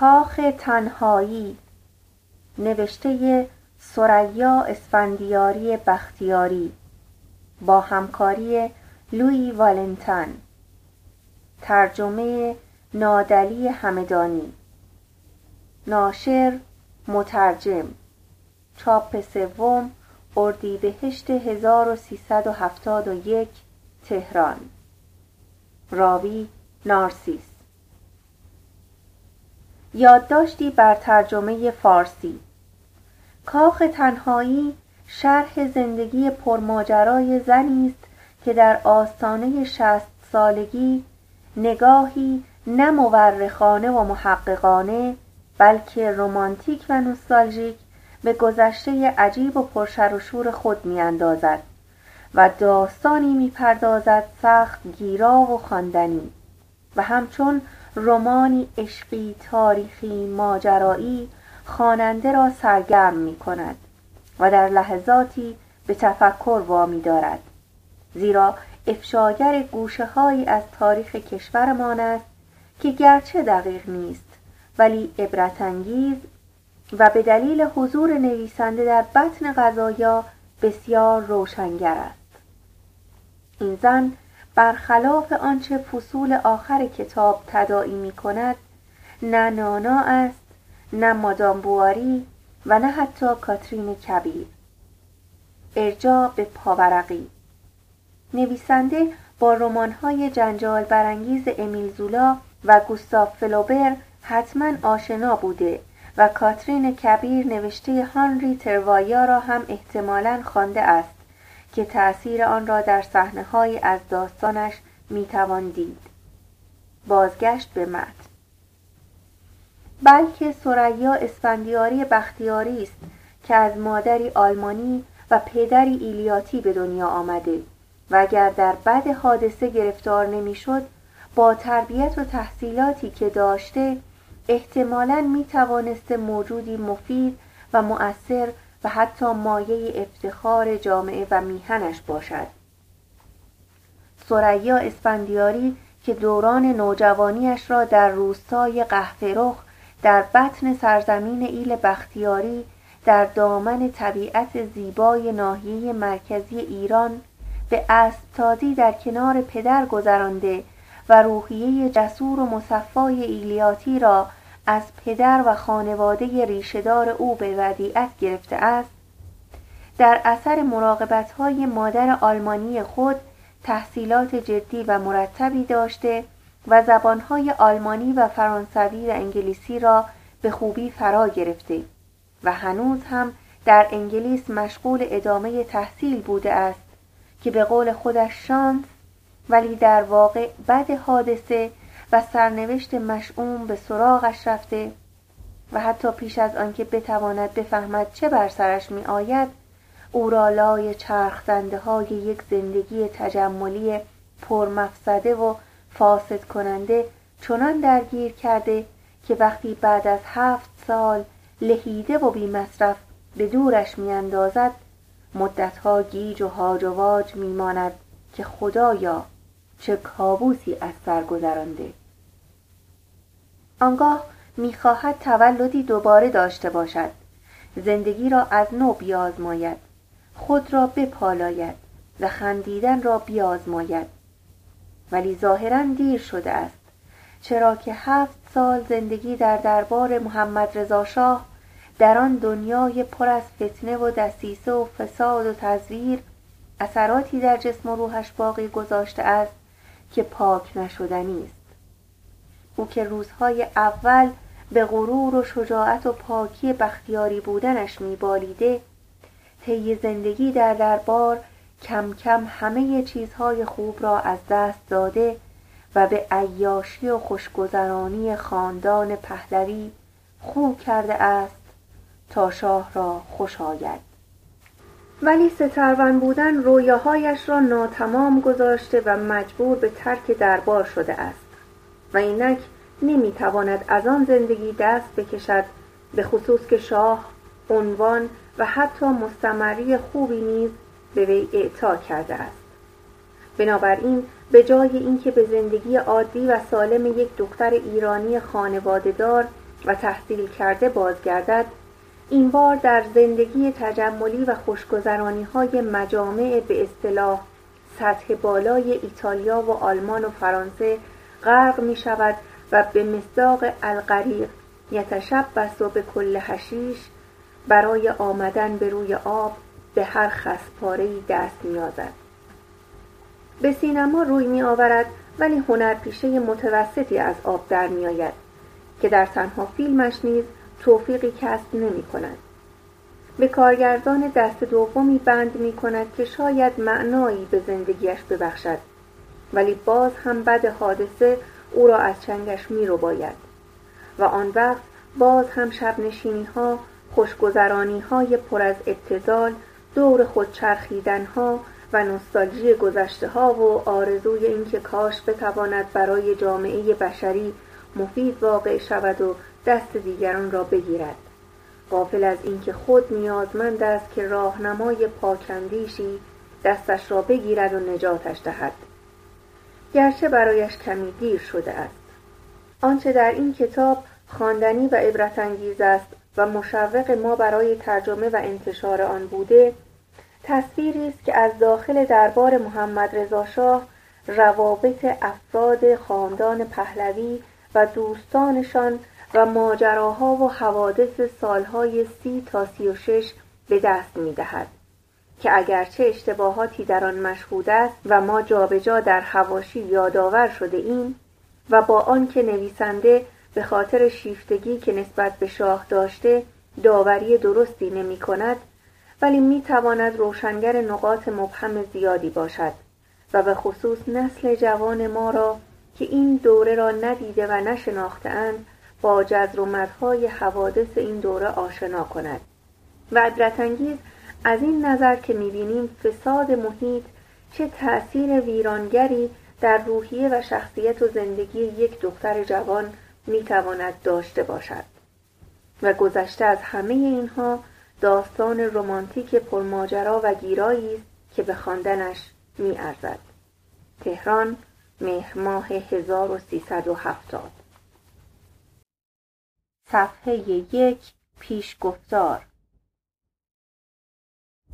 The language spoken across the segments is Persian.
کاخ تنهایی، نوشته ثریا اسفندیاری بختیاری با همکاری لویی والنتن، ترجمه نادعلی همدانی، ناشر مترجم، چاپ سوم اردیبهشت 1371 تهران، راوی نارسیس. یادداشتی بر ترجمه فارسی. کاخ تنهایی شرح زندگی پرماجرای زنی است که در آستانه 60 سالگی نگاهی نه مورخانه و محققانه بلکه رمانتیک و نوستالژیک به گذشته عجیب و پرشر و شور خود می‌اندازد و داستانی می‌پردازد سخت گیرا و خواندنی و همچون رمانی عشقی، تاریخی، ماجرایی خواننده را سرگرم می‌کند و در لحظاتی به تفکر وامی دارد، زیرا افشاگر گوشه‌هایی از تاریخ کشورمان است که گرچه دقیق نیست ولی عبرت‌انگیز و به دلیل حضور نویسنده در بطن قضایا بسیار روشنگر است. این زن برخلاف آنچه فصول آخر کتاب تداعی می‌کند، نه نانا است، نه مادام بواری و نه حتی کاترین کبیر. ارجاع به پاورقی. نویسنده با رمان‌های جنجال برانگیز امیل زولا و گوستاو فلوبر حتما آشنا بوده و کاترین کبیر نوشته آنری تروایا را هم احتمالاً خوانده است که تأثیر آن را در صحنه‌هایی از داستانش میتوان دید. بازگشت به متن. بلکه ثریا اسفندیاری بختیاری است که از مادری آلمانی و پدری ایلیاتی به دنیا آمده و اگر در بد حادثه گرفتار نمیشد، با تربیت و تحصیلاتی که داشته احتمالاً میتوانست موجودی مفید و مؤثر و حتی مایه افتخار جامعه و میهنش باشد. ثریا اسفندیاری که دوران نوجوانیش را در روستای قهفه‌رخ در بطن سرزمین ایل بختیاری در دامن طبیعت زیبای ناحیه مرکزی ایران به اسب‌تازی در کنار پدر گذرانده و روحیه جسور و مصفای ایلیاتی را از پدر و خانواده ریشه‌دار او به ودیعت گرفته است، در اثر مراقبت‌های مادر آلمانی خود تحصیلات جدی و مرتبی داشته و زبان‌های آلمانی و فرانسوی و انگلیسی را به خوبی فرا گرفته و هنوز هم در انگلیس مشغول ادامه تحصیل بوده است که به قول خودش شانس ولی در واقع بد حادثه و سرنوشت مشؤوم به سراغش رفته و حتی پیش از آنکه بتواند بفهمد چه بر سرش می آید، او را لای چرخ زنده های یک زندگی تجملی پرمفسده و فاسد کننده چنان درگیر کرده که وقتی بعد از 7 سال لهیده و بی مصرف به دورش می اندازد، مدتها گیج و هاج و واج می ماند که خدایا چه کابوسی از سر گذرانده. آنگاه می‌خواهد تولدی دوباره داشته باشد، زندگی را از نو بیازماید، خود را بپالاید و خندیدن را بیازماید، ولی ظاهراً دیر شده است، چرا که 7 سال زندگی در دربار محمد رضا شاه در آن دنیای پر از فتنه و دسیسه و فساد و تزویر اثراتی در جسم و روحش باقی گذاشته است که پاک نشدنی است. او که روزهای اول به غرور و شجاعت و پاکی بختیاری بودنش می‌بالیده، طی زندگی در دربار کم کم همه چیزهای خوب را از دست داده و به عیاشی و خوشگذرانی خاندان پهلوی خو کرده است تا شاه را خوش آید. ولی سترون بودن رویاهایش را ناتمام گذاشته و مجبور به ترک دربار شده است و اینک نمیتواند از آن زندگی دست بکشد، به خصوص که شاه عنوان و حتی مستمری خوبی نیز به وی اعطا کرده است. بنابراین به جای اینکه به زندگی عادی و سالم یک دختر ایرانی خانواده‌دار و تحصیل کرده بازگردد، این بار در زندگی تجملی و خوشگذرانی‌های مجامع به اصطلاح سطح بالای ایتالیا و آلمان و فرانسه غرق می شود و به مصداق الغریق یتشبس و به کل حشیش برای آمدن به روی آب به هر خسپاره‌ای دست می‌یازد. به سینما روی می‌آورد ولی هنرپیشه متوسطی از آب در می‌آید که در تنها فیلمش نیز توفیقی کسب نمی‌کند. به کارگردان دست دومی بند می‌کند که شاید معنایی به زندگیش ببخشد، ولی باز هم بد حادثه او را از چنگش می‌رباید و آن وقت باز هم شب‌نشینی‌ها، خوشگذرانی‌های پر از ابتذال، دور خود چرخیدن‌ها و نوستالژی گذشته‌ها و آرزوی اینکه کاش بتواند برای جامعه بشری مفید واقع شود و دست دیگران را بگیرد، غافل از اینکه خود نیازمند است که راهنمای پاکندیشی دستش را بگیرد و نجاتش دهد، گرچه برایش کمی دیر شده است. آنچه در این کتاب خواندنی و عبرت‌انگیز است و مشوق ما برای ترجمه و انتشار آن بوده، تصویری است که از داخل دربار محمد رضا شاه روابط افراد خاندان پهلوی و دوستانشان و ماجراها و حوادث سالهای 30 تا 36 به دست می‌دهد که اگرچه اشتباهاتی در آن مشهود است و ما جابجا در حواشی یادآور شده ایم و با آنکه نویسنده به خاطر شیفتگی که نسبت به شاه داشته داوری درستی نمی کند، ولی می تواند روشنگر نقاط مبهم زیادی باشد و به خصوص نسل جوان ما را که این دوره را ندیده و نشناخته‌اند با جذر و مدهای حوادث این دوره آشنا کند و عبرت‌انگیز از این نظر که می بینیم فساد محیط چه تأثیر ویرانگری در روحیه و شخصیت و زندگی یک دختر جوان می تواند داشته باشد و گذشته از همه اینها داستان رمانتیک پرماجرا و گیرایی است که به خواندنش می ارزد. تهران، مهرماه 1370. صفحه 1. پیشگفتار.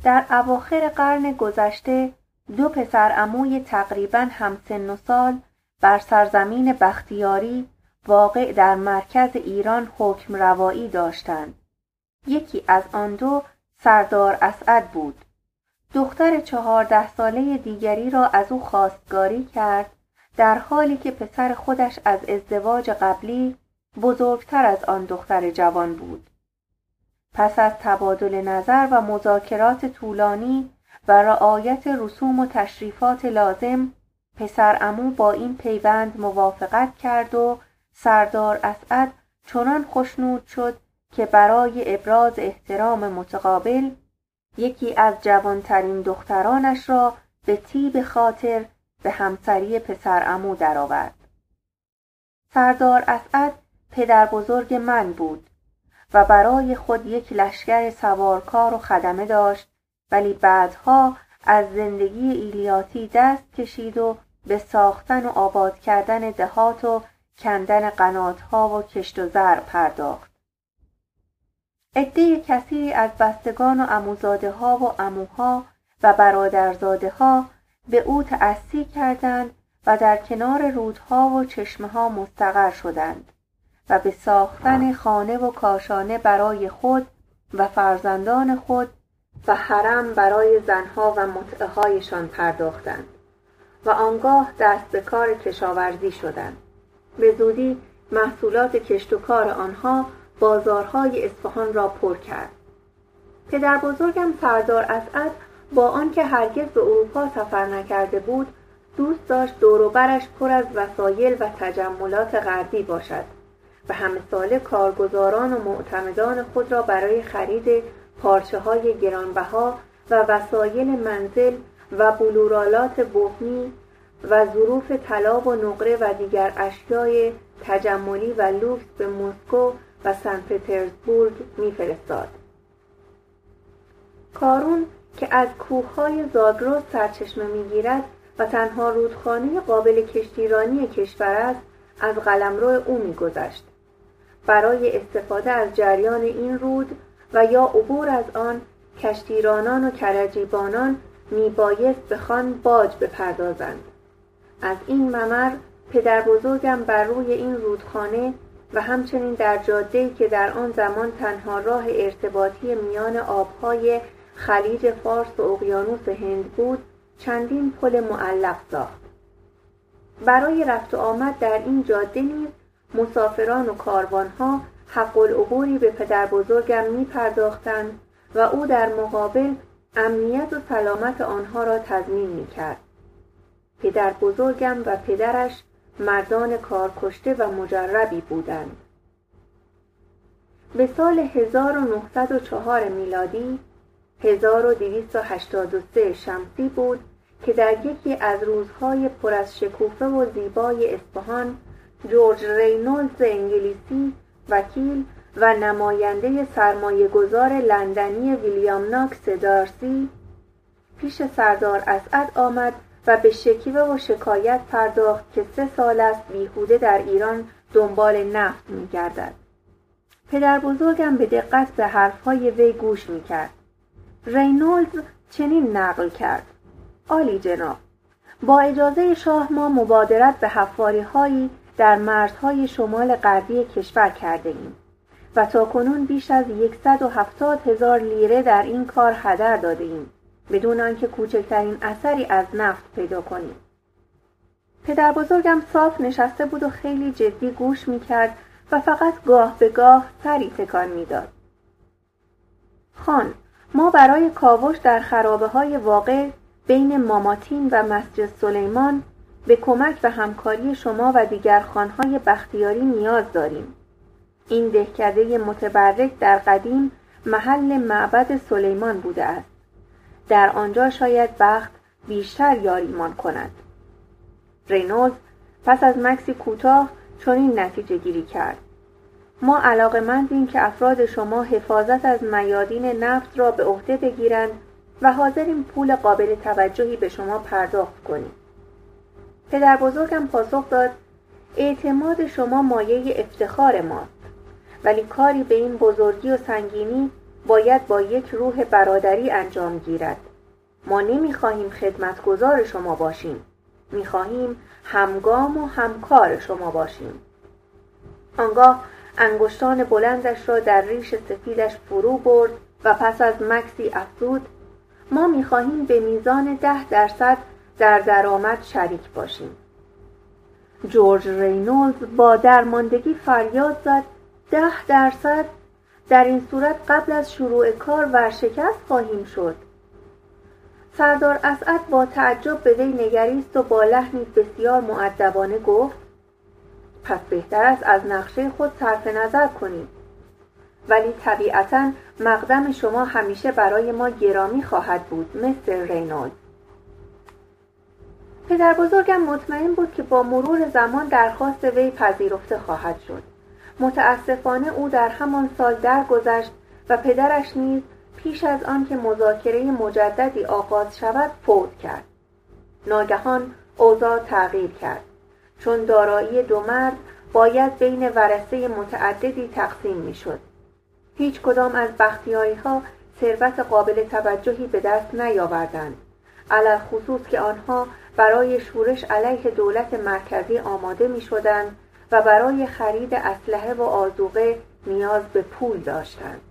در اواخر قرن گذشته دو پسر عموی تقریباً همسن و سال بر سرزمین بختیاری واقع در مرکز ایران حکم روایی داشتند. یکی از آن دو سردار اسعد بود. دختر 14 ساله دیگری را از او خواستگاری کرد، در حالی که پسر خودش از ازدواج قبلی بزرگتر از آن دختر جوان بود. پس از تبادل نظر و مذاکرات طولانی و رعایت رسوم و تشریفات لازم، پسر عمو با این پیوند موافقت کرد و سردار اسعد چنان خوشنود شد که برای ابراز احترام متقابل یکی از جوانترین دخترانش را به طیب خاطر به همسری پسر عمو درآورد. سردار اسعد پدر بزرگ من بود و برای خود یک لشکر سوارکار و خدمه داشت، ولی بعدها از زندگی ایلیاتی دست کشید و به ساختن و آباد کردن دهات و کندن قنات‌ها و کشت و زر پرداخت. عده کثیری از بستگان و عموزاده‌ها و عموها و برادرزاده‌ها به او تأسی کردند و در کنار رودها و چشمه‌ها مستقر شدند و به ساختن خانه و کاشانه برای خود و فرزندان خود و حرم برای زنها و متعهایشان پرداختند و آنگاه دست به کار کشاورزی شدند. به زودی محصولات کشت و کار آنها بازارهای اصفهان را پر کرد. پدر بزرگم سردار اسعد با آنکه هرگز به اروپا سفر نکرده بود، دوست داشت دوروبرش پر از وسایل و تجملات غربی باشد و همساله کارگزاران و معتمدان خود را برای خرید پارچه‌های گرانبها و وسایل منزل و بلورالات بومی و ظروف طلا و نقره و دیگر اشیای تجملی و لوکس به مسکو و سن پترزبورگ می‌فرستاد. کارون که از کوه‌های زاگرس سرچشمه می‌گیرد و تنها رودخانه قابل کشتیرانی کشور است، از قلمرو او می‌گذشت برای استفاده از جریان این رود و یا عبور از آن کشتیرانان و کرجیبانان میبایست به خوان باج بپردازند. از این ممر پدر بزرگم بر روی این رودخانه و همچنین در جاده‌ای که در آن زمان تنها راه ارتباطی میان آبهای خلیج فارس و اقیانوس هند بود چندین پل معلق ساخت. برای رفت و آمد در این جاده نیز مسافران و کاروانها حق العبوری به پدر بزرگم می پرداختند و او در مقابل امنیت و سلامت آنها را تضمین می کرد. پدر بزرگم و پدرش مردان کارکشته و مجربی بودند. به سال 1904 میلادی 1283 شمسی بود که در یکی از روزهای پر از شکوفه و زیبای اصفهان جورج رینولدز انگلیسی وکیل و نماینده سرمایه‌گذار لندنی ویلیام ناکس دارسی پیش سردار اسعد آمد و به شکیبه و شکایت پرداخت که 3 سال است بیهوده در ایران دنبال نفت می‌گردد. پدر بزرگم به دقت به حرف‌های وی گوش می‌کرد. رینولدز چنین نقل کرد: عالی جناب، با اجازه شاه ما مبادرت به حفاری‌هایی در مرزهای شمال غربی کشور کرده ایم و تا کنون بیش از 170,000 لیره در این کار هدر داده ایم بدون آنکه کوچکترین اثری از نفت پیدا کنیم. پدر بزرگم صاف نشسته بود و خیلی جدی گوش میکرد و فقط گاه به گاه سری تکان میداد. خان، ما برای کاوش در خرابه های واقع بین ماماتین و مسجد سلیمان به کمک و همکاری شما و دیگر خانهای بختیاری نیاز داریم. این دهکده متبرک در قدیم محل معبد سلیمان بوده است. در آنجا شاید بخت بیشتر یاریمان کند. رینولدز پس از مکسی کوتاه چنین نتیجه گیری کرد: ما علاقه‌مندیم که افراد شما حفاظت از میادین نفت را به عهده بگیرند و حاضریم پول قابل توجهی به شما پرداخت کنیم. پدر بزرگم پاسخ داد: اعتماد شما مایه افتخار ماست، ولی کاری به این بزرگی و سنگینی باید با یک روح برادری انجام گیرد. ما نمی‌خواهیم خدمتگزار شما باشیم، می‌خواهیم همگام و همکار شما باشیم. آنگاه انگشتان بلندش را در ریش سفیدش فرو برد و پس از مکسی افزود: ما می‌خواهیم به میزان 10% در درآمد شریک باشیم. جورج رینولدز با درماندگی فریاد زد: 10%؟ در این صورت قبل از شروع کار ورشکست خواهیم شد. سردار اسعد با تعجب به وی نگریست و با لحنی بسیار مؤدبانه گفت: پس بهتر است از نقشه خود صرف نظر کنید، ولی طبیعتاً مقدم شما همیشه برای ما گرامی خواهد بود مستر رینولدز. پدر بزرگم مطمئن بود که با مرور زمان درخواست وی پذیرفته خواهد شد. متاسفانه او در همان سال درگذشت و پدرش نیز پیش از آن که مذاکره مجددی آغاز شود فوت کرد. ناگهان اوضاع تغییر کرد، چون دارایی 2 مرد باید بین ورثه متعددی تقسیم میشد. هیچ کدام از بختیاری‌ها ثروت قابل توجهی به دست نیاوردند، علی‌الخصوص که آنها برای شورش علیه دولت مرکزی آماده میشدند و برای خرید اسلحه و آذوقه نیاز به پول داشتند.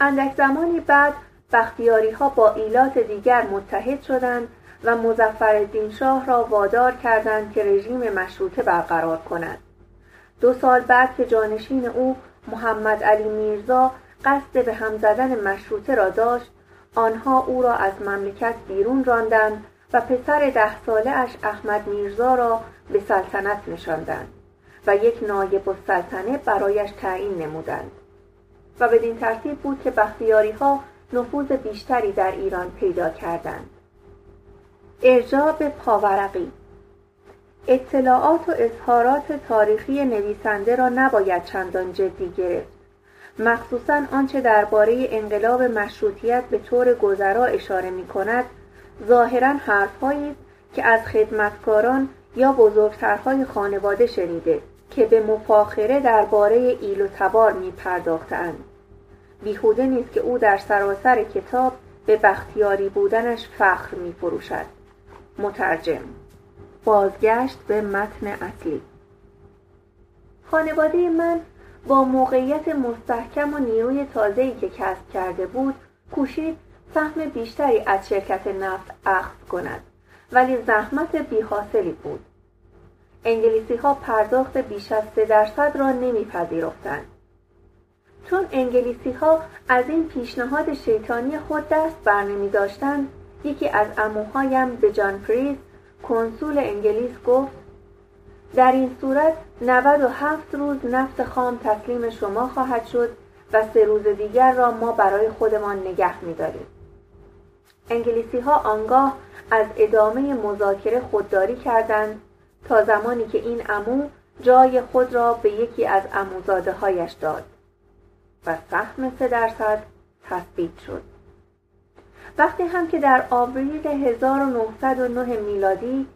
اندک زمانی بعد بختیاری‌ها با ایالات دیگر متحد شدند و مظفرالدین شاه را وادار کردند که رژیم مشروطه برقرار کند. 2 سال بعد که جانشین او محمدعلی میرزا قصد به هم زدن مشروطه را داشت، آنها او را از مملکت بیرون راندند و پسر 10 ساله اش احمد میرزا را به سلطنت نشاندند و یک نایب السلطنه برایش تعیین نمودند و بدین ترتیب بود که بختیاری‌ها نفوذ بیشتری در ایران پیدا کردند. ارجاع به پاورقی. اطلاعات و اظهارات تاریخی نویسنده را نباید چندان جدی گرفت، مخصوصاً آنچه درباره انقلاب مشروطیت به طور گذرا اشاره می‌کند ظاهراً حرف‌هایی که از خدمتکاران یا بزرگترهای خانواده شنیده که به مفاخره درباره ایل و تبار می پرداختند. بیهوده نیست که او در سراسر کتاب به بختیاری بودنش فخر می فروشد. مترجم: بازگشت به متن اصلی. خانواده من با موقعیت مستحکم و نیروی تازه‌ای که کسب کرده بود کوشید سهم بیشتری از شرکت نفت اخذ کند، ولی زحمت بی‌حاصلی بود. انگلیسی‌ها پرداخت بیش از 3% را نمی‌پذیرفتند. چون انگلیسی‌ها از این پیشنهاد شیطانی خود دست برنمی‌داشتند، یکی از عموهایم به جان پریز کنسول انگلیس گفت: در این صورت 97 روز نفت خام تسلیم شما خواهد شد و 3 روز دیگر را ما برای خودمان نگه می‌داریم. انگلیسی‌ها آنگاه از ادامه مذاکره خودداری کردند تا زمانی که این عمو جای خود را به یکی از عموزاده‌هایش داد و سهم 3% تثبیت شد. وقتی هم که در آوریل 1909 میلادی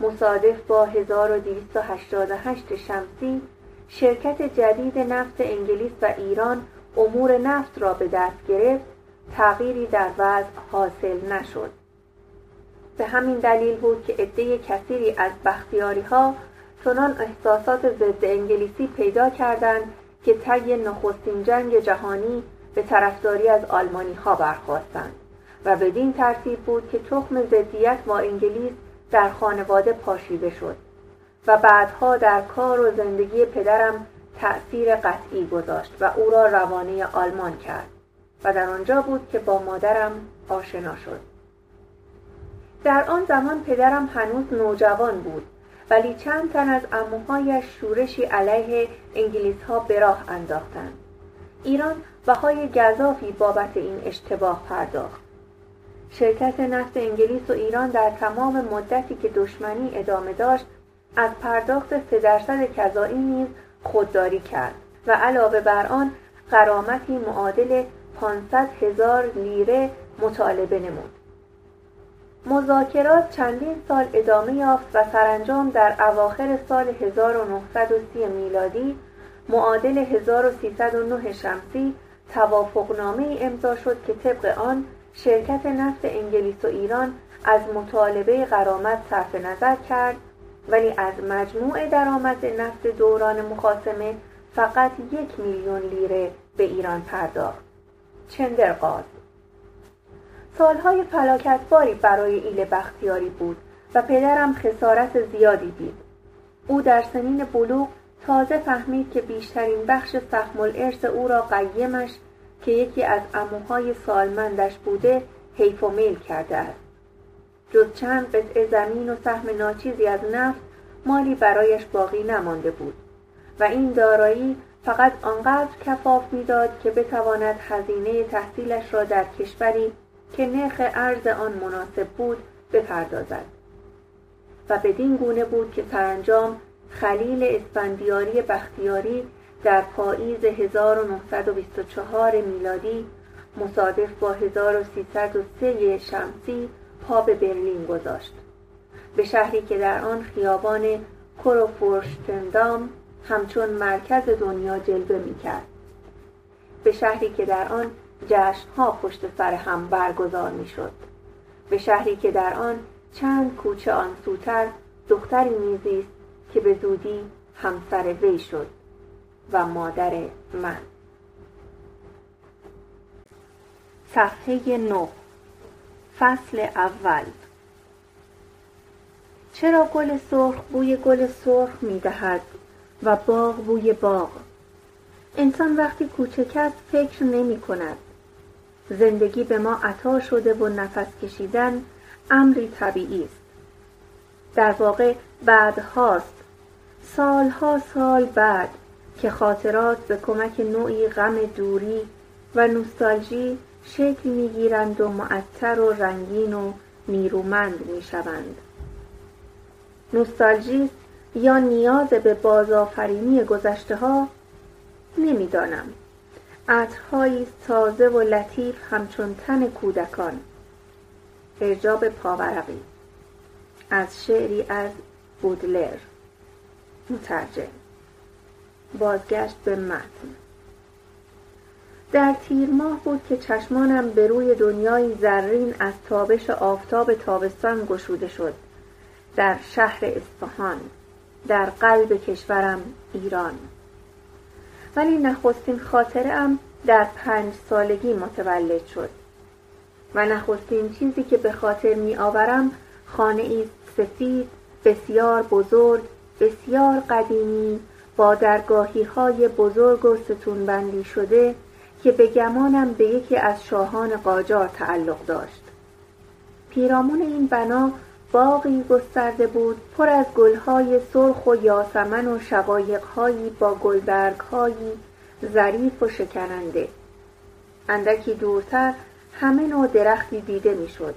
مصادف با 1288 شمسی شرکت جدید نفت انگلیس و ایران امور نفت را به دست گرفت، تغییری در وضع حاصل نشد. به همین دلیل بود که عده کثیری از بختیاری‌ها چنان احساسات ضد انگلیسی پیدا کردند که طی نخستین جنگ جهانی به طرفداری از آلمانی‌ها برخاستند و بدین ترتیب بود که تخم ضدیت با انگلیس در خانواده پاشیده شد و بعدها در کار و زندگی پدرم تأثیر قطعی گذاشت و او را روانه آلمان کرد و در آنجا بود که با مادرم آشنا شد. در آن زمان پدرم هنوز نوجوان بود، ولی چند تن از عموهایش شورشی علیه انگلیس‌ها به راه انداختند. ایران بهای گزافی بابت این اشتباه پرداخت. شرکت نفت انگلیس و ایران در تمام مدتی که دشمنی ادامه داشت از پرداخت 3% کذایی نیز خودداری کرد و علاوه بر آن غرامتی معادل 500,000 لیره مطالبه نمود. مذاکرات چندین سال ادامه یافت و سرانجام در اواخر سال 1930 میلادی معادل 1309 شمسی توافقنامه‌ای امضا شد که طبق آن شرکت نفت انگلیس و ایران از مطالبه غرامت صرف نظر کرد، ولی از مجموع درآمد نفت دوران مخاصمه فقط 1,000,000 لیره به ایران پرداخت. چندرغاز سالهای فلاکتباری برای ایل بختیاری بود و پدرم خسارت زیادی دید. او در سنین بلوغ تازه فهمید که بیشترین بخش سهم الارث او را قیمش که یکی از عموهای سالمندش بوده حیف و میل کرده است. جز چند قطعه زمین و سهم ناچیزی از نفت مالی برایش باقی نمانده بود و این دارایی فقط آنقدر کفاف می‌داد که بتواند هزینه تحصیلش را در کشوری که نرخ ارز آن مناسب بود بپردازد و بدین گونه بود که سرانجام خلیل اسفندیاری بختیاری در پاییز 1924 میلادی مصادف با 1303 شمسی پا به برلین گذاشت، به شهری که در آن خیابان کروفورشتندام همچون مرکز دنیا جلوه می‌کرد، به شهری که در آن جشن‌ها پشت سر هم برگزار می‌شد، به شهری که در آن چند کوچه آنسوتر دختری می‌زیست که به زودی همسر وی شد و مادر من. صفحه 9، فصل اول. چرا گل سرخ بوی گل سرخ می‌دهد و باغ بوی باغ؟ انسان وقتی کوچک است فکر نمی کند. زندگی به ما عطا شده و نفس کشیدن امری طبیعی است. در واقع بعد هاست، سالها سال بعد، که خاطرات به کمک نوعی غم دوری و نوستالژی شکل می گیرند و معطر و رنگین و نیرومند می شوند. نوستالژی یا نیاز به بازآفرینی گذشته ها؟ نمی دانم. عطرهایی تازه و لطیف همچون تن کودکان. ارجاب پاورقی از شعری از بودلر. مترجم. بازگشت به متن. در تیر ماه بود که چشمانم به روی دنیای زرین از تابش آفتاب تابستان گشوده شد. در شهر اصفهان، در قلب کشورم ایران. ولی نخستین خاطره‌ام در 5 سالگی متولد شد و نخستین چیزی که به خاطر می آورم خانه‌ای سفید، بسیار بزرگ، بسیار قدیمی، با درگاهی‌های بزرگ و ستونبندی شده که به گمانم به یکی از شاهان قاجار تعلق داشت. پیرامون این بنا باغی گسترده بود پر از گلهای سرخ و یاسمن و شقایق‌هایی با گلبرگ‌هایی ظریف و شکننده. اندکی دورتر همه نوع درختی دیده میشد: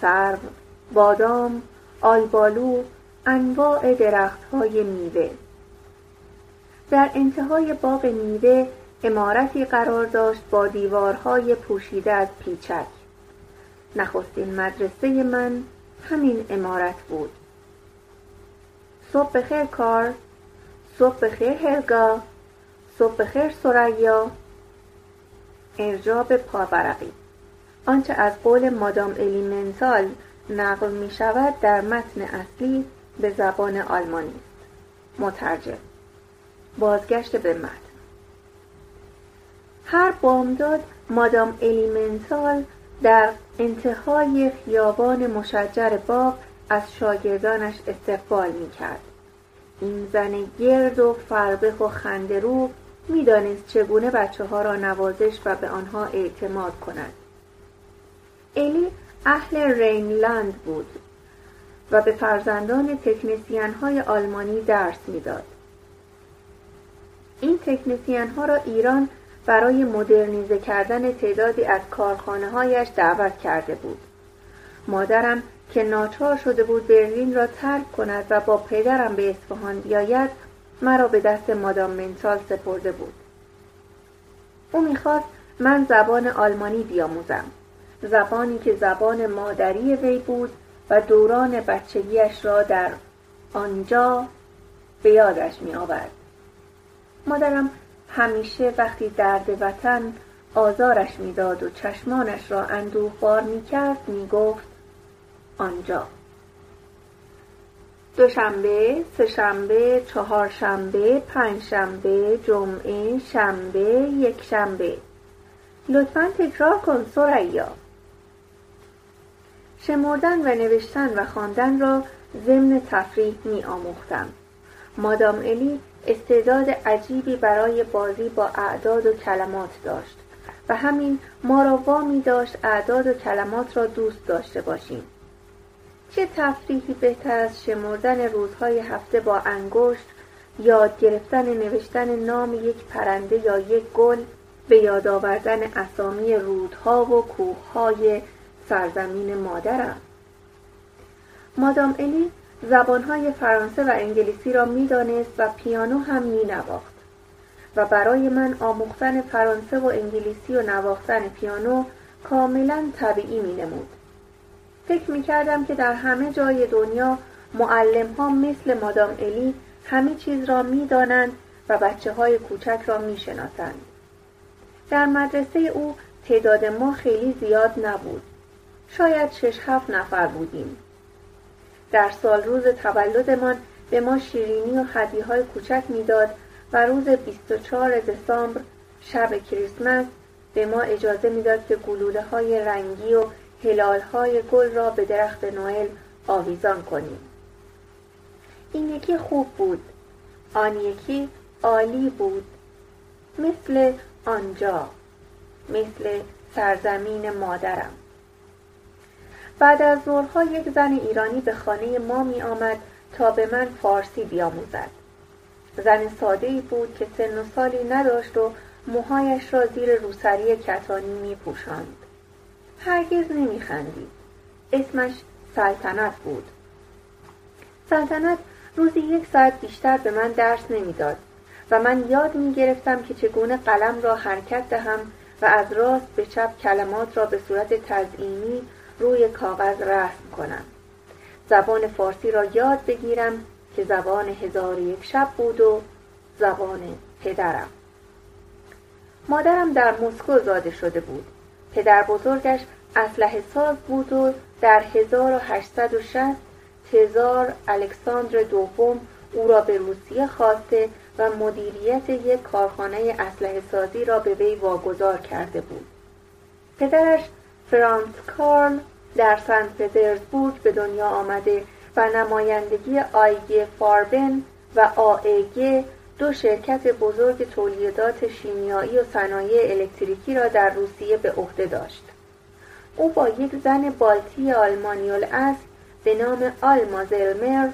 سرو، بادام، آلبالو، انواع درخت‌های میوه. در انتهای باغ میوه عمارتی قرار داشت با دیوارهای پوشیده از پیچک. نخستین مدرسه من همین عمارت بود. صبح بخیر کار، صبح بخیر هرگا، صبح بخیر ثریا. ارجاع به پاورقی. آنچه از قول مادام الیمنتال نقل می شود در متن اصلی به زبان آلمانی است. مترجم. بازگشت به متن. هر بامداد مادام الیمنتال در انتهای خیابان مشجر باغ از شاگردانش استقبال می‌کرد. این زن گرد و فربه و خنده‌رو می‌دانست چگونه بچه‌ها را نوازش و به آنها اعتماد کند. الی اهل رینلند بود و به فرزندان تکنسین‌های آلمانی درس می‌داد. این تکنسین‌ها را ایران برای مدرنیزه کردن تعدادی از کارخانه‌هایش دعوت کرده بود. مادرم که ناچار شده بود برلین را ترک کند و با پدرم به اصفهان بیاید، مرا به دست مادام منتال سپرده بود. او می‌خواست من زبان آلمانی بیاموزم، زبانی که زبان مادری وی بود و دوران بچگیش را در آنجا به یادش می‌آورد. مادرم همیشه وقتی درد وطن آزارش میداد و چشمانش را اندوهبار میکرد میگفت آنجا. دوشنبه، سه‌شنبه، چهارشنبه، پنجشنبه، جمعه، شنبه، یکشنبه. لطفاً تکرار کن ثریا. شمردن و نوشتن و خواندن را ضمن تفریح می آموختم. مادام الی استعداد عجیبی برای بازی با اعداد و کلمات داشت و همین ما را وامی داشت اعداد و کلمات را دوست داشته باشیم. چه تفریحی بهتر از شمردن روزهای هفته با انگشت، یاد گرفتن نوشتن نام یک پرنده یا یک گل، به یاد آوردن اسامی رودها و کوههای سرزمین مادرم. مادام الی زبان‌های فرانسه و انگلیسی را می‌دانست و پیانو هم می‌نواخت و برای من آموختن فرانسه و انگلیسی و نواختن پیانو کاملاً طبیعی می‌نمود. فکر می‌کردم که در همه جای دنیا معلم‌ها مثل مادام الی همه چیز را می‌دانند و بچه‌های کوچک را می‌شناسند. در مدرسه او تعداد ما خیلی زیاد نبود. شاید 6-7 نفر بودیم. در سال روز تولدمان به ما شیرینی و هدیه‌های کوچک میداد و روز 24 دسامبر شب کریسمس به ما اجازه میداد که گلوله‌های رنگی و هلال‌های گل را به درخت نوئل آویزان کنیم. این یکی خوب بود، آن یکی عالی بود. مثل آنجا، مثل سرزمین مادرم. بعد از ظهرها یک زن ایرانی به خانه ما می آمد تا به من فارسی بیاموزد. زن ساده‌ای بود که سن و سالی نداشت و موهایش را زیر روسری کتانی می پوشاند. هرگز نمی خندید. اسمش سلطنت بود. سلطنت روزی 1 ساعت بیشتر به من درس نمی داد و من یاد می گرفتم که چگونه قلم را حرکت دهم و از راست به چپ کلمات را به صورت تزئینی روی کاغذ رسم کنم. زبان فارسی را یاد بگیرم که زبان 1001 شب بود و زبان پدرم. مادرم در مسکو زاده شده بود. پدر بزرگش اسلحه ساز بود و در 1860 تزار الکساندر دوم او را به روسیه خواسته و مدیریت یک کارخانه اسلحه سازی را به وی واگذار کرده بود. پدرش فرانس کارل در سن پترزبورگ به دنیا آمده و نمایندگی آیگه فاربن و آیگه دو شرکت بزرگ تولیدات شیمیایی و صنایع الکتریکی را در روسیه به عهده داشت. او با یک زن بالتی آلمانی‌الاصل به نام آلما زلمر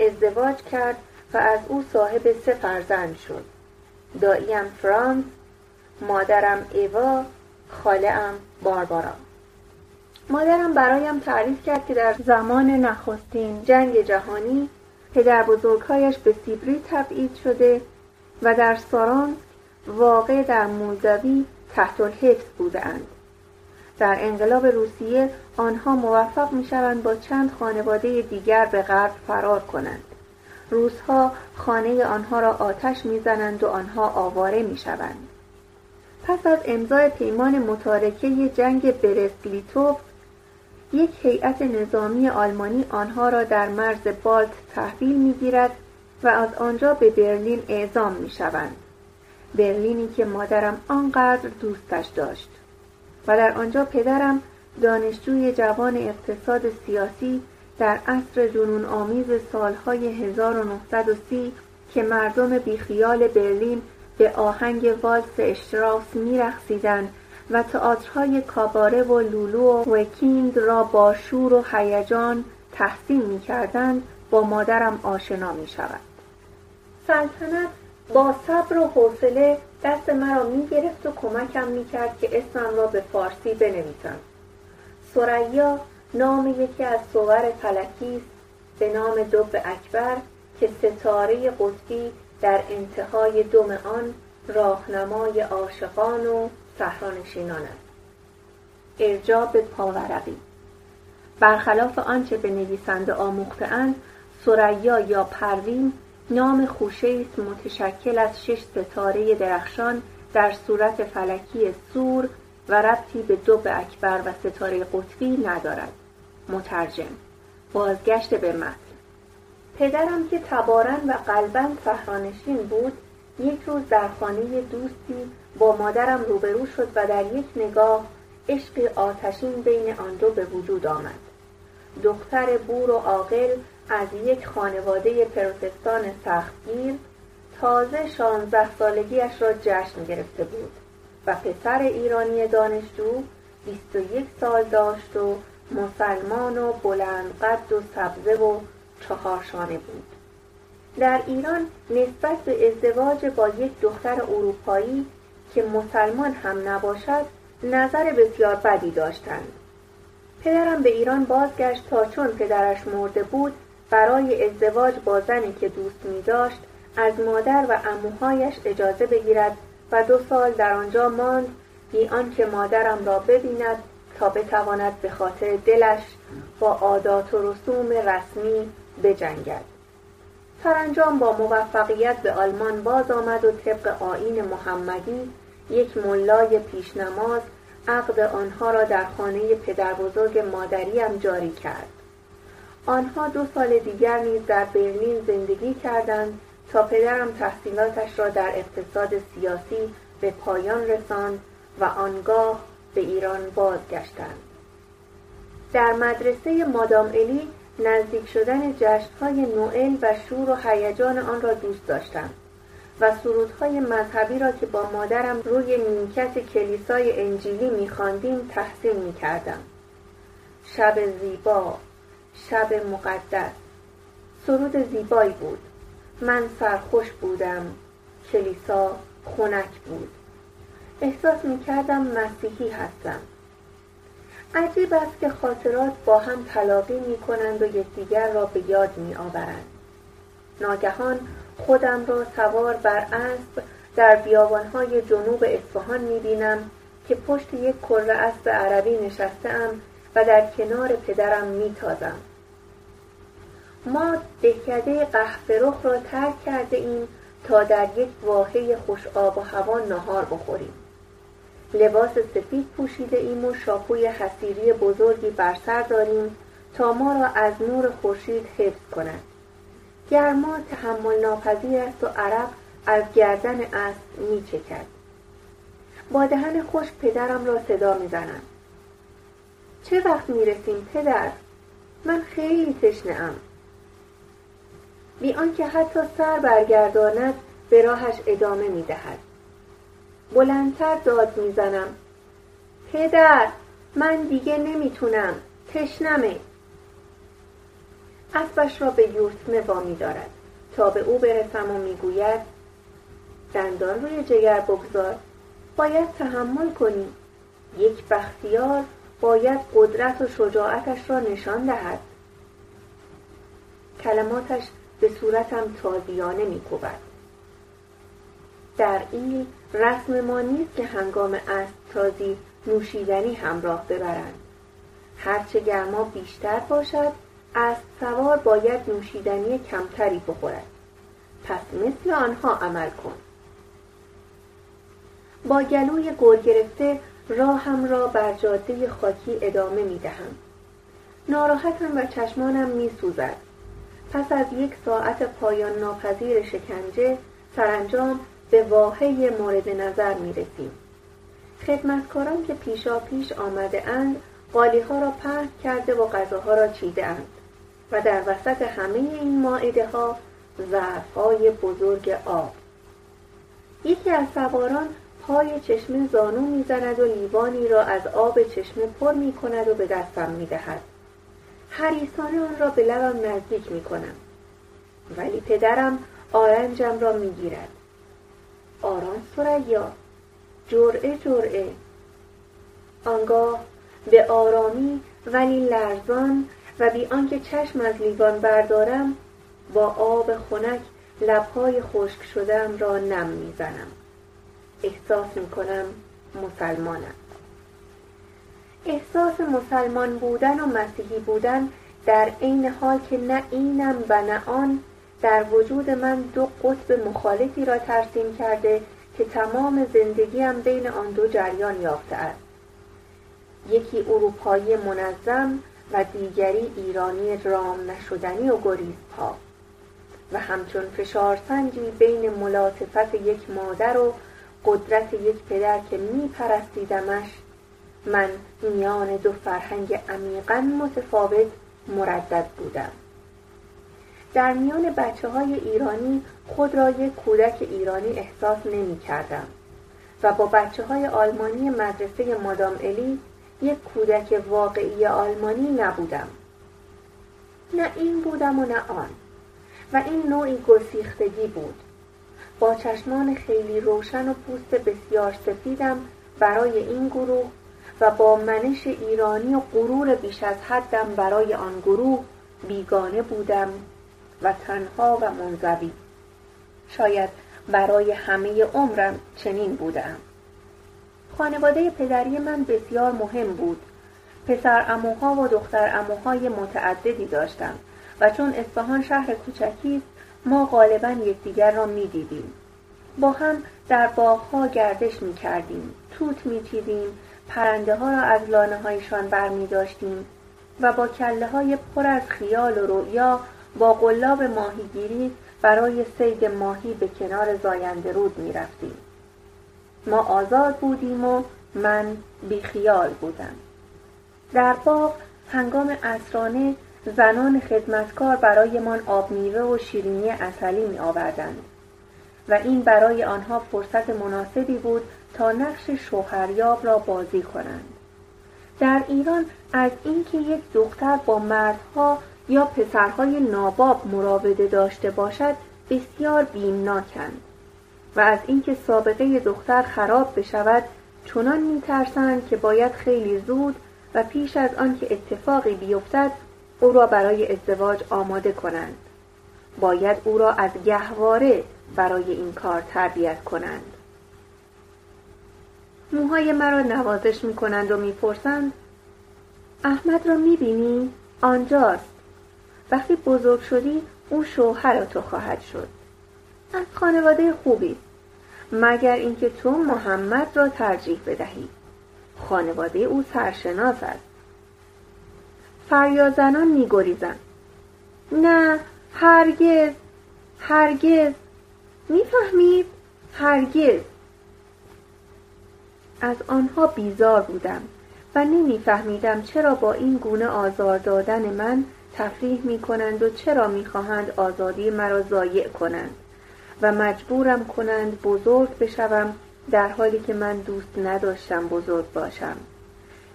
ازدواج کرد و از او صاحب 3 فرزند شد. داییم فرانس، مادرم ایوا، خاله‌ام باربارا. مادرم برایم تعریف کرد که در زمان نخستین جنگ جهانی پدر بزرگهایش به سیبری تبعید شده و در سارانسک واقع در مولداوی تحت الحبس بودند. در انقلاب روسیه آنها موفق می‌شوند با چند خانواده دیگر به غرب فرار کنند. روس‌ها خانه آنها را آتش می‌زنند و آنها آواره می‌شوند. پس از امضای پیمان متارکه جنگ برست-لیتوف، یک هیئت نظامی آلمانی آنها را در مرز بالت تحویل می‌گیرد و از آنجا به برلین اعزام می‌شوند. برلینی که مادرم آنقدر دوستش داشت و در آنجا پدرم دانشجوی جوان اقتصاد سیاسی در عصر جنون آمیز سالهای 1930 که مردم بیخیال برلین به آهنگ والس اشتراس می‌رقصیدند و تئاترهای کاباره و لولو و ویکیند را با شور و هیجان تحسین می‌کردند، با مادرم آشنا می‌شود. سلطنت با صبر و حوصله دست مرا می‌گرفت و کمکم می‌کرد که اسمم را به فارسی بنویسم. ثریا نام یکی از صور فلکی است به نام دب اکبر که ستاره قطبی در انتهای دم آن راهنمای عاشقان و صحرانشینان است. ارجاع به پاورقی. برخلاف آنچه به نویسنده آموخته‌اند، ثریا یا پروین نام خوشه‌ای است متشکل از 6 ستاره درخشان در صورت فلکی سور و ربطی به دب اکبر و ستاره قطبی ندارد. مترجم. بازگشت به متن. پدرم که تباراً و قلباً صحرانشین بود، یک روز در خانه دوستی با مادرم روبرو شد و در یک نگاه عشق آتشین بین آن دو به وجود آمد. دختر بور و عاقل از یک خانواده پروتستان سختگیر تازه 16 سالگی‌اش را جشن گرفته بود و پسر ایرانی دانشجو 21 سال داشت و مسلمان و بلند قد و سبزه و 4 شانه بود. در ایران نسبت به ازدواج با یک دختر اروپایی که مسلمان هم نباشد نظر بسیار بدی داشتند. پدرم به ایران بازگشت تا چون پدرش مرده بود برای ازدواج با زنی که دوست می‌داشت از مادر و عموهایش اجازه بگیرد و 2 سال در آنجا ماند بی آنکه مادرم را ببیند تا بتواند به خاطر دلش با عادات و رسوم رسمی بجنگد. سرانجام با موفقیت به آلمان باز آمد و طبق آیین محمدی یک ملای پیشنماز عقد آنها را در خانه پدر بزرگ مادریم جاری کرد. آنها 2 سال دیگر نیز در برلین زندگی کردند تا پدرم تحصیلاتش را در اقتصاد سیاسی به پایان رساند و آنگاه به ایران بازگشتند. در مدرسه مادام الی نزدیک شدن جشن‌های نوئل و شور و هیجان آن را دوست داشتم و سرودهای مذهبی را که با مادرم روی نیمکت کلیسای انجیلی می‌خواندیم تحسین می‌کردم. شب زیبا، شب مقدس، سرود زیبایی بود. من سرخوش بودم، کلیسا خنک بود. احساس می‌کردم مسیحی هستم. عجیب است که خاطرات با هم تلاقی می‌کنند و یکدیگر را به یاد می‌آورند. ناگهان خودم را سوار بر اسب در بیابان‌های جنوب اصفهان می‌بینم که پشت یک کره اسب عربی نشسته‌ام و در کنار پدرم می‌تازم. ما دهکده قهوه‌رخ را ترک کرده ایم تا در یک واحه خوش آب و هوا نهار بخوریم. لباس سفید پوشیده ایم و شاپوی حصیری بزرگی بر سر داریم تا ما را از نور خورشید حفظ کند. گرما تحمل ناپذیر است و عرق از گردن اسب می‌چکد. با دهن خشک پدرم را صدا می‌زنم. چه وقت می‌رسیم پدر؟ من خیلی تشنه‌ام. بی آنکه حتی سر برگرداند به راهش ادامه می‌دهد. بلندتر داد می‌زنم. پدر، من دیگه نمی‌تونم. تشنمه. اسبش را به یورتمه وامی دارد تا به او برسم و میگوید دندان روی جگر بگذار، باید تحمل کنی. یک بختیار باید قدرت و شجاعتش را نشان دهد. کلماتش به صورتم تازیانه میکوبد. در این رسم ما نیست که هنگام اسب تازی نوشیدنی همراه ببرند. هرچه گرما بیشتر باشد اسب سوار باید نوشیدنی کمتری بخورد. پس مثل آنها عمل کن. با گلوی گل گرفته راهم را بر جاده خاکی ادامه می دهم. ناراحتم و چشمانم می سوزد. پس از یک ساعت پایان ناپذیر شکنجه سرانجام به واحه مورد نظر می رسیم. خدمتکاران که پیشاپیش آمده اند قالی‌ها را پهن کرده و غذاها را چیده اند و در وسط همه این مائده‌ها ظرف‌های بزرگ آب. یکی از سواران پای چشمه زانو می‌زند و لیوانی را از آب چشمه پر می‌کند و به دستم می‌دهد. حریصانه آن را به لبم نزدیک می‌کنم، ولی پدرم آرنجم را می‌گیرد. آرام ثریا، جرعه جرعه. آنگاه به آرامی ولی لرزان و بی آنکه چشم از لیوان بردارم با آب خنک لبهای خشک شده‌ام را نم میزنم. احساس میکنم مسلمانم. احساس مسلمان بودن و مسیحی بودن در عین حال که نه اینم و نه آن در وجود من دو قطب مخالفی را ترسیم کرده که تمام زندگیم بین آن دو جریان یافته است. یکی اروپایی منظم و دیگری ایرانی رام نشدنی و گریزپا و همچون فشارسنجی بین ملاطفت یک مادر و قدرت یک پدر که میپرستیدمش، من میان دو فرهنگ عمیقاً متفاوت مردد بودم. در میان بچه‌های ایرانی خود را یک کودک ایرانی احساس نمی‌کردم و با بچه‌های آلمانی مدرسه مادام الی یک کودک واقعی آلمانی نبودم. نه این بودم و نه آن و این نوعی گسیختگی بود. با چشمان خیلی روشن و پوست بسیار سفیدم برای این گروه و با منش ایرانی و غرور بیش از حدم برای آن گروه بیگانه بودم و تنها و منزوی. شاید برای همه عمرم چنین بودم. خانواده پدری من بسیار مهم بود. پسر عموها و دختر عموهای متعددی داشتم و چون اصفهان شهر کوچکی است ما غالباً یکدیگر را می‌دیدیم. با هم در باغ‌ها گردش می‌کردیم، توت می‌چیدیم، پرنده‌ها را از لانه‌هایشان برمی‌داشتیم و با کله‌های پر از خیال و رؤیا با قلاب ماهیگیری برای صید ماهی به کنار زاینده رود می‌رفتیم. ما آزاد بودیم و من بیخیال بودم. در باغ هنگام عصرانه زنان خدمتکار برایمان آب میوه و شیرینی عسلی می آوردند و این برای آنها فرصت مناسبی بود تا نقش شوهریاب را بازی کنند. در ایران از اینکه یک دختر با مردها یا پسرهای ناباب مراوده داشته باشد بسیار بیمناکند و از اینکه سابقه دختر خراب بشود چنان میترسند که باید خیلی زود و پیش از آن که اتفاقی بیفتد او را برای ازدواج آماده کنند. باید او را از گهواره برای این کار تربیت کنند. موهای مرا نوازش میکنند و میپرسند احمد را میبینی؟ آنجاست. وقتی بزرگ شدی او شوهر تو خواهد شد. از خانواده خوبی است، مگر اینکه تو محمد را ترجیح بدهی. خانواده او سرشناس است. فریازنان می‌گریزند. نه، هرگز، هرگز، می‌فهمید؟ هرگز. از آنها بیزار بودم و نمی‌فهمیدم چرا با این گونه آزار دادن من تفریح می‌کنند و چرا می‌خواهند آزادی مرا ضایع کنند و مجبورم کنند بزرگ بشوم، در حالی که من دوست نداشتم بزرگ باشم،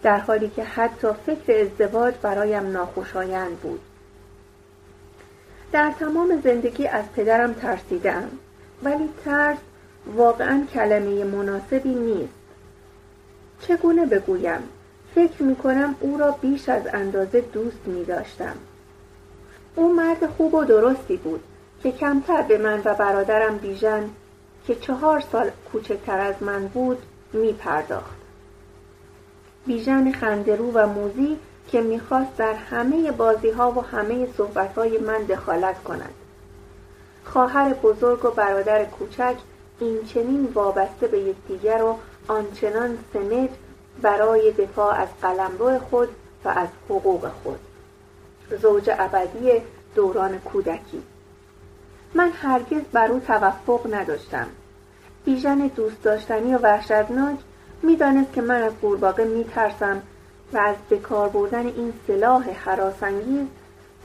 در حالی که حتی فکر ازدواج برایم ناخوشایند بود. در تمام زندگی از پدرم ترسیدم، ولی ترس واقعا کلمه مناسبی نیست. چگونه بگویم؟ فکر می‌کنم او را بیش از اندازه دوست می‌داشتم. او مرد خوب و درستی بود که کمتر به من و برادرم بیژن که 4 سال کوچکتر از من بود می‌پرداخت. بیژن خنده‌رو و موذی که می‌خواست در همه بازی‌ها و همه صحبت‌های من دخالت کند. خواهر بزرگ و برادر کوچک این چنین وابسته به یکدیگر و آنچنان سمج برای دفاع از قلمرو خود و از حقوق خود. زوج ابدی دوران کودکی. من هرگز بر او توفق نداشتم. بیژن دوست داشتنی و وحشتناک می‌دانست که من از قورباغه می‌ترسم و از بکار بردن این سلاح هراس‌انگیز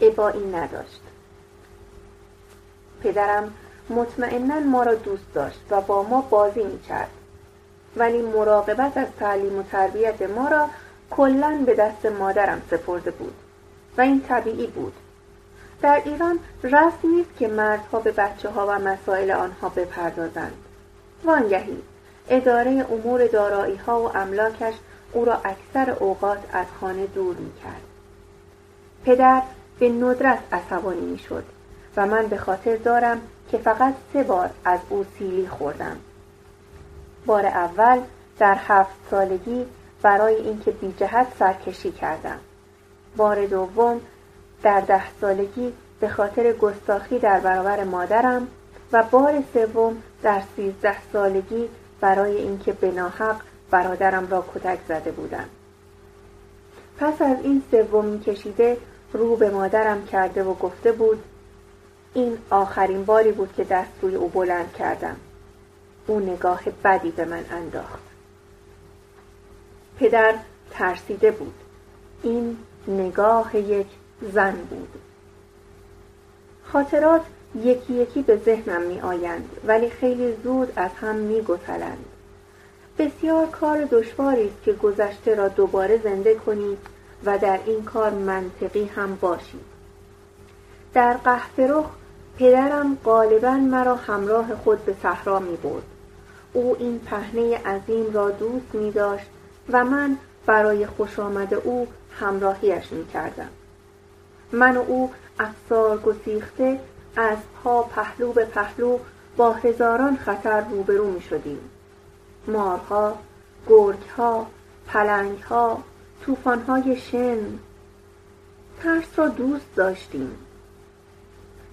ابایی نداشت. پدرم مطمئناً ما را دوست داشت و با ما بازی می‌کرد، ولی مراقبت از تعلیم و تربیت ما را کلاً به دست مادرم سپرده بود و این طبیعی بود. در ایران رسم نیست که مردها به بچه‌ها و مسائل آنها بپردازند. وانگهی اداره امور دارایی‌ها و املاکش او را اکثر اوقات از خانه دور می‌کرد. پدر به ندرت عصبانی می‌شد و من به خاطر دارم که فقط 3 بار از او سیلی خوردم. بار اول در 7 سالگی برای اینکه بی‌جهت سرکشی کردم. بار دوم در 10 سالگی به خاطر گستاخی در برابر مادرم و بار سوم در 13 سالگی برای اینکه به ناحق برادرم را کتک زده بودم. پس از این سومین کشیده رو به مادرم کرده و گفته بود این آخرین باری بود که دست روی او بلند کردم. او نگاه بدی به من انداخت. پدر ترسیده بود. این نگاه یک زن بود. خاطرات یکی یکی به ذهنم می آیند، ولی خیلی زود از هم می گسلند. بسیار کار دشواری است که گذشته را دوباره زنده کنی و در این کار منطقی هم باشی. در قحطرخ پدرم غالباً مرا همراه خود به صحرا می برد. او این پهنه عظیم را دوست می داشت و من برای خوش آمد او همراهیش می کردم. من و او افسار گسیخته از پا پهلو به پهلو با هزاران خطر روبرو می شدیم. مارها، گرگها، پلنگها، طوفان‌های شن. ترس را دوست داشتیم.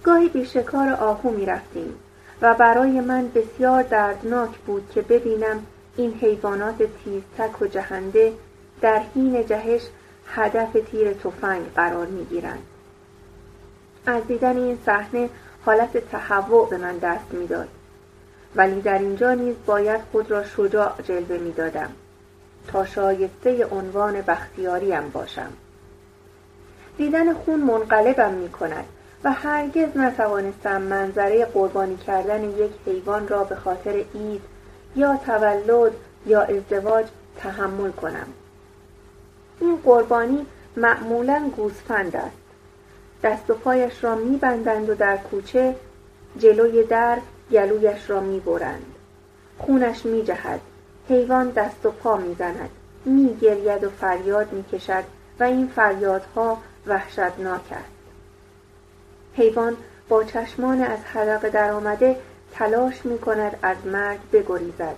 گاهی به شکار آهو می رفتیم و برای من بسیار دردناک بود که ببینم این حیوانات تیزتک و جهنده در حین جهش هدف تیر تفنگ قرار می گیرند. از دیدن این صحنه حالت تهوع به من دست می داد، ولی در اینجا نیز باید خود را شجاع جلوه می دادم تا شایسته عنوان بختیاریم باشم. دیدن خون منقلبم می کند و هرگز نتوانستم منظره قربانی کردن یک حیوان را به خاطر عید یا تولد یا ازدواج تحمل کنم. این قربانی معمولاً گوسفند است. دست و پایش را می‌بندند و در کوچه جلوی در گلویش را می‌برند. خونش می‌جهد. حیوان دست و پا می‌زند، می‌گرید و فریاد می‌کشد و این فریادها وحشتناک است. حیوان با چشمان از حلق درآمده تلاش می‌کند از مرگ بگریزد.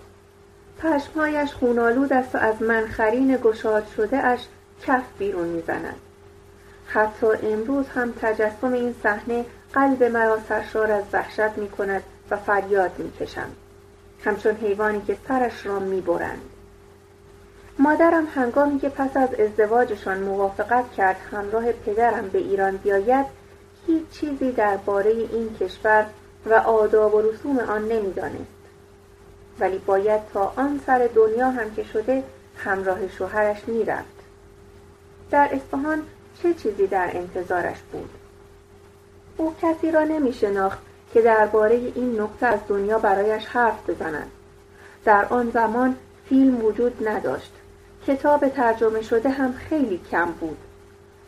پشمهایش خونالود است و از منخرین گشاد شده اش کف بیرون میزند. حتی امروز هم تجسم این صحنه قلب مرا سرشار از وحشت می کند و فریاد میکشم، همچون حیوانی که سرش را میبرند. مادرم هنگامی که پس از ازدواجشان موافقت کرد همراه پدرم به ایران بیاید، هیچ چیزی درباره این کشور و آداب و رسوم آن نمیدانست، ولی باید تا آن سر دنیا هم که شده همراه شوهرش میرفت. در اصفهان چه چیزی در انتظارش بود؟ او کسی را نمیشناخت که درباره این نقطه از دنیا برایش حرف بزنند. در آن زمان فیلم وجود نداشت، کتاب ترجمه شده هم خیلی کم بود.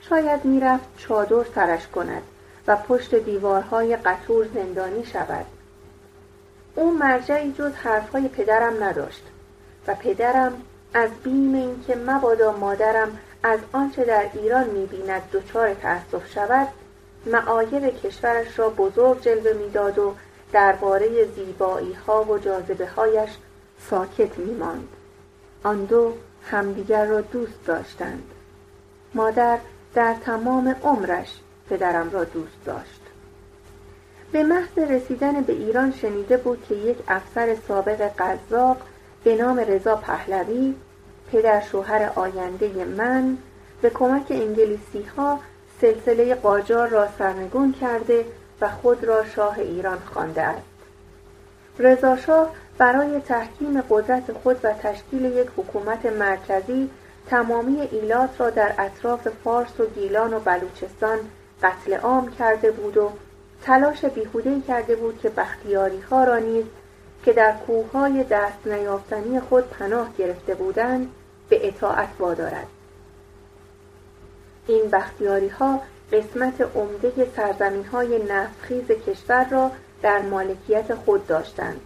شاید میرفت چادر سرش کند و پشت دیوارهای قصور زندانی شود. او مرجعی جز حرفهای پدرم نداشت و پدرم از بیم این که مبادا مادرم از آنچه در ایران می‌بیند دچار تأسف شود، معایب کشورش را بزرگ جلوه می‌داد و درباره زیبایی‌ها و جاذبه‌هایش ساکت می‌ماند. آن دو همدیگر را دوست داشتند. مادر در تمام عمرش پدرم را دوست داشت. به محض رسیدن به ایران شنیده بود که یک افسر سابق قزاق به نام رضا پهلوی، پدر شوهر آینده من، به کمک انگلیسی ها سلسله قاجار را سرنگون کرده و خود را شاه ایران خوانده است. رضا شاه برای تحکیم قدرت خود و تشکیل یک حکومت مرکزی تمامی ایلات را در اطراف فارس و گیلان و بلوچستان قتل عام کرده بود و تلاش بیهوده‌ای کرده بود که بختیاری‌ها را نیز که در کوه‌های دست نیافتنی خود پناه گرفته بودند به اطاعت وادارد. این بختیاری‌ها قسمت عمده سرزمین‌های نفتخیز کشور را در مالکیت خود داشتند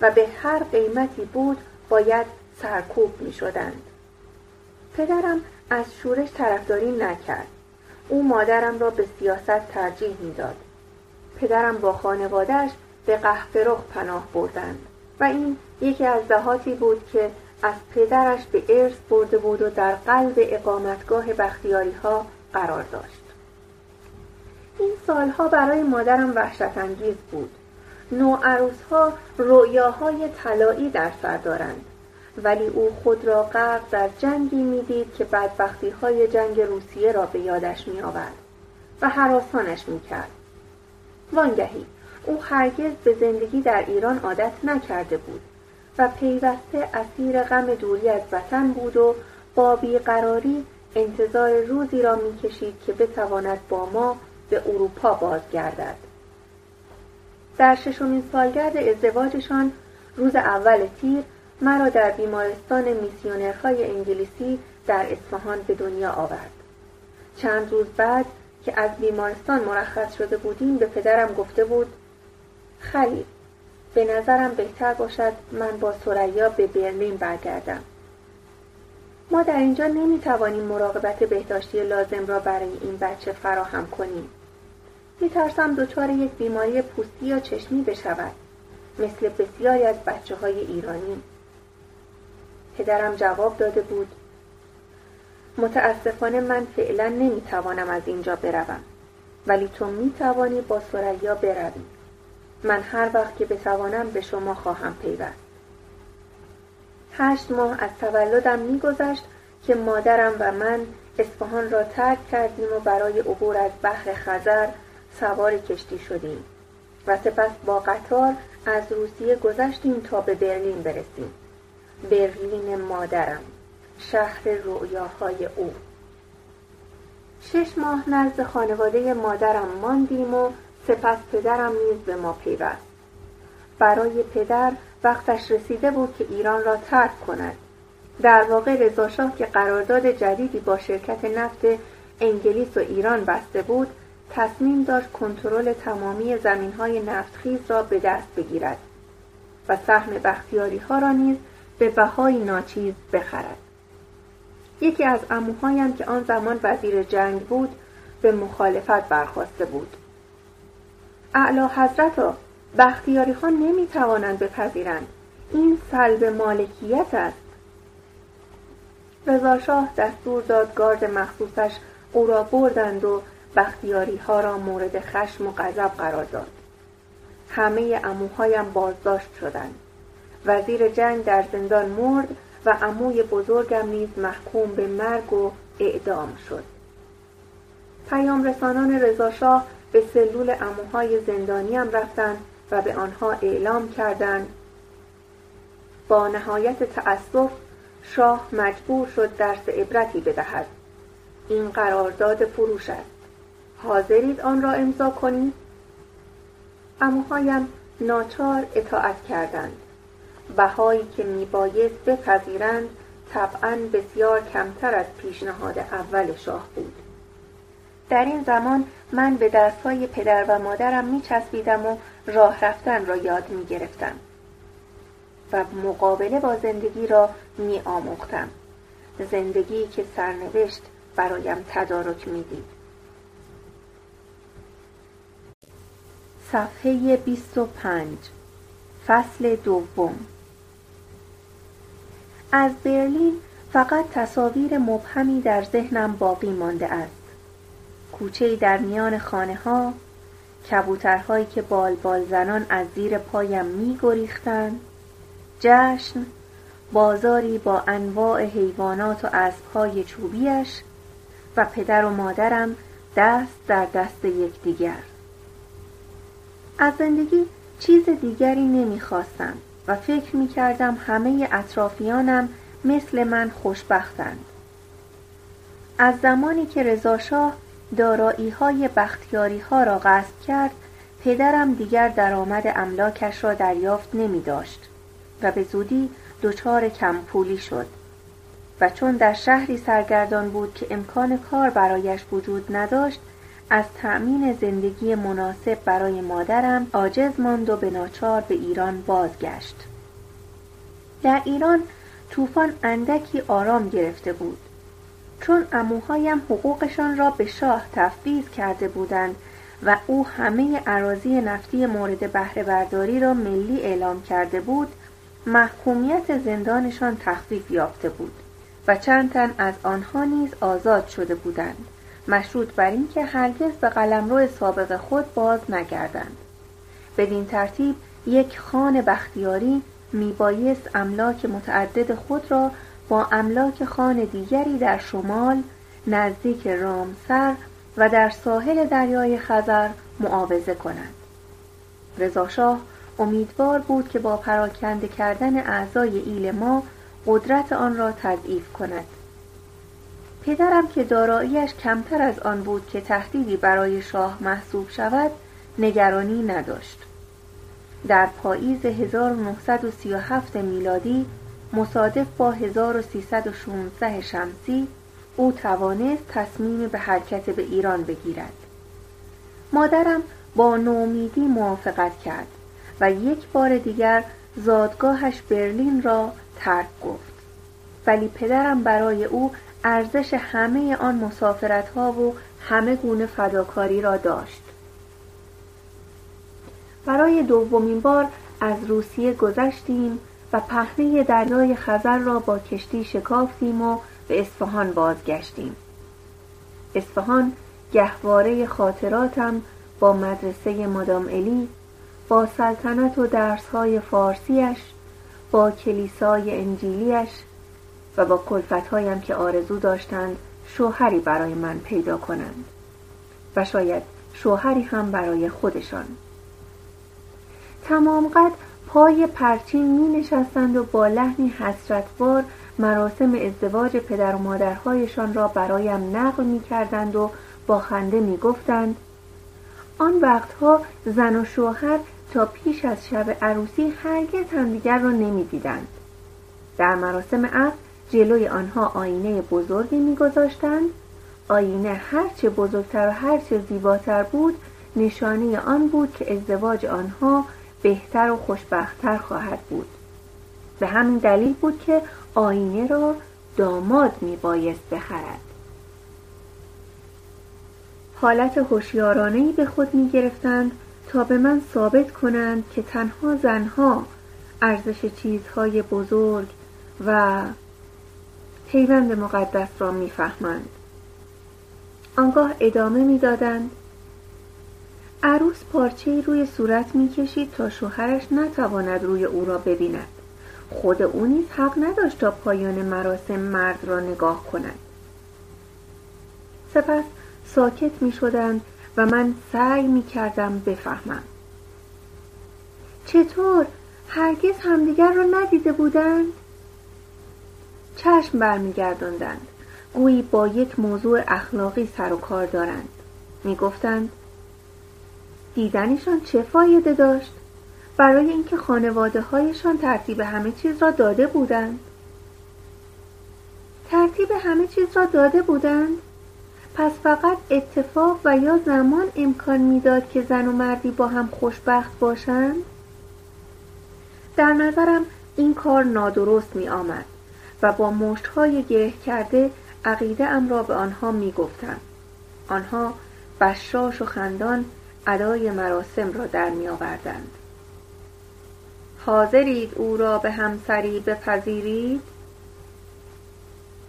و به هر قیمتی بود باید سرکوب می‌شدند. پدرم از شورش طرفداری نکرد. او مادرم را به سیاست ترجیح می‌داد. پدرم با خانواده‌اش به قهفرخ پناه بردند و این یکی از دهاتی بود که از پدرش به ارث برده بود و در قلب اقامتگاه بختیاری‌ها قرار داشت. این سالها برای مادرم وحشت انگیز بود. نوعروس‌ها رؤیاهای طلایی در سر دارند، ولی او خود را غرق در جنگی می‌دید که بدبختی‌های جنگ روسیه را به یادش می‌آورد و هراسانش می‌کرد. وانگهی او هرگز به زندگی در ایران عادت نکرده بود و پیوسته اسیر غم دوری از وطن بود و با بیقراری انتظار روزی را می‌کشید که بتواند با ما به اروپا بازگردد. در ششمین سالگرد ازدواجشان روز اول تیر مرا در بیمارستان میسیونرهای انگلیسی در اصفهان به دنیا آورد. چند روز بعد که از بیمارستان مرخص شده بودیم به پدرم گفته بود: خلیل، به نظرم بهتر باشد من با ثریا به برلین برگردم. ما در اینجا نمیتوانیم مراقبت بهداشتی لازم را برای این بچه فراهم کنیم. میترسم دچار یک بیماری پوستی یا چشمی بشود، مثل بسیاری از بچه های ایرانی. پدرم جواب داده بود: متاسفانه من فعلا نمیتوانم از اینجا بروم، ولی تو میتوانی با ثریا بروی. من هر وقت که بتوانم به شما خواهم پیوست. 8 ماه از تولدم میگذشت که مادرم و من اصفهان را ترک کردیم و برای عبور از بحر خزر سوار کشتی شدیم و سپس با قطار از روسیه گذشتیم تا به برلین برسیم. برلین مادرم، شهر رؤیاهای او. 6 ماه نزد خانواده مادرم ماندیم و سپس پدرم نیز به ما پیوست. برای پدر وقتش رسیده بود که ایران را ترک کند. در واقع رضا شاه که قرارداد جدیدی با شرکت نفت انگلیس و ایران بسته بود، تصمیم داشت کنترل تمامی زمین‌های نفتخیز را به دست بگیرد و سهم بختیاری‌ها را نیز به بهای ناچیز بخرد. یکی از عموهایم که آن زمان وزیر جنگ بود به مخالفت برخاسته بود. اعلی حضرتا، بختیاری ها نمی توانند بپذیرند. این سلب مالکیت است. رضا شاه دستور داد گارد مخصوصش او را بردند و بختیاری ها را مورد خشم و غضب قرار داد. همه عموهایم بازداشت شدند. وزیر جنگ در زندان مرد و عموی بزرگم نیز محکوم به مرگ و اعدام شد. پیام رسانان رضا شاه به سلول عموهای زندانیم رفتند و به آنها اعلام کردند: با نهایت تأسف شاه مجبور شد درس عبرتی بدهد. این قرارداد فروش است. حاضرید آن را امضا کنید؟ عموهایم ناچار اطاعت کردند. بهایی که میبایست بپذیرند طبعاً بسیار کمتر از پیشنهاد اول شاه بود. در این زمان من به دستهای پدر و مادرم میچسبیدم و راه رفتن را یاد میگرفتم و مقابله با زندگی را میآموختم. زندگی که سرنوشت برایم تدارک میدید. صفحه 25، فصل دوم. از برلین فقط تصاویر مبهمی در ذهنم باقی مانده است. کوچه‌ای در میان خانه‌ها، کبوترهایی که بالبال زنان از زیر پایم می‌گریختند، جشن، بازاری با انواع حیوانات و اسب‌های چوبیش و پدر و مادرم دست در دست یکدیگر. از زندگی چیز دیگری نمی‌خواستم و فکر می‌کردم همه اطرافیانم مثل من خوشبختند. از زمانی که رضا شاه دارایی‌های بختیاری‌ها را غصب کرد، پدرم دیگر درآمد املاکش را دریافت نمی‌داشت و به زودی دچار کمپولی شد و چون در شهری سرگردان بود که امکان کار برایش وجود نداشت، از تأمین زندگی مناسب برای مادرم عاجز ماند و به ناچار به ایران بازگشت. در ایران طوفان اندکی آرام گرفته بود. چون عموهایم حقوقشان را به شاه تفویض کرده بودند و او همه اراضی نفتی مورد بهره برداری را ملی اعلام کرده بود، محکومیت زندانشان تخفیف یافته بود و چند تن از آنها نیز آزاد شده بودند، مشروط بر این که هرگز به قلمرو سابق خود باز نگردند. بدین ترتیب یک خان بختیاری میبایست املاک متعدد خود را با املاک خان دیگری در شمال نزدیک رامسر و در ساحل دریای خزر معاوضه کنند. رضا شاه امیدوار بود که با پراکنده کردن اعضای ایل ما قدرت آن را تضعیف کند. پدرم که داراییش کمتر از آن بود که تهدیدی برای شاه محسوب شود، نگرانی نداشت. در پاییز 1937 میلادی مصادف با 1316 شمسی، او توانست تصمیم به حرکت به ایران بگیرد. مادرم با نومیدی موافقت کرد و یک بار دیگر زادگاهش برلین را ترک گفت. ولی پدرم برای او ارزش همه آن مسافرت‌ها و همه گونه فداکاری را داشت. برای دومین بار از روسیه گذشتیم و پهنه دریای خزر را با کشتی شکافتیم و به اصفهان بازگشتیم. اصفهان گهواره خاطراتم با مدرسه مادام الی، با سلطنت و درس‌های فارسیش، با کلیسای انجیلیش و با کلفت‌هایم که آرزو داشتند شوهری برای من پیدا کنند و شاید شوهری هم برای خودشان. تمام قد پای پرچین می نشستند و با لحنی حسرتبار مراسم ازدواج پدر و مادرهایشان را برایم نقل می کردند و با خنده می گفتند: آن وقتها زن و شوهر تا پیش از شب عروسی هرگز همدیگر را نمی دیدند. در مراسم عقد جلوی آنها آینه بزرگی می گذاشتند. آینه هرچه بزرگتر و هرچه زیباتر بود، نشانه آن بود که ازدواج آنها بهتر و خوشبختتر خواهد بود. به همین دلیل بود که آینه را داماد میبایست بخرد. حالت هوشیارانه‌ای به خود میگرفتند تا به من ثابت کنند که تنها زنها ارزش چیزهای بزرگ و پیوند مقدس را میفهمند. آنگاه ادامه میدادند: عروس پارچه‌ای روی صورت می‌کشید تا شوهرش نتواند روی او را ببیند. خود او نیز حق نداشت تا پایان مراسم مرد را نگاه کند. سپس ساکت می‌شدند و من سعی می‌کردم بفهمم. چطور؟ هرگز همدیگر را ندیده بودند؟ چشم برمیگرداندند. گویی با یک موضوع اخلاقی سر و کار دارند. می‌گفتند دیدنشان چه فایده داشت؟ برای اینکه خانواده‌هایشان ترتیب همه چیز را داده بودند. ترتیب همه چیز را داده بودند؟ پس فقط اتفاق و یا زمان امکان میداد که زن و مردی با هم خوشبخت باشند؟ در نظرم این کار نادرست می آمد و با مشت‌های گره کرده عقیده ام را به آنها می گفتم. آنها بشاش و خندان ادای مراسم را در می آوردند. حاضرید او را به همسری بپذیرید؟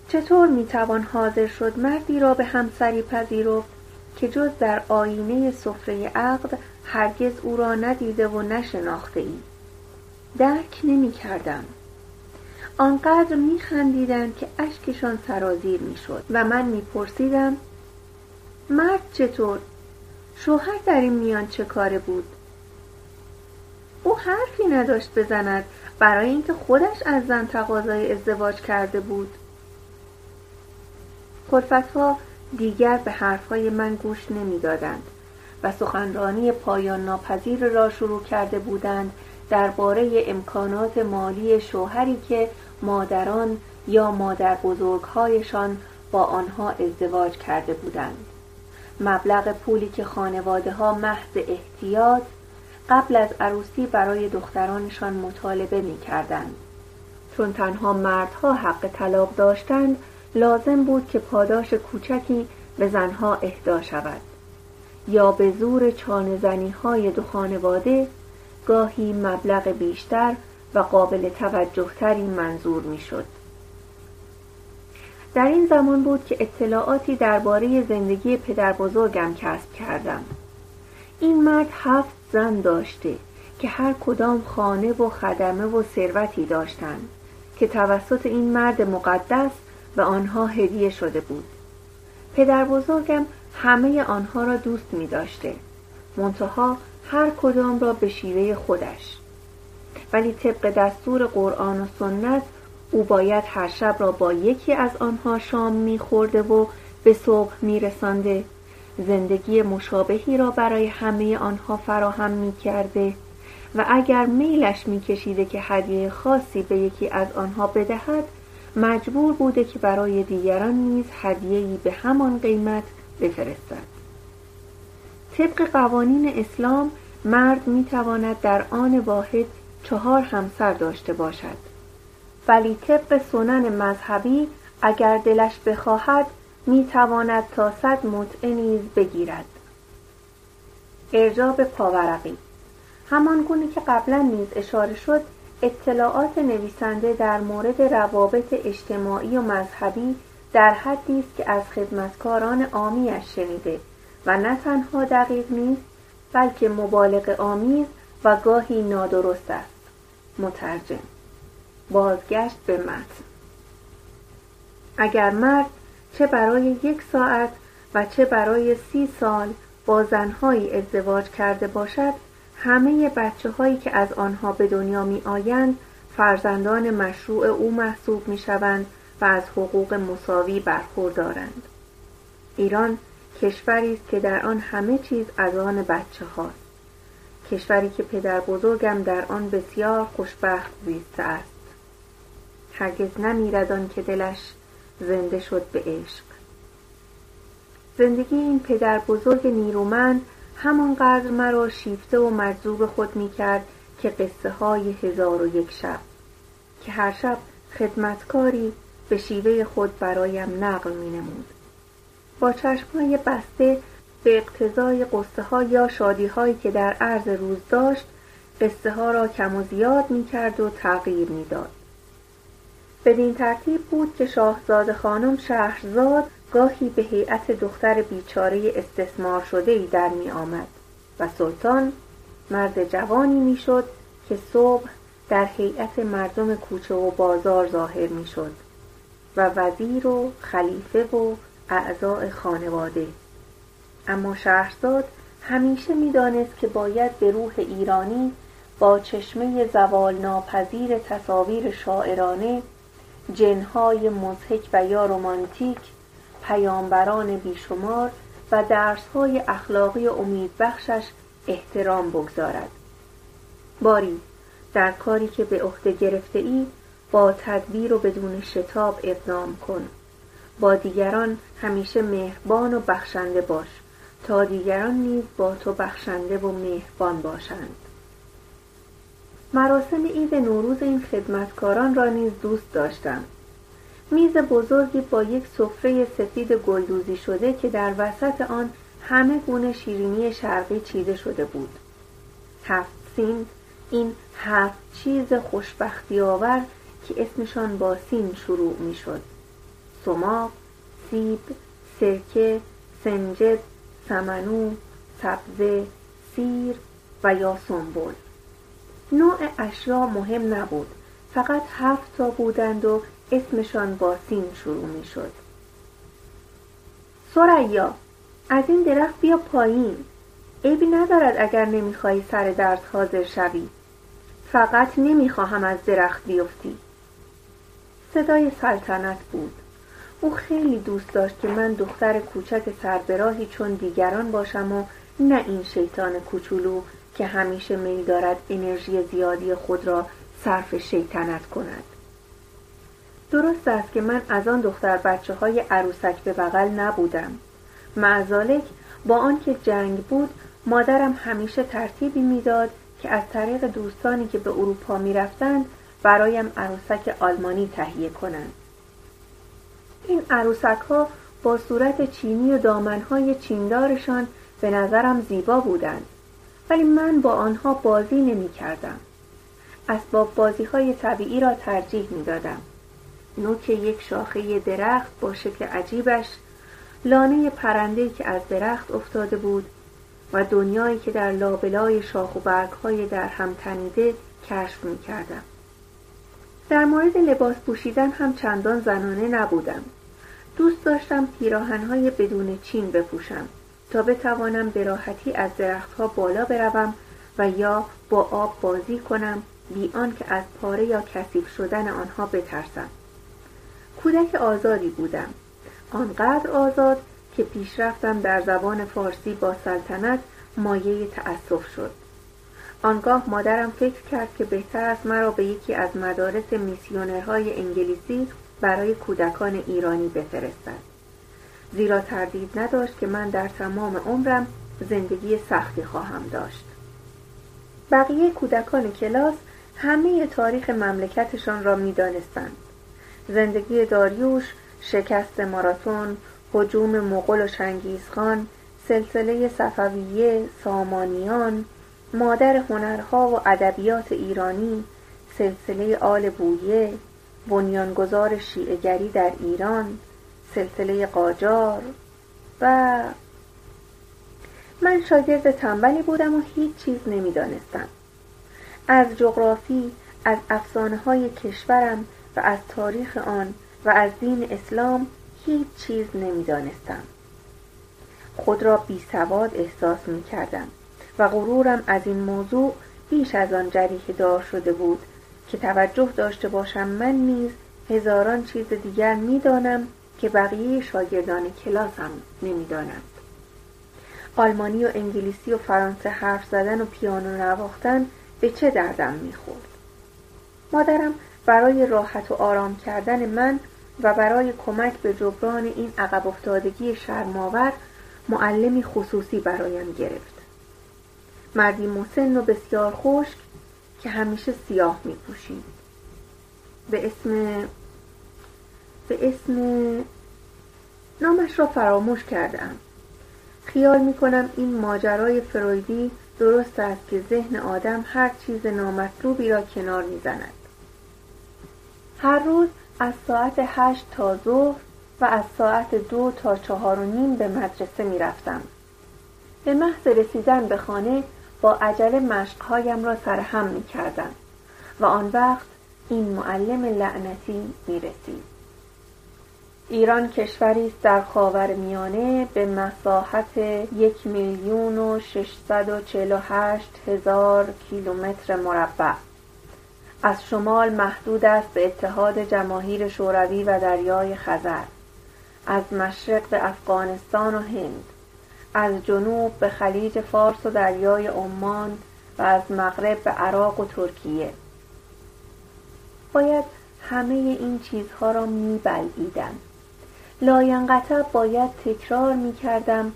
چطور می توان حاضر شد مردی را به همسری پذیرفت که جز در آینه سفره عقد هرگز او را ندیده و نشناخته ای؟ درک نمی کردم. آنقدر می خندیدند که اشکشان سرازیر می شد و من می پرسیدم مرد چطور؟ شوهر در این میان چه کاره بود؟ او حرفی نداشت بزند برای اینکه خودش از زن تقاضای ازدواج کرده بود. کلفت‌ها دیگر به حرفهای من گوش نمی‌دادند و سخنرانی پایان ناپذیر را شروع کرده بودند درباره امکانات مالی شوهری که مادران یا مادر بزرگ‌هایشان با آنها ازدواج کرده بودند. مبلغ پولی که خانواده‌ها محض احتیاط قبل از عروسی برای دخترانشان مطالبه می‌کردند. چون تنها مردها حق طلاق داشتند، لازم بود که پاداش کوچکی به زنها اهدا شود یا به زور چانه‌زنی‌های دو خانواده گاهی مبلغ بیشتر و قابل توجه‌تری منظور می‌شد. در این زمان بود که اطلاعاتی درباره زندگی پدر بزرگم کسب کردم. این مرد 7 زن داشته که هر کدام خانه و خدمه و ثروتی داشتند که توسط این مرد مقدس به آنها هدیه شده بود. پدر بزرگم همه آنها را دوست می داشته، منتها هر کدام را به شیوه خودش، ولی طبق دستور قرآن و سنت او باید هر شب را با یکی از آنها شام می خورده و به صبح می رسانده، زندگی مشابهی را برای همه آنها فراهم می کرده و اگر میلش می کشیده که هدیه خاصی به یکی از آنها بدهد مجبور بوده که برای دیگران نیز هدیه‌ای به همان قیمت بفرستد. طبق قوانین اسلام مرد می تواند در آن واحد 4 همسر داشته باشد، ولی طبق سنن مذهبی اگر دلش بخواهد می تواند تا 100 متعه نیز بگیرد. ارجاع به پاورقی. همانگونه که قبلا نیز اشاره شد، اطلاعات نویسنده در مورد روابط اجتماعی و مذهبی در حدی است که از خدمتکاران عامیش شنیده و نه تنها دقیق نیست بلکه مبالغه آمیز و گاهی نادرست است. مترجم. بازگشت به متن. اگر مرد چه برای 1 ساعت و چه برای 30 سال با زنهایی ازدواج کرده باشد، همه بچه‌هایی که از آنها به دنیا می‌آیند فرزندان مشروع او محسوب می‌شوند و از حقوق مساوی برخوردارند. ایران کشوری است که در آن همه چیز از آن بچه‌هاست. کشوری که پدر بزرگم در آن بسیار خوشبخت زیسته است. هرگز نمیرد آن که دلش زنده شد به عشق. زندگی این پدر بزرگ نیرومند همانقدر مرا شیفته و مجذوب خود می کرد که قصه های 1001 شب که هر شب خدمتکاری به شیوه خود برایم نقل می نمود. با چشمای بسته به اقتضای قصه ها یا شادی هایی که در عرض روز داشت، قصه ها را کم و زیاد می کرد و تغییر می داد. بدین ترتیب بود که شاهزاده خانم شهرزاد گاهی به هیئت دختر بیچاره استثمار شده ای در می آمد و سلطان مرد جوانی میشد که صبح در هیئت مردم کوچه و بازار ظاهر میشد و وزیر و خلیفه و اعضای خانواده. اما شهرزاد همیشه میدانست که باید به روح ایرانی با چشمه زوال ناپذیر تصاویر شاعرانه، جنهای مضحک و یا رمانتیک، پیامبران بیشمار و درسهای اخلاقی امیدبخشش احترام بگذارد. باری در کاری که به عهده گرفته ای با تدبیر و بدون شتاب اقدام کن. با دیگران همیشه مهربان و بخشنده باش تا دیگران نیز با تو بخشنده و مهربان باشند. مراسم عید نوروز این خدمتکاران را نیز دوست داشتم. میز بزرگی با یک سفره سفید گلدوزی شده که در وسط آن همه گونه شیرینی شرقی چیده شده بود. هفت سین، این هفت چیز خوشبختی آور که اسمشان با سین شروع می شد: سماق، سیب، سرکه، سنجد، سمنو، سبزه، سیر و یا سنبل. نوع اشیا مهم نبود، فقط 7 تا بودند و اسمشان با سین شروع می شد. ثریا، از این درخت بیا پایین. عیبی ندارد اگر نمیخوای سر درس حاضر شوی، فقط نمیخواهم از درخت بیفتی. صدای سلطنت بود. او خیلی دوست داشت که من دختر کوچک سربراهی چون دیگران باشم و نه این شیطان کوچولو که همیشه میل دارد انرژی زیادی خود را صرف شیطنت کند. درست است که من از آن دختر بچه های عروسک به بغل نبودم. معذالک با آنکه جنگ بود، مادرم همیشه ترتیبی میداد که از طریق دوستانی که به اروپا میرفتند برایم عروسک آلمانی تهیه کنند. این عروسک ها با صورت چینی و دامنهای چیندارشان به نظرم زیبا بودند، ولی من با آنها بازی نمی کردم. اسباب بازی های طبیعی را ترجیح می دادم. نوک یک شاخه درخت با شکل عجیبش، لانه پرنده‌ای که از درخت افتاده بود و دنیایی که در لابلای شاخ و برگ‌های در هم تنیده کشف می‌کردم. در مورد لباس پوشیدن هم چندان زنانه نبودم. دوست داشتم پیراهن‌های بدون چین بپوشم تا بتوانم به راحتی از درخت‌ها بالا بروم و یا با آب بازی کنم بی آنکه از پاره یا کثیف شدن آنها بترسم. کودک آزادی بودم، آنقدر آزاد که پیشرفتم در زبان فارسی با سلطنت مایه تأسف شد. آنگاه مادرم فکر کرد که بهتر است مرا به یکی از مدارس میسیونرهای انگلیسی برای کودکان ایرانی بفرستد، زیرا تردید نداشت که من در تمام عمرم زندگی سختی خواهم داشت. بقیه کودکان کلاس همه تاریخ مملکتشان را می‌دانستند: زندگی داریوش، شکست ماراتون، هجوم مغول و چنگیزخان، سلسله صفویه، سامانیان، مادر هنرها و ادبیات ایرانی، سلسله آل بویه، بنیانگذار شیعه‌گری در ایران، سلسله قاجار و من شاگرد تنبلی بودم و هیچ چیز نمی‌دانستم. از جغرافی، از افسانه‌های کشورم و از تاریخ آن و از دین اسلام هیچ چیز نمی‌دانستم. خود را بی‌سواد احساس می‌کردم و غرورم از این موضوع بیش از آن جریحه دار شده بود که توجه داشته باشم من نیز هزاران چیز دیگر می‌دانم که بقیه شاگردان کلاسم نمی‌دانند. آلمانی و انگلیسی و فرانسه حرف زدن و پیانو نواختن به چه دردم می‌خورد. مادرم برای راحت و آرام کردن من و برای کمک به جبران این عقب افتادگی شرم‌آور معلمی خصوصی برایم گرفت. مردی مسن و بسیار خشک که همیشه سیاه می‌پوشید، به اسم نامش را فراموش کردم. خیال می‌کنم این ماجرای فرویدی درست است که ذهن آدم هر چیز نامطلوبی را کنار می‌زند. هر روز از ساعت 8 تا ظهر و از ساعت 2 تا 4:30 به مدرسه می رفتم. به محض رسیدن به خانه با عجله مشقهایم را سرهم می کردم و آن وقت این معلم لعنتی می رسید. ایران کشوری است در خاورمیانه به مساحت 1,648,000 کیلومتر مربع. از شمال محدود است به اتحاد جماهیر شوروی و دریای خزر، از مشرق به افغانستان و هند، از جنوب به خلیج فارس و دریای عمان و از مغرب به عراق و ترکیه. باید همه این چیزها را می‌بلعیدم. لاینقطع باید تکرار می‌کردم: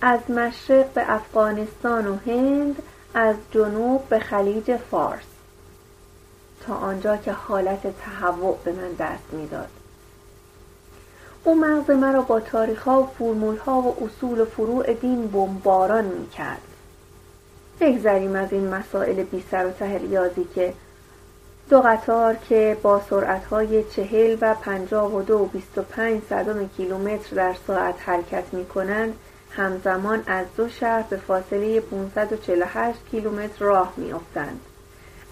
از مشرق به افغانستان و هند، از جنوب به خلیج فارس، تا آنجا که حالت تهوع به من دست می‌داد. او مغز مرا با تاریخ‌ها و فرمول‌ها و اصول و فروع دین بمباران می‌کرد. بگذریم از این مسائل بی سر و ته ریاضی که دو قطار که با سرعت‌های 40 و 52 و 25 کیلومتر در ساعت حرکت می‌کنند، همزمان از دو شهر به فاصله 548 کیلومتر راه می‌افتند.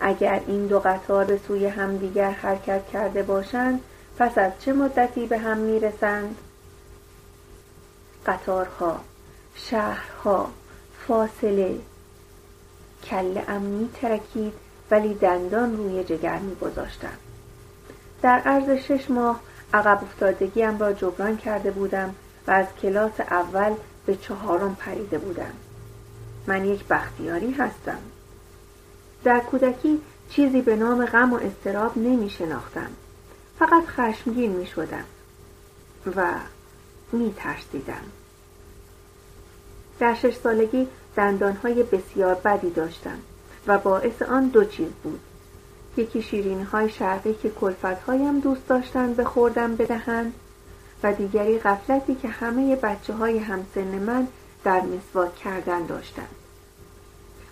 اگر این دو قطار به سوی همدیگر حرکت کرده باشند، پس از چه مدتی به هم می‌رسند؟ قطارها، شهرها، فاصله. کله‌ام می‌ترکید ولی دندان روی جگر می‌گذاشتم. در عرض 6 ماه عقب افتادگیم را جبران کرده بودم و از کلاس اول به 4م پریده بودم. من یک بختیاری هستم. در کودکی چیزی به نام غم و اضطراب نمی‌شناختم. فقط خشمگین می‌شدم و می‌ترسیدم. در 6 سالگی دندان‌های بسیار بدی داشتم و باعث آن 2 چیز بود: یکی شیرینی‌های شرقی که کلفت‌هایم دوست داشتند به خوردن بدهند و دیگری غفلتی که همه بچه‌های همسن من در مسواک کردن داشتند.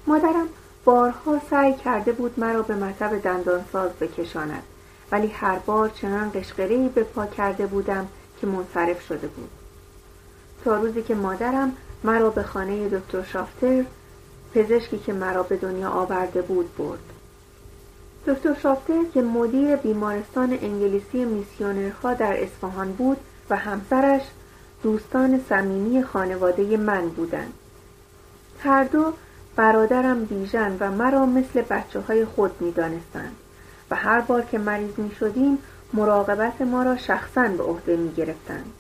مادرم بارها سعی کرده بود مرا به مطب دندانساز بکشاند، ولی هر بار چنان قشقره‌ای به پا کرده بودم که منصرف شده بود، تا روزی که مادرم مرا به خانه دکتر شافتر، پزشکی که مرا به دنیا آورده بود، برد. دکتر شافتر که مدیر بیمارستان انگلیسی میسیونرها در اصفهان بود و همسرش دوستان صمیمی خانواده من بودند. هر دو برادرم بیژن و مرا مثل بچه‌های خود می‌دانستند و هر بار که مریض می‌شدیم مراقبت ما را شخصاً به عهده می‌گرفتند.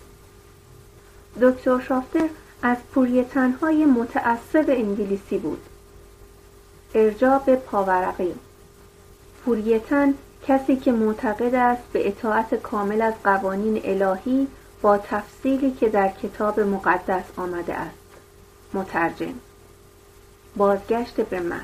دکتر شافتر از پوریتن‌های متعصب انگلیسی بود. ارجاع به پاورقی. پوریتن کسی که معتقد است به اطاعت کامل از قوانین الهی با تفصیلی که در کتاب مقدس آمده است. مترجم. بازگشت به متن.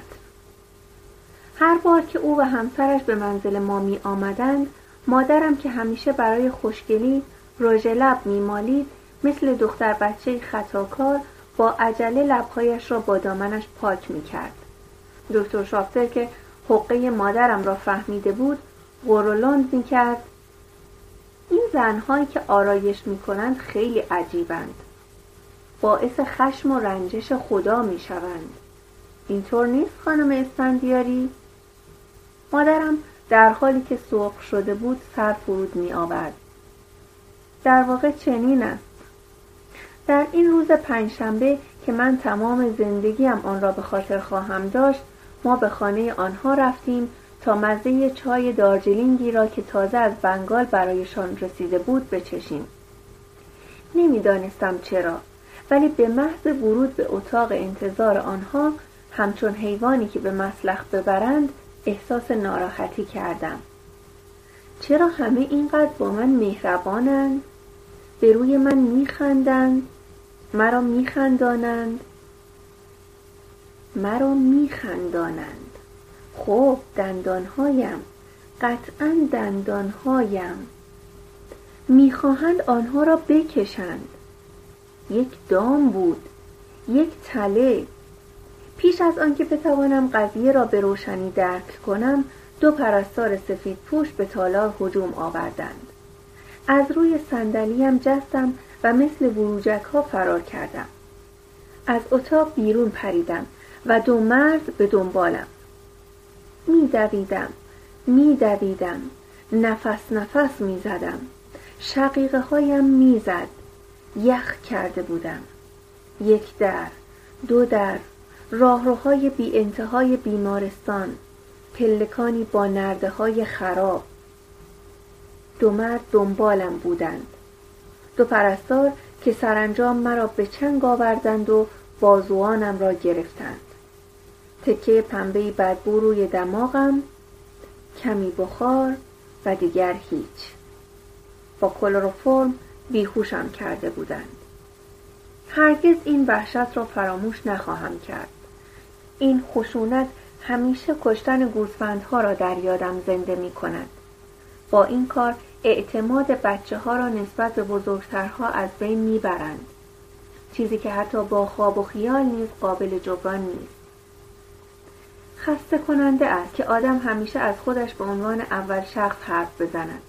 هر بار که او و همسرش به منزل ما می آمدند، مادرم که همیشه برای خوشگلی رژ لب می مالید، مثل دختر بچه خطاکار با عجله لبهایش را با دامنش پاک می کرد. دکتر شافتر که حقه مادرم را فهمیده بود، غرولند می کرد: این زنهایی که آرایش می کنند خیلی عجیبند. باعث خشم و رنجش خدا می شوند. اینطور نیست خانم اسفندیاری؟ مادرم در حالی که سرخ شده بود سر فرود می آورد. در واقع چنین است. در این روز پنجشنبه که من تمام زندگیم آن را به خاطر خواهم داشت، ما به خانه آنها رفتیم تا مزه چای دارجلینگی را که تازه از بنگال برایشان رسیده بود بچشیم. نمیدانستم چرا، ولی به محض ورود به اتاق انتظار آنها، همچون حیوانی که به مسلخ ببرند، احساس ناراحتی کردم. چرا همه اینقدر با من مهربانند؟ به روی من میخندند، مرا میخندانند. خب، قطعا دندانهایم میخواهند آنها را بکشند. یک دام بود، یک تله. پیش از آنکه بتوانم قضیه را به روشنی درک کنم، 2 پرستار سفید پوش به تالار هجوم آوردند. از روی صندلیم جستم و مثل بروجک ها فرار کردم. از اتاق بیرون پریدم و دو مرد به دنبالم. می دویدم، نفس می زدم، شقیقه هایم می زد. یخ کرده بودم. یک در، دو در، راهروهای بی انتهای بیمارستان، پلکانی با نرده های خراب. دو مرد دنبالم بودند، دو پرستار که سرانجام مرا به چنگ آوردند و بازوانم را گرفتند. تکه پنبهی بدبو روی دماغم، کمی بخار و دیگر هیچ. با کلروفرم بیهوشم کرده بودند. هرگز این وحشت را فراموش نخواهم کرد. این خشونت همیشه کشتن گوسفندها را در یادم زنده می کند. با این کار اعتماد بچه ها را نسبت به بزرگترها از بین می برند. چیزی که حتی با خواب و خیال نیز قابل جبران نیست. خسته کننده است که آدم همیشه از خودش به عنوان اول شخص حرف بزند.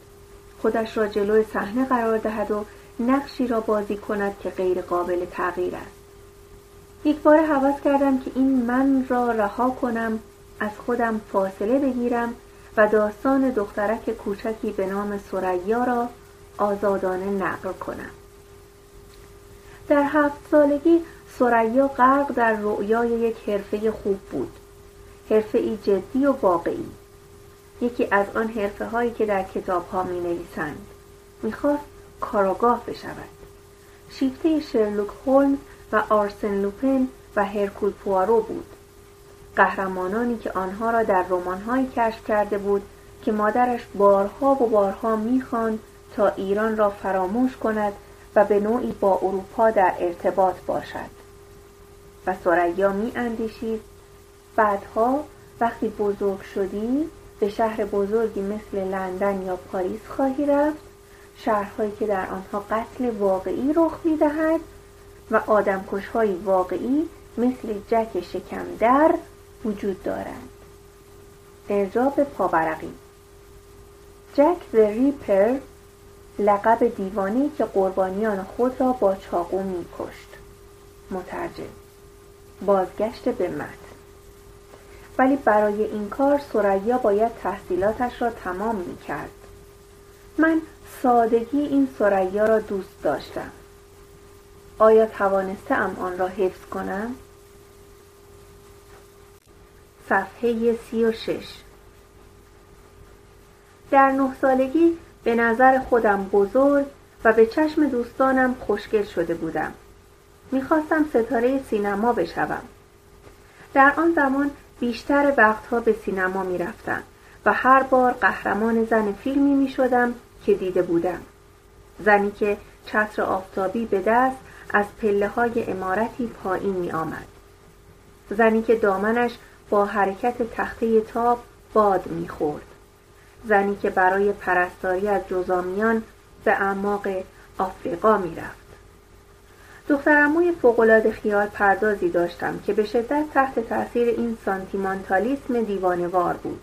خودش را جلوی صحنه قرار دهد و نقشی را بازی کند که غیر قابل تغییر است. یک بار هوس کردم که این من را رها کنم، از خودم فاصله بگیرم و داستان دخترک کوچکی به نام ثریا را آزادانه نقل کنم. در 7 سالگی ثریا غرق در رؤیای یک حرفه خوب بود. حرفه‌ای جدی و واقعی. یکی از آن حرفه‌هایی که در کتاب‌ها می‌نویسند. می‌خواست کاراگاه بشود. شیفته شرلوک هولم و آرسن لوپن و هرکول پوارو بود. قهرمانانی که آنها را در رمان‌هایی کشف کرده بود که مادرش بارها می‌خواند تا ایران را فراموش کند و به نوعی با اروپا در ارتباط باشد. و ثریا می‌اندیشید بعدها وقتی بزرگ شدی به شهر بزرگی مثل لندن یا پاریس خواهی رفت، شهرهایی که در آنها قتل واقعی رخ می‌دهد و آدمکش‌های واقعی مثل جک شکم در وجود دارند. ارجاع به پاورقی. جک د ریپر، لقب دیوانه‌ای که قربانیان خود را با چاقو می‌کشت. مترجم. بازگشت به متن. ولی برای این کار ثریا باید تحصیلاتش را تمام می‌کرد. من سادگی این ثریا را دوست داشتم. آیا توانسته‌ام آن را حفظ کنم؟ صفحه 36. در 9 سالگی به نظر خودم بزرگ و به چشم دوستانم خوشگل شده بودم. می‌خواستم ستاره سینما بشوم. در آن زمان بیشتر وقتها به سینما می‌رفتم و هر بار قهرمان زن فیلمی می‌شدم که دیده بودم. زنی که چتر آفتابی به دست از پله‌های عمارتی پایین می‌آمد. زنی که دامنش با حرکت تخته تاب باد می‌خورد. زنی که برای پرستاری از جزامیان به اعماق آفریقا می‌رفت. دخترعموی فوق‌العاده خیال پردازی داشتم که به شدت تحت تأثیر این سانتیمانتالیسم دیوانه‌وار بود.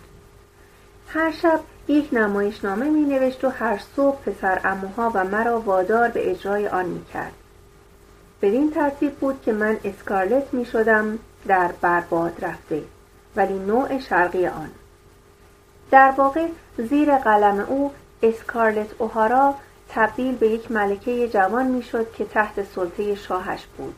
هر شب یک نمایشنامه می‌نوشت و هر صبح پسرعموها و مرا وادار به اجرای آن می‌کرد. بدین ترتیب بود که من اسکارلت می‌شدم در برباد رفته، ولی نوع شرقی آن. در واقع زیر قلم او اسکارلت اوهارا تبدیل به یک ملکه جوان میشد که تحت سلطه شاهش بود.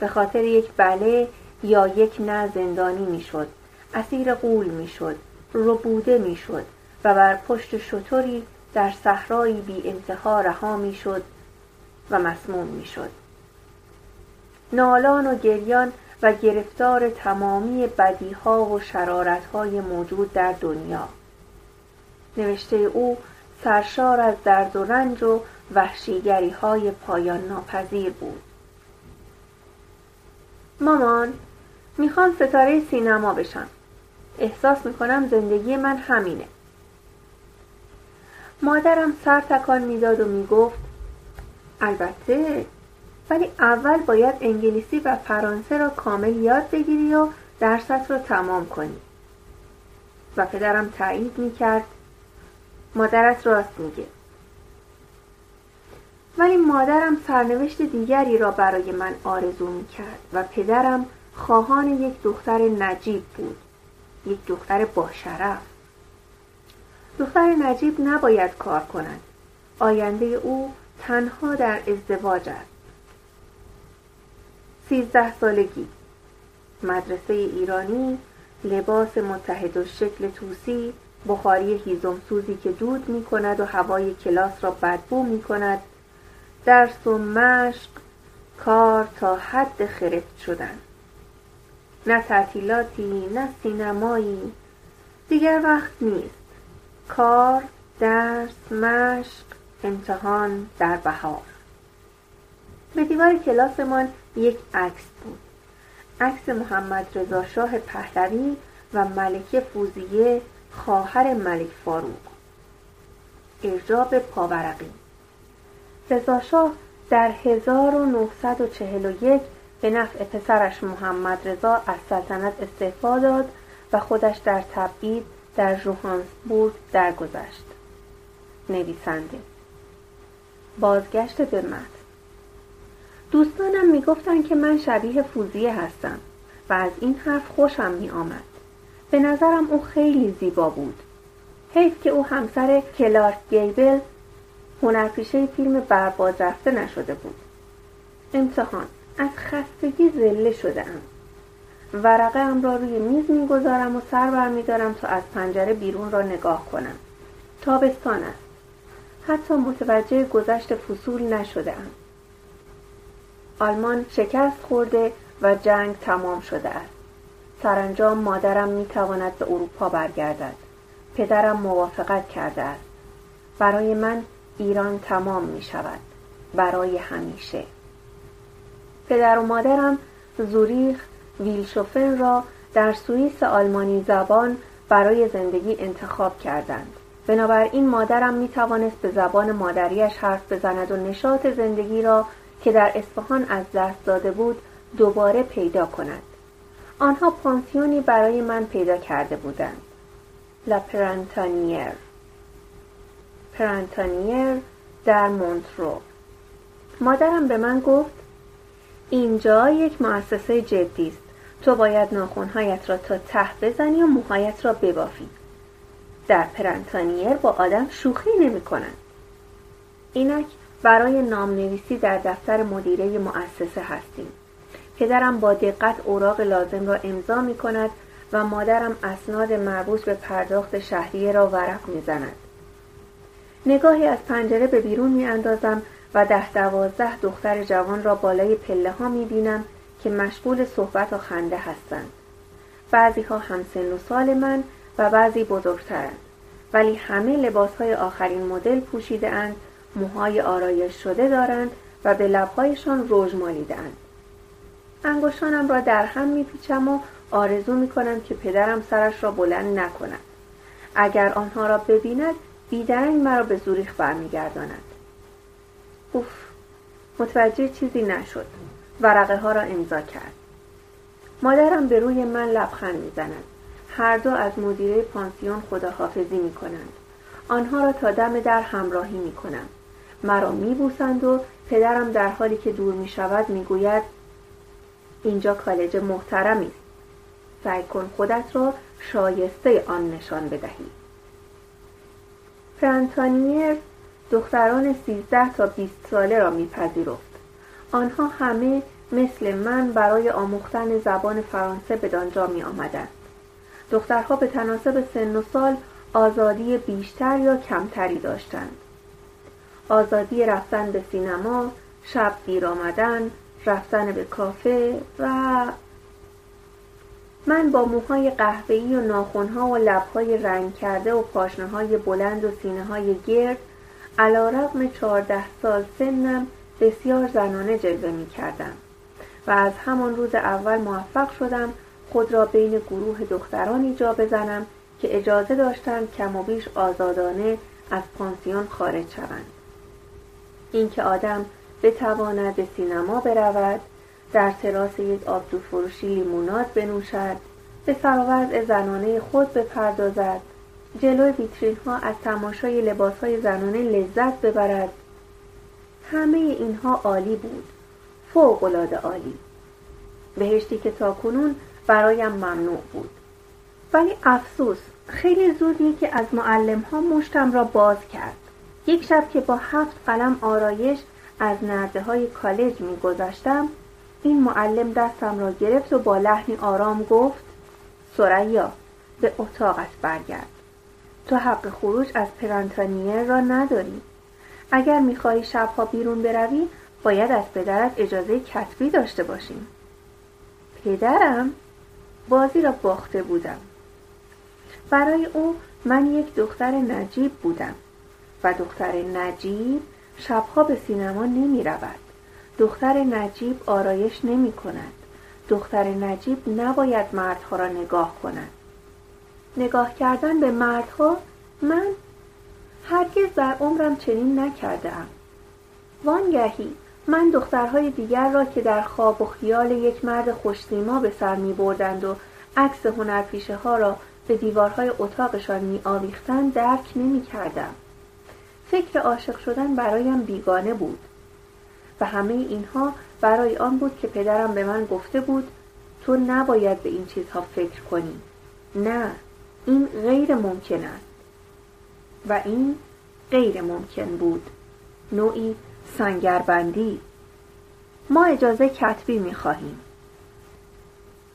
به خاطر یک بله یا یک نه زندانی میشد، اسیر غول میشد، ربوده میشد و بر پشت شتری در صحرای بی انتها رها میشد و مسموم میشد. نالان و گریان و گرفتار تمامی بدیها و شرارتهای موجود در دنیا. نوشته او سرشار از درد و رنج و وحشیگری‌های پایان ناپذیر بود. مامان، میخوام ستاره سینما بشم. احساس میکنم زندگی من همینه. مادرم سر تکان میداد و میگفت البته، ولی اول باید انگلیسی و فرانسه را کامل یاد بگیری و درست را تمام کنی. و پدرم تایید میکرد مادرت راست میگه. ولی مادرم سرنوشت دیگری را برای من آرزو می‌کرد و پدرم خواهان یک دختر نجیب بود، یک دختر باشرف. دختر نجیب نباید کار کند. آینده او تنها در ازدواج است. 13 سالگی، مدرسه ایرانی، لباس متحد و شکل توسی، بخاری هیزمسوزی که دود می کند و هوای کلاس را بدبو می کند، درس و مشق، کار تا حد خرفت شدن. نه تعطیلاتی، نه سینمایی، دیگر وقت نیست. کار، درس، مشق، امتحان در بهار. به دیوار کلاسمان یک عکس بود. عکس محمد رضا شاه پهلوی و ملکه فوزیه خواهر ملک فاروق. ارجاب پاورقی. رضا شاه در 1941 به نفع پسرش محمد رضا از سلطنت استعفا داد و خودش در تبعید در ژوهانسبورگ درگذشت. نویسنده: بازگشت به متن. دوستانم میگفتن که من شبیه فوزیه هستم و از این حرف خوشم میآمد. به نظرم او خیلی زیبا بود. حیف که او همسر کلارک گیبل، هنرپیشه فیلم برباد رفته، نشده بود. امتحان: از خستگی ذله شده‌ام. ورقه‌ام را روی میز میگذارم و سر برمیدارم تا از پنجره بیرون را نگاه کنم. تابستان است. حتی متوجه گذشت فصول نشده‌ام. آلمان شکست خورده و جنگ تمام شده است. سرانجام مادرم میتواند به اروپا برگردد. پدرم موافقت کرده است. برای من ایران تمام میشود، برای همیشه. پدر و مادرم زوریخ ویلشوفن را در سوئیس آلمانی زبان برای زندگی انتخاب کردند. بنابراین مادرم میتوانست به زبان مادریش حرف بزند و نشاط زندگی را که در اصفهان از دست داده بود دوباره پیدا کند. آنها پانسیونی برای من پیدا کرده بودند. لاپرانتانیر. پرانتانیر در مونترو. مادرم به من گفت: اینجا یک مؤسسه جدی است. تو باید ناخن‌هایت را تا ته بزنی و موهایت را ببافی. در پرانتانیر با آدم شوخی نمی‌کنند. اینک برای نامنویسی در دفتر مدیره مؤسسه هستیم. پدرم با دقت اوراق لازم را امضا می‌کند و مادرم اسناد مربوط به پرداخت شهریه را ورق می‌زند. نگاهی از پنجره به بیرون می‌اندازم و 10-12 دختر جوان را بالای پله‌ها می‌بینم که مشغول صحبت و خنده هستند. بعضی‌ها همسن و سال من و بعضی بزرگترند، ولی همه لباس‌های آخرین مدل پوشیده‌اند، موهای آرایش شده دارند و به لب‌هایشان رژ مالیده‌اند. انگشتانم را در هم می‌پیچم و آرزو می‌کنم که پدرم سرش را بلند نکند. اگر آنها را ببیند بیدرنگ مرا به زوریخ برمیگرداند. متوجه چیزی نشد. ورقه ها را امضا کرد. مادرم به روی من لبخند میزند. هر دو از مدیره پانسیون خداحافظی میکنند. آنها را تا دم در همراهی میکنم. مرا میبوسند و پدرم در حالی که دور میشود میگوید: اینجا کالج محترمی است. سعی کن خودت را شایسته آن نشان بدهی. پرانتانیر دختران 13 تا 20 ساله را میپذیرفت. آنها همه مثل من برای آموختن زبان فرانسه به دانجا می آمدند. دخترها به تناسب سن و سال آزادی بیشتر یا کمتری داشتند. آزادی رفتن به سینما، شب دیر آمدن، رفتن به کافه و... من با موهای قهوه‌ای و ناخن‌ها و لب‌های رنگ کرده و پاشنه‌های بلند و سینه‌های گرد، علی‌رغم 14 سال سنم بسیار زنانه جلوه می‌کردم و از همان روز اول موفق شدم خود را بین گروه دخترانی جا بزنم که اجازه داشتند کم و بیش آزادانه از پانسیون خارج شوند. اینکه آدم بتواند به سینما برود، در تراس یک آبجو فروشی لیموناد بنوشد، به سرآورد زنانه خود بپردازد، جلوی ویترین ها از تماشای لباس های زنانه لذت ببرد، همه اینها عالی بود، فوق‌العاده عالی. بهشتی که تاکنون برایم ممنوع بود. ولی افسوس خیلی زود یکی از معلم‌ها مشتم را باز کرد. یک شب که با 7 قلم آرایش از نرده‌های کالج می‌گذشتم، این معلم دستم را گرفت و با لحنی آرام گفت: ثریا، به اتاقت برگرد. تو حق خروج از پرانتانیه را نداری. اگر می‌خواهی شب‌ها بیرون بروی، باید از پدرت اجازه کتبی داشته باشیم. پدرم؟ بازی را باخته بودم. برای او من یک دختر نجیب بودم و دختر نجیب شبها به سینما نمی رود. دختر نجیب آرایش نمی کند. دختر نجیب نباید مردها را نگاه کند. نگاه کردن به مردها من هرگز در عمرم چنین نکردم. وانگهی من دخترهای دیگر را که در خواب و خیال یک مرد خوش‌سیما به سر می بردند و عکس هنرپیشه ها را به دیوارهای اتاقشان می آویختند درک نمی کردم. فکر عاشق شدن برایم بیگانه بود و همه اینها برای آن بود که پدرم به من گفته بود تو نباید به این چیزها فکر کنی. نه، این غیر ممکن است. و این غیر ممکن بود. نوعی سنگربندی. ما اجازه کتبی می خواهیم.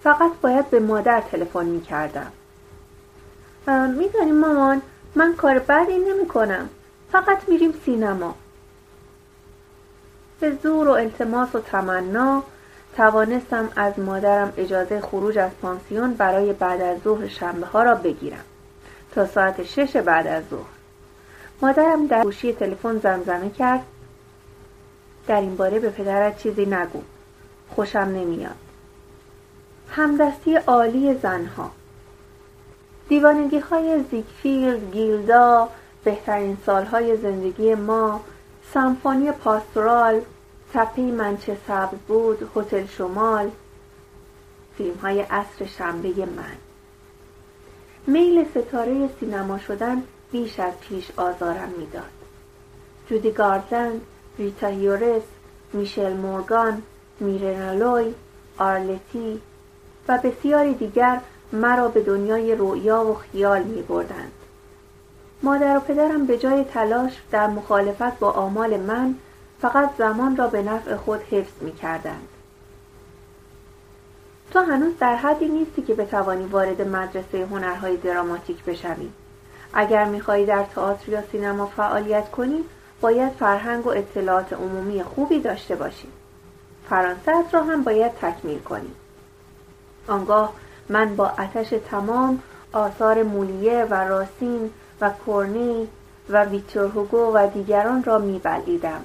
فقط باید به مادر تلفن می کردم. می دانیم مامان، من کار بدی نمی کنم. فقط میریم سینما. به زور و التماس و تمنا توانستم از مادرم اجازه خروج از پانسیون برای بعد از ظهر شنبه ها را بگیرم تا ساعت 6 بعد از ظهر. مادرم در گوشی تلفن زمزمه کرد: در این باره به پدرت چیزی نگو، خوشم نمیاد. همدستی عالی زنها. دیوانگی های زیگفیلد، گیلدا، بهترین سالهای زندگی ما، سمفونی پاستورال، تپه منچه سبز بود، هتل شمال، فیلم های عصر شنبه من. میل ستاره سینما شدن بیش از پیش آزارم میداد. جودی گارلند، ریتا هیورس، میشل مورگان، میرنا لوی، آرلتی و بسیاری دیگر مرا به دنیای رؤیا و خیال می بردند. مادر و پدرم به جای تلاش در مخالفت با آمال من، فقط زمان را به نفع خود حفظ می کردند. تو هنوز در حدی نیستی که بتوانی وارد مدرسه هنرهای دراماتیک بشوی. اگر می خواهی در تئاتر یا سینما فعالیت کنی، باید فرهنگ و اطلاعات عمومی خوبی داشته باشی. فرانسه‌ات را هم باید تکمیل کنی. آنگاه من با آتش تمام آثار مولیه و راسین و کورنی و ویکتور هوگو و دیگران را می‌بلعیدم.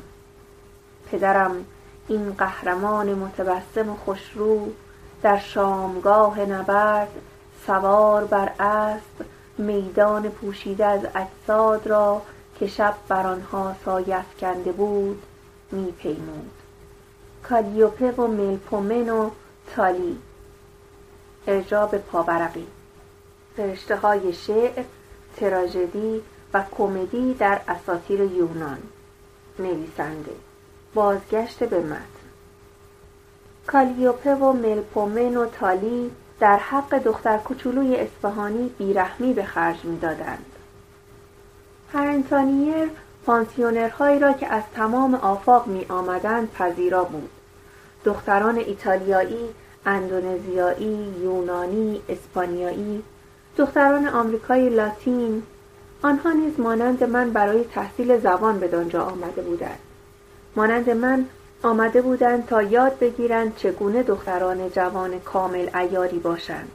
پدرم، این قهرمان متبسم خوشرو، در شامگاه نبرد سوار بر اسب، میدان پوشیده از اجساد را که شب بر آنها سایه افکنده بود می‌پیمود. کالیوپه و ملپومن و تالی، ارجاب پاورقی، رشته‌های شعر، تراژدی و کمدی در اساطیر یونان. نویسنده: بازگشت به متن. کالیوپه و ملپومن و تالی در حق دختر کوچولوی اصفهانی بیرحمی به خرج می‌دادند. پرانتانیر پانسیونرهایی را که از تمام آفاق می‌آمدند پذیرا بود. دختران ایتالیایی، اندونزیایی، یونانی، اسپانیایی، دختران آمریکای لاتین. آنها نیز مانند من برای تحصیل زبان به دنیا آمده بودند. مانند من آمده بودند تا یاد بگیرند چگونه دختران جوان کامل عیاری باشند.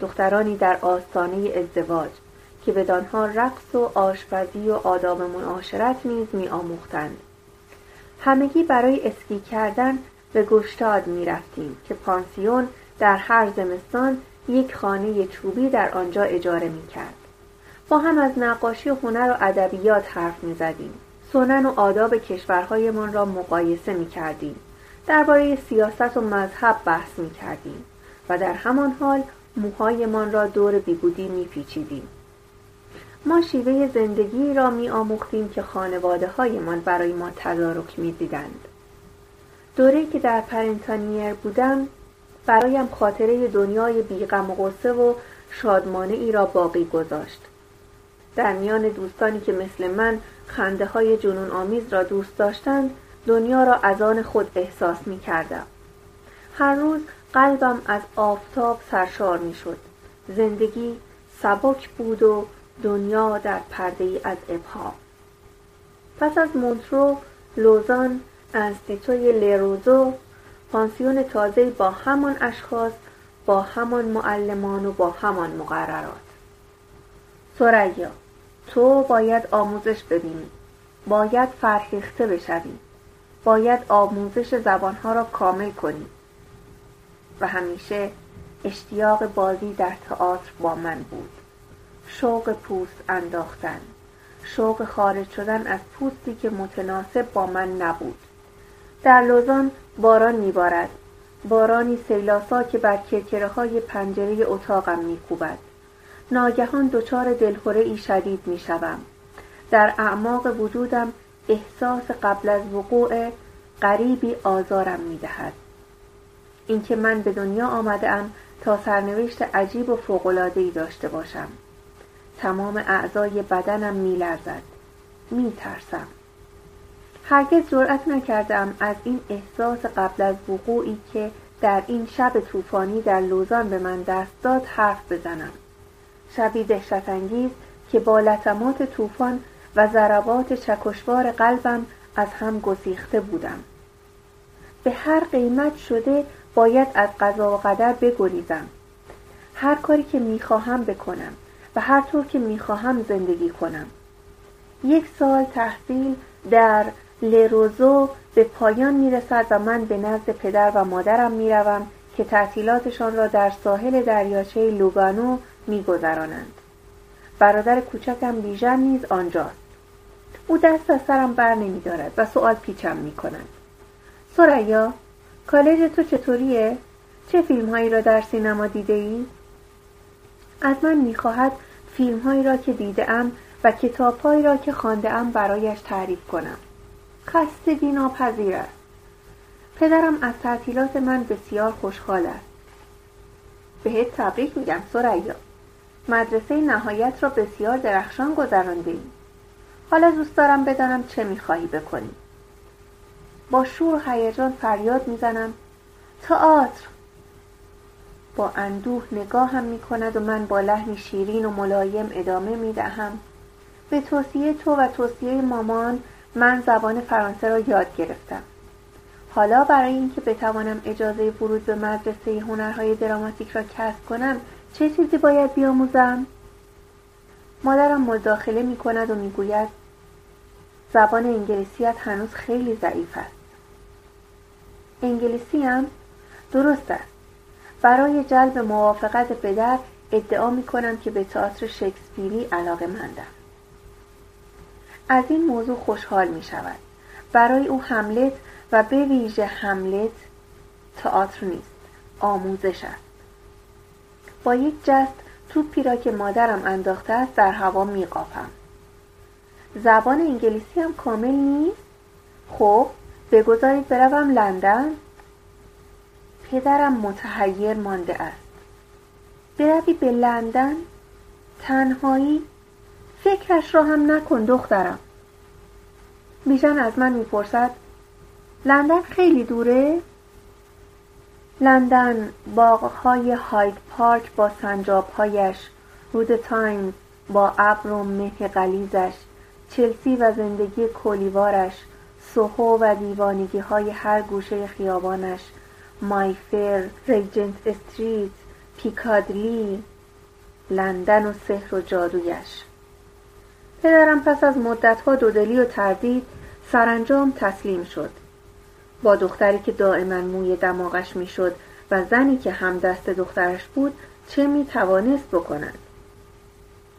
دخترانی در آستانه ازدواج که به دانها رقص و آشپزی و آداب معاشرت نیز می آموختند. همگی برای اسکی کردن به گوشتاد می رفتیم که پانسیون در هر زمستان یک خانه چوبی در آنجا اجاره می کرد. با هم از نقاشی و هنر و ادبیات حرف می زدیم. سنن و آداب کشورهایمان را مقایسه می کردیم. درباره سیاست و مذهب بحث می کردیم و در همان حال موهایمان را دور بیگودی می پیچیدیم. ما شیوه زندگی را می آموختیم که خانواده هایمان برای ما تدارک می دیدند. دوره‌ای که در پرنتانیر بودم برایم خاطره دنیای بی‌غم و غصه و شادمانه ای را باقی گذاشت. در میان دوستانی که مثل من خنده های جنون آمیز را دوست داشتند، دنیا را از آن خود احساس می کردم. هر روز قلبم از آفتاب سرشار می شد. زندگی سبک بود و دنیا در پرده‌ای از ابهام. پس از مونترو، لوزان، انستیتوی لروزو، پانسیون تازه‌ای با همان اشخاص، با همان معلمان و با همان مقررات. ثریا، تو باید آموزش ببینی، باید فرهیخته بشوی، باید آموزش زبانها را کامل کنی. و همیشه اشتیاق بازی در تئاتر با من بود، شوق پوست انداختن، شوق خارج شدن از پوستی که متناسب با من نبود. در لوزان باران میبارد، بارانی سیلاسا که بر کرکره‌های پنجره اتاقم میکوبد. ناگهان دچار دلخوره‌ای شدید میشوم. در اعماق وجودم احساس قبل از وقوع غریبی آزارم میدهد. اینکه من به دنیا آمده‌ام تا سرنوشت عجیب و فوق‌العاده‌ای داشته باشم. تمام اعضای بدنم میلرزد، میترسم. هرگز جرأت نکردم از این احساس قبل از وقوعی که در این شب طوفانی در لوزان به من دست داد حرف بزنم. شبی دهشت‌انگیز که با لطمات طوفان و ضربات چکشوار قلبم از هم گسیخته بودم. به هر قیمت شده باید از قضا و قدر بگریزم. هر کاری که میخواهم بکنم و هر طور که میخواهم زندگی کنم. یک سال تحصیل در لروزو به پایان میرسد و من به نزد پدر و مادرم میروم که تعطیلاتشان را در ساحل دریاچه لوگانو میگذرانند. برادر کوچکم بیژن نیز آنجاست. او دست از سرم بر نمیدارد و سوال پیچم میکند. ثریا، کالج تو چطوریه؟ چه فیلم هایی را در سینما دیده ای؟ از من میخواهد فیلم هایی را که دیده‌ام و کتاب هایی را که خوانده‌ام برایش تعریف کنم. خستگی ناپذیر است. پدرم از تعطیلات من بسیار خوشحال است. بهت تبریک میگم ثریا. مدرسه نهایت را بسیار درخشان گذراندی. حالا دوست دارم بدانم چه میخواهی بکنی. با شور و هیجان فریاد میزنم تئاتر. با اندوه نگاهم میکند و من با لحنی شیرین و ملایم ادامه میدهم. به توصیه تو و توصیه مامان من زبان فرانسه را یاد گرفتم. حالا برای اینکه بتوانم اجازه ورود به مدرسه هنرهای دراماتیک را کسب کنم چه چیزی باید بیاموزم؟ مادرم مداخله میکند و میگوید زبان انگلیسیت هنوز خیلی ضعیف است. انگلیسیم درست است. برای جلب موافقت پدر ادعا میکنم که به تئاتر شکسپیری علاقه‌مندم. از این موضوع خوشحال می شود. برای او هملت و به ویژه هملت تئاتر نیست، آموزش است. با یک جست توپی را که مادرم انداخته است در هوا می قاپم. زبان انگلیسی هم کامل نیست؟ خب بگذارید بروم لندن؟ پدرم متحیر مانده است. بروی به لندن؟ تنهایی؟ فکرش را هم نکن دخترم. بیژن از من میپرسد لندن خیلی دوره؟ لندن، باغهای هاید پارک با سنجابهایش، رود تایمز با ابر و مه غلیظش، چلسی و زندگی کولیوارش، سوهو و دیوانگی های هر گوشه خیابانش، مایفر، ریجنت استریت، پیکادلی، لندن و سحر و جادویش. پدرم پس از مدت‌ها دودلی و تردید سرانجام تسلیم شد. با دختری که دائما موی دماغش میشد و زنی که همدست دخترش بود چه میتوانست بکند؟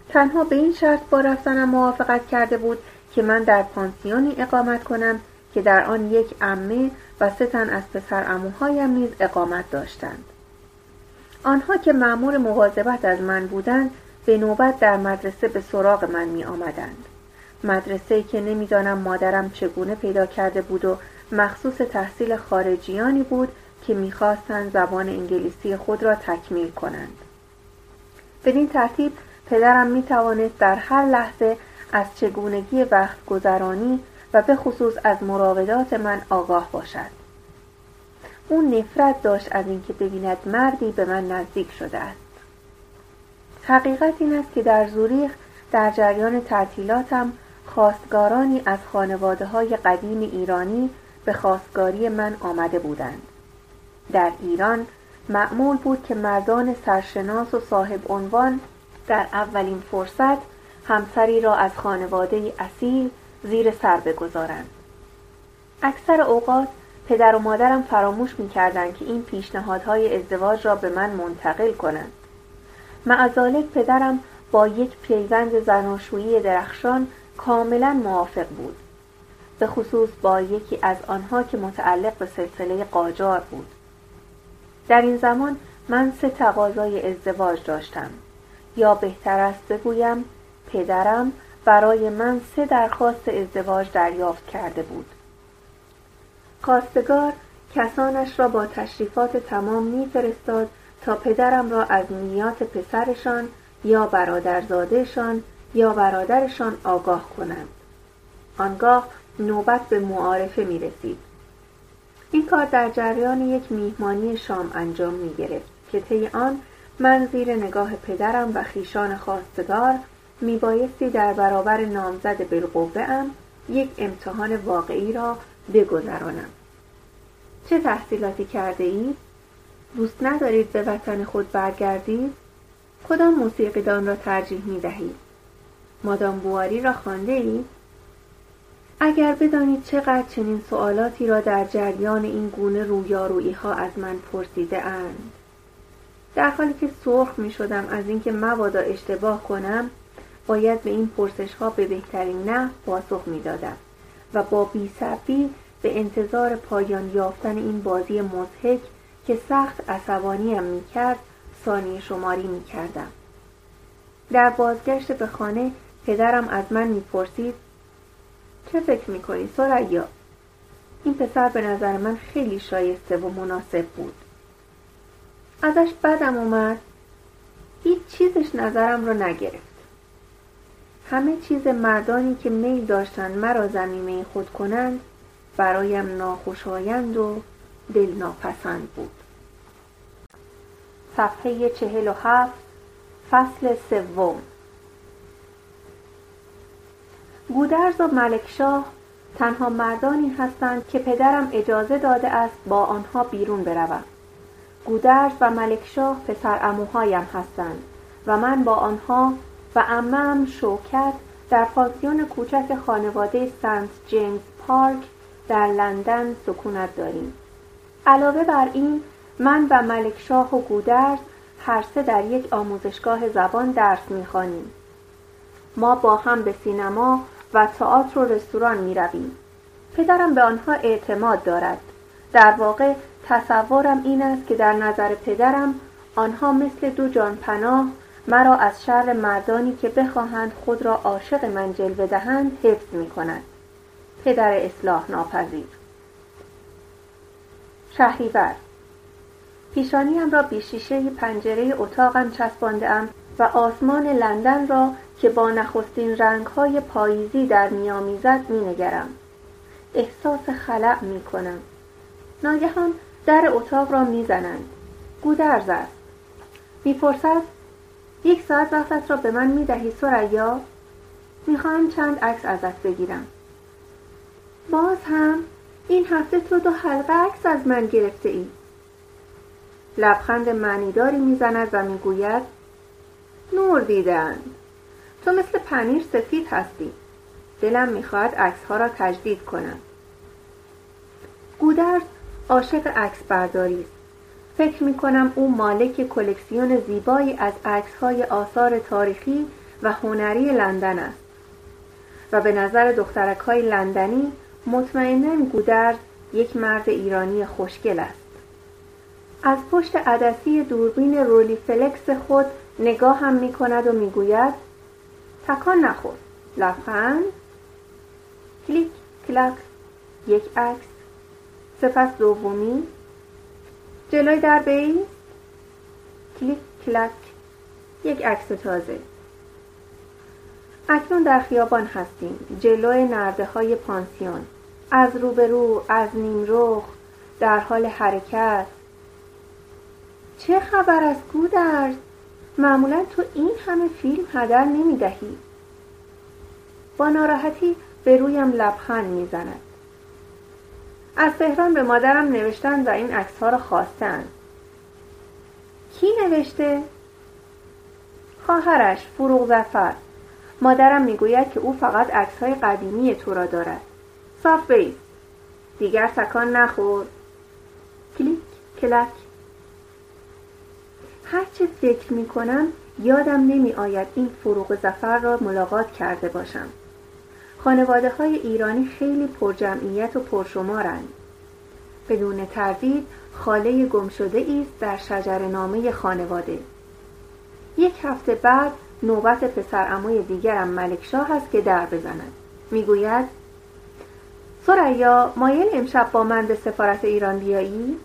تنها به این شرط با رفتنم موافقت کرده بود که من در پانسیونی اقامت کنم که در آن یک عمه و 3 تن از پسر عموهایم نیز اقامت داشتند. آنها که مأمور مواظبت از من بودند به نوبت در مدرسه به سراغ من می آمدند. مدرسه‌ای که نمیدانم مادرم چگونه پیدا کرده بود و مخصوص تحصیل خارجیانی بود که می‌خواستند زبان انگلیسی خود را تکمیل کنند. بدین ترتیب پدرم می‌توانست در هر لحظه از چگونگی وقت گذرانی و به خصوص از مراودات من آگاه باشد. اون نفرت داشت از اینکه ببیند مردی به من نزدیک شده است. حقیقت این است که در زوریخ در جریان تعطیلاتم خواستگارانی از خانواده‌های قدیم ایرانی به خواستگاری من آمده بودند. در ایران معمول بود که مردان سرشناس و صاحب عنوان در اولین فرصت همسری را از خانواده اصیل زیر سر بگذارند. اکثر اوقات پدر و مادرم فراموش می‌کردند که این پیشنهادهای ازدواج را به من منتقل کنند. معذالک پدرم با یک پیوند زناشویی درخشان کاملا موافق بود، به خصوص با یکی از آنها که متعلق به سلسله قاجار بود. در این زمان من 3 تقاضای ازدواج داشتم، یا بهتر است بگویم پدرم برای من 3 درخواست ازدواج دریافت کرده بود. خواستگار کسانش را با تشریفات تمام می‌فرستاد تا پدرم را از نیات پسرشان یا برادرزادهشان یا برادرشان آگاه کنند. آنگاه نوبت به معارفه می‌رسید. این کار در جریان یک میهمانی شام انجام می‌گرفت که طی آن من زیر نگاه پدرم و خیشان خواستگار میبایستی در برابر نامزد بالقوه‌ام یک امتحان واقعی را بگذرانم. چه تحصیلاتی کرده اید؟ دوست ندارید به وطن خود برگردید؟ کدام موسیقیدان را ترجیح می دهید؟ مادام بواری را خوانده اید؟ اگر بدانید چقدر چنین سوالاتی را در جریان این گونه رویارویی ها از من پرسیده اند. در حالی که سرخ می شدم از اینکه مبادا اشتباه کنم، باید به این پرسش ها به بهترین نحو پاسخ می دادم و با بی‌صبری به انتظار پایان یافتن این بازی مضحک که سخت عصبانیم میکرد ثانیه شماری میکردم. در بازگشت به خانه پدرم از من میپرسید چه فکر میکنی ثریا؟ این پسر به نظر من خیلی شایسته و مناسب بود. ازش بدم اومد. هیچ چیزش نظرم رو نگرفت. همه چیز مردانی که میل داشتند مرا زمیمه خود کنند برایم ناخوشایند و دل ناپسند بود. صفحه 47 فصل 3. گودرز و ملکشاه تنها مردانی هستند که پدرم اجازه داده است با آنها بیرون بروم. گودرز و ملکشاه پسر عموهایم هستند و من با آنها و عمم شوکت در پانسیون کوچک خانواده سنت جیمز پارک در لندن سکونت داریم. علاوه بر این من و ملکشاه و گودرز هر 3 در یک آموزشگاه زبان درس می‌خوانیم. ما با هم به سینما و تئاتر و رستوران می‌رویم. پدرم به آنها اعتماد دارد. در واقع تصورم این است که در نظر پدرم آنها مثل 2 جانپناه مرا از شر مردانی که بخواهند خود را عاشق من جلوه دهند حفظ می‌کنند. پدر اصلاح ناپذیر. شهریور. پیشانیم را به شیشه پنجره اتاقم چسبانده‌ام و آسمان لندن را که با نخستین رنگ‌های پاییزی در می‌آمیزد می‌نگرم. احساس خلأ می‌کنم. ناگهان در اتاق را می‌زنند. گودرز است. می‌پرسد 1 ساعت وقتت را به من می‌دهی ثریا؟ می‌خواهم چند عکس ازت بگیرم. باز هم این هفته تو 2 حلقه عکس از من گرفته ای. لبخند معنیداری میزند و میگوید نور دیدن. تو مثل پنیر سفید هستی. دلم میخواهد عکسها را تجدید کنم. گودرز عاشق عکس برداری است. فکر میکنم او مالک کلکسیون زیبایی از عکسهای آثار تاریخی و هنری لندن است و به نظر دخترک‌های لندنی مطمئناً گودرز یک مرد ایرانی خوشگل است. از پشت عدسی دوربین رولی فلکس خود نگاه هم می کند و می گوید تکان نخور، لبخند، کلیک کلک، یک عکس، سپس دومی، جلوی در بایست، کلیک کلک، یک عکس تازه. اکنون در خیابان هستیم، جلوی نرده های پانسیون، از روبرو، از نیمرخ، در حال حرکت. چه خبر از گودرز؟ معمولا تو این همه فیلم هدر نمی دهی. با ناراحتی به رویم لبخند می زند. از تهران به مادرم نوشتن و این عکس ها را خواستن. کی نوشته؟ خواهرش فروغالظفر. مادرم می گوید که او فقط عکس های قدیمی تو را دارد. صاف بایست، دیگر سکان نخور، کلیک کلک. هرچه فکر می کنم یادم نمی آید این فروغالظفر را ملاقات کرده باشم. خانواده های ایرانی خیلی پرجمعیت و پرشمارند. بدون تردید خاله گمشده ایست در شجره‌نامه خانواده. یک هفته بعد نوبت پسر عموی دیگرم ملکشاه است که در بزند. می گوید ثریا، مایل امشب با من به سفارت ایران بیایی؟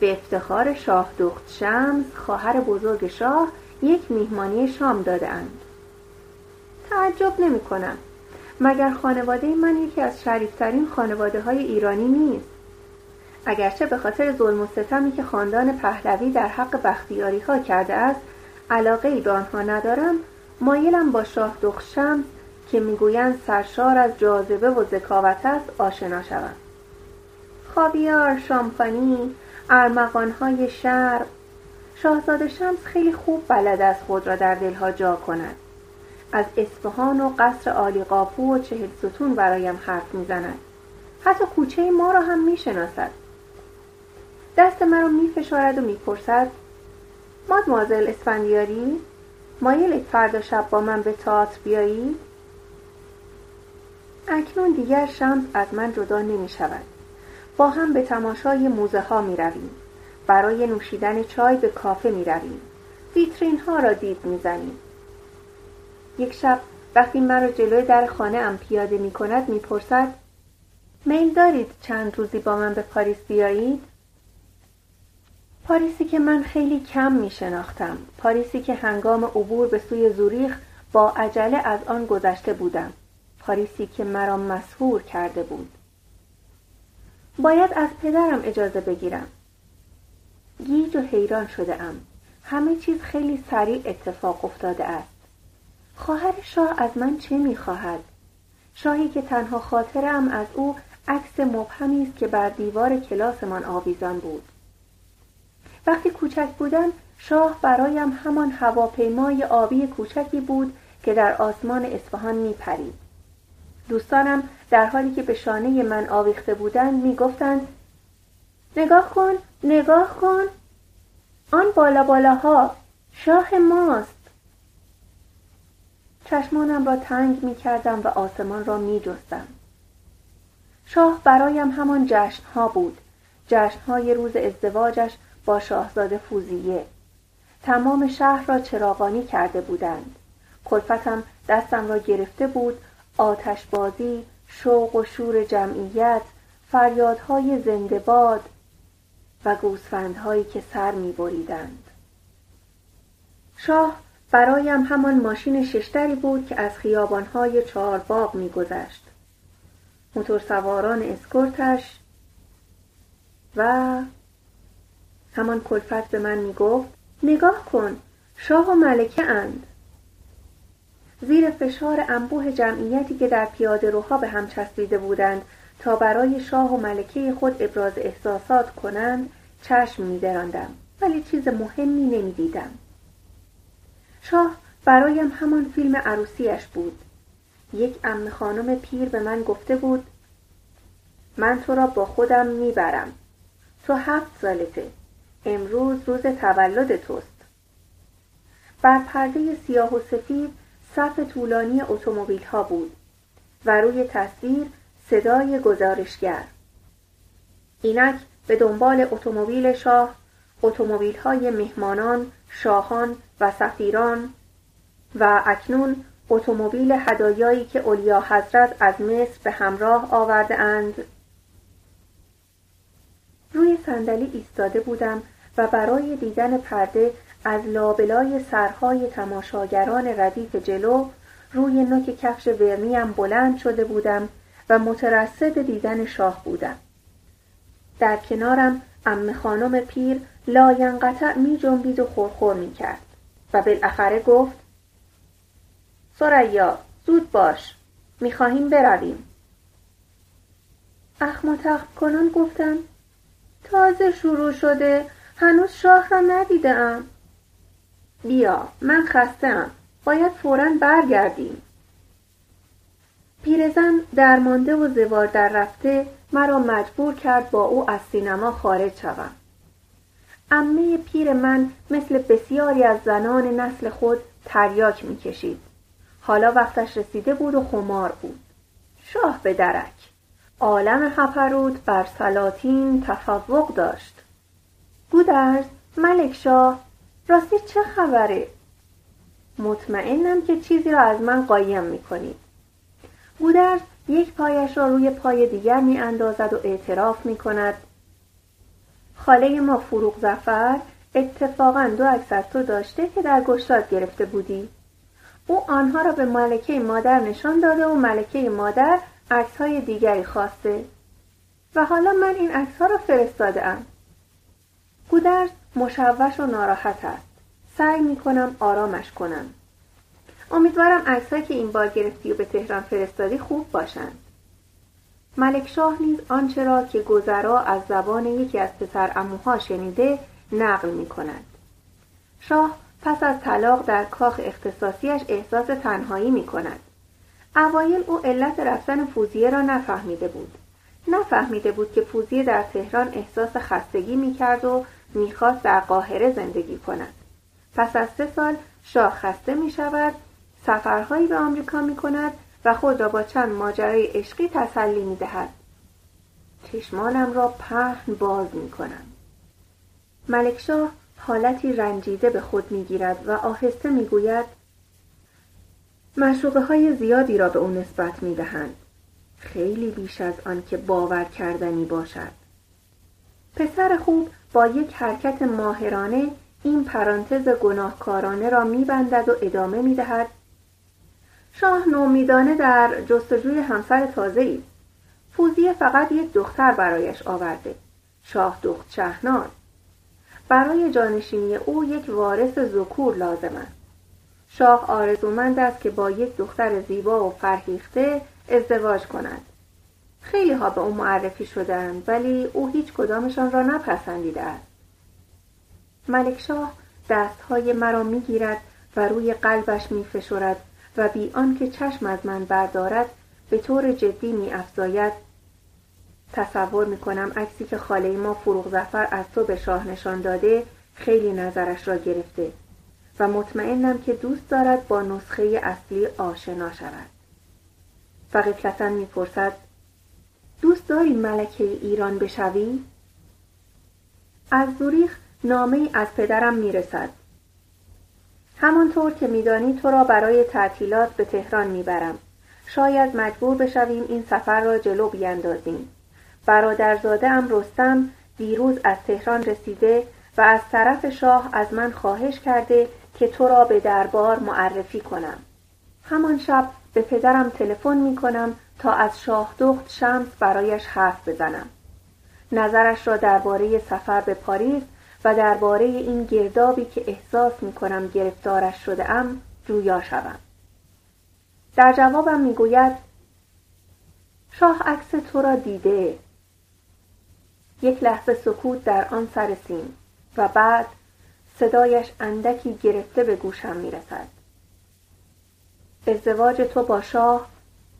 به افتخار شاه دخت شمس خواهر بزرگ شاه یک میهمانی شام داده اند. تعجب نمی کنم، مگر خانواده من یکی از شریفترین خانواده های ایرانی نیست؟ اگرچه به خاطر ظلم و ستمی که خاندان پهلوی در حق بختیاری ها کرده است علاقه ای به آنها ندارم، مایلم با شاه دخت شمس که میگویند سرشار از جاذبه و ذکاوت است آشنا شوم. خاویار، شامپانی، ارمغان‌های شرق. شاهزاده شمس خیلی خوب بلد است خود را در دلها جا کند. از اصفهان و قصر عالی قاپو و 40 ستون برایم حرف میزند. حتی کوچه ما را هم میشناسد. دست مرا میفشارد و میپرسد مادموازل اسفندیاری، مایلید فردا شب با من به تئاتر بیایی؟ اکنون دیگر شمس از من جدا نمی شود. با هم به تماشای موزه ها می رویم. برای نوشیدن چای به کافه می رویم. ویترین ها را دید می زنیم. یک شب وقتی مرا جلوی در خانه ام پیاده می کند می پرسد میل دارید چند روزی با من به پاریس بیایید؟ پاریسی که من خیلی کم می شناختم. پاریسی که هنگام عبور به سوی زوریخ با عجله از آن گذشته بودم. پاریسی که مرا مسحور کرده بود. باید از پدرم اجازه بگیرم. گیج و حیران شده ام. همه چیز خیلی سریع اتفاق افتاده است. خواهر شاه از من چه می‌خواهد؟ شاهی که تنها خاطرم از او عکس مبهمی است که بر دیوار کلاسمان آویزان بود. وقتی کوچک بودم شاه برایم همان هواپیمای آبی کوچکی بود که در آسمان اصفهان می‌پرید. دوستانم در حالی که به شانه من آویخته بودند می گفتند نگاه کن، نگاه کن، آن بالا بالاها شاه ماست. چشمانم را تنگ می کردم و آسمان را می جستم. شاه برایم همان جشنها بود، جشنهای روز ازدواجش با شاهزاده فوزیه. تمام شهر را چراغانی کرده بودند. کلفتم دستم را گرفته بود. آتشبازی، شوق و شور جمعیت، فریادهای زنده‌باد و گوسفندهایی که سر می‌بریدند. شاه برایم همان ماشین 6 دری بود که از خیابان‌های 4 باغ می‌گذشت. موتورسواران اسکورتش و همان کلفت به من می‌گفت نگاه کن، شاه و ملکه اند. زیر فشار انبوه جمعیتی که در پیاده‌روها به هم چسبیده بودند تا برای شاه و ملکه خود ابراز احساسات کنند چشم می‌دراندم، ولی چیز مهمی نمی‌دیدم. شاه برایم همان فیلم عروسیش بود. یک عمه خانم پیر به من گفته بود من تو را با خودم میبرم، تو 7 سالته، امروز روز تولد توست. بر پرده سیاه و سفید صف طولانی اتومبیل‌ها بود و روی تصویر صدای گزارشگر. اینک به دنبال اتومبیل شاه، اتومبیل‌های مهمانان، شاهان و سفیران و اکنون اتومبیل هدایایی که اولیا حضرت از مصر به همراه آورده اند. روی صندلی ایستاده بودم و برای دیدن پرده از لابلای سرهای تماشاگران ردیف جلو روی نوک کفش ورمیم بلند شده بودم و مترصد دیدن شاه بودم. در کنارم عمه خانم پیر لاینقطع می جنبید و خورخور می کرد و بالاخره گفت: ثریا زود باش، می خواهیم برویم. اخم و تخم کنان گفتم: تازه شروع شده، هنوز شاه را ندیدم. بیا، من خسته‌ام، باید فوراً برگردیم. پیرزن درمانده و زوار در رفته مرا مجبور کرد با او از سینما خارج شوم. عمه پیر من مثل بسیاری از زنان نسل خود تریاک می‌کشید. حالا وقتش رسیده بود و خمار بود. شاه به درک. عالم هپروت بر سلاطین تفوق داشت. گودرز، ملکشاه، راستی چه خبره؟ مطمئنم که چیزی را از من قایم می‌کنید. گودرز یک پایش را روی پای دیگر می‌اندازد و اعتراف می‌کند: خاله ما فروغالظفر اتفاقاً دو عکس از تو داشته که در گشتات گرفته بودی. او آنها را به ملکه مادر نشان داده و ملکه مادر عکس‌های دیگری خواسته و حالا من این عکس‌ها را فرستاده‌ام. گودرز مشوش و ناراحت است. سعی می‌کنم آرامش کنم. امیدوارم عکس‌هایی که این بار گرفتی و به تهران فرستادی خوب باشند. ملکشاه نیز آنچه را که گذرا از زبان یکی از پسرعموها شنیده نقل می‌کند. شاه پس از طلاق در کاخ اختصاصیش احساس تنهایی می‌کند. اوایل او علت رفتن فوزیه را نفهمیده بود که فوزیه در تهران احساس خستگی می‌کرد و می‌خواست در قاهره زندگی کند. پس از 3 سال شاه خسته می‌شود، سفرهایی به آمریکا می‌کند و خود را با چند ماجرای عشقی تسلی می‌دهد. چشمانم را پهن باز می‌کنم. ملکشاه حالتی رنجیده به خود می‌گیرد و آهسته می‌گوید: معشوقه‌های زیادی را به او نسبت می‌دهند، خیلی بیش از آن که باور کردنی باشد. پسر خوب با یک حرکت ماهرانه این پرانتز گناهکارانه را می‌بندد و ادامه می‌دهد: شاه نومیدانه در جستجوی همسر تازه‌ای. فوزیه فقط یک دختر برایش آورده. شاه دخت شهناز. برای جانشینی او یک وارث ذکور لازم است. شاه آرزومند است که با یک دختر زیبا و فرهیخته ازدواج کند. خیلی ها به او معرفی شدند ولی او هیچ کدامشان را نپسندیده است. ملکشاه دستهای مرا میگیرد و روی قلبش میفشرد و بی آنکه چشم از من بردارد به طور جدی میافزاید: تصور میکنم عکسی که خاله ما فروغالظفر از تو به شاه نشان داده خیلی نظرش را گرفته و مطمئنم که دوست دارد با نسخه اصلی آشنا شود. و غفلتاً میپرسد: دوست داری ملکه ایران بشوی؟ از زوریخ نامه‌ای از پدرم میرسد: همانطور که میدانی تو را برای تعطیلات به تهران میبرم. شاید مجبور بشویم این سفر را جلو بیندازیم. برادرزاده ام رستم دیروز از تهران رسیده و از طرف شاه از من خواهش کرده که تو را به دربار معرفی کنم. همان شب به پدرم تلفن میکنم تا از شاه دخت شمس برایش حرف بزنم. نظرش را درباره سفر به پاریس و درباره این گردابی که احساس می‌کنم گرفتارش شده‌ام جویا شوم. در جوابم می‌گوید: شاه عکس تو را دیده. یک لحظه سکوت در آن سر سیم و بعد صدایش اندکی گرفته به گوشم می‌رسد: ازدواج تو با شاه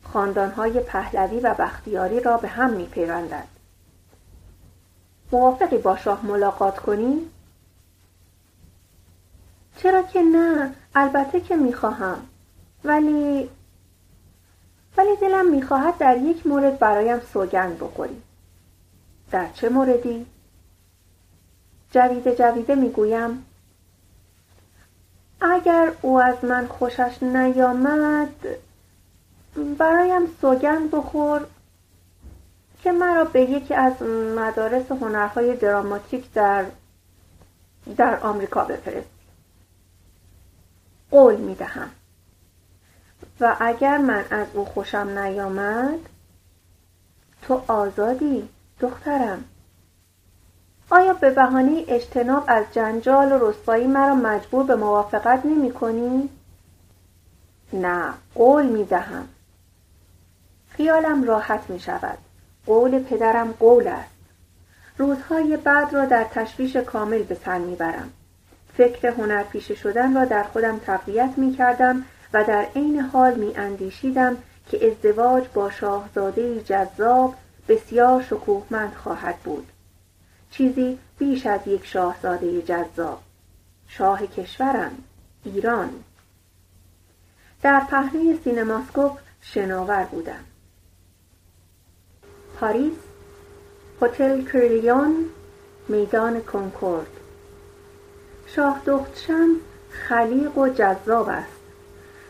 خاندان‌های پهلوی و بختیاری را به هم می‌پیوندد. موافقی با شاه ملاقات کنی؟ چرا که نه، البته که میخواهم، ولی دلم میخواهد در یک مورد برایم سوگند بخوری. در چه موردی؟ جویده میگویم: اگر او از من خوشش نیامد برایم سوگند بخور که مرا به یکی از مدارس هنرهای دراماتیک در آمریکا بفرستی. قول می دهم. و اگر من از او خوشم نیامد تو آزادی دخترم. آیا به بهانه اجتناب از جنجال و رسوایی مرا مجبور به موافقت نمی کنی؟ نه، قول می دهم. خیالم راحت می شود. قول پدرم قول است. روزهای بعد را در تشویش کامل به سر می برم. فکر هنرپیشه شدن را در خودم تقویت می کردم و در عین حال می اندیشیدم که ازدواج با شاهزاده‌ای جذاب بسیار شکوهمند خواهد بود. چیزی بیش از یک شاهزاده جذاب. شاه کشورم ایران. در پهنه سینماسکوپ شناور بودم. پاریس، هتل کرلیون، میدان کنکورد. شاه دختشم خلیق و جذاب است.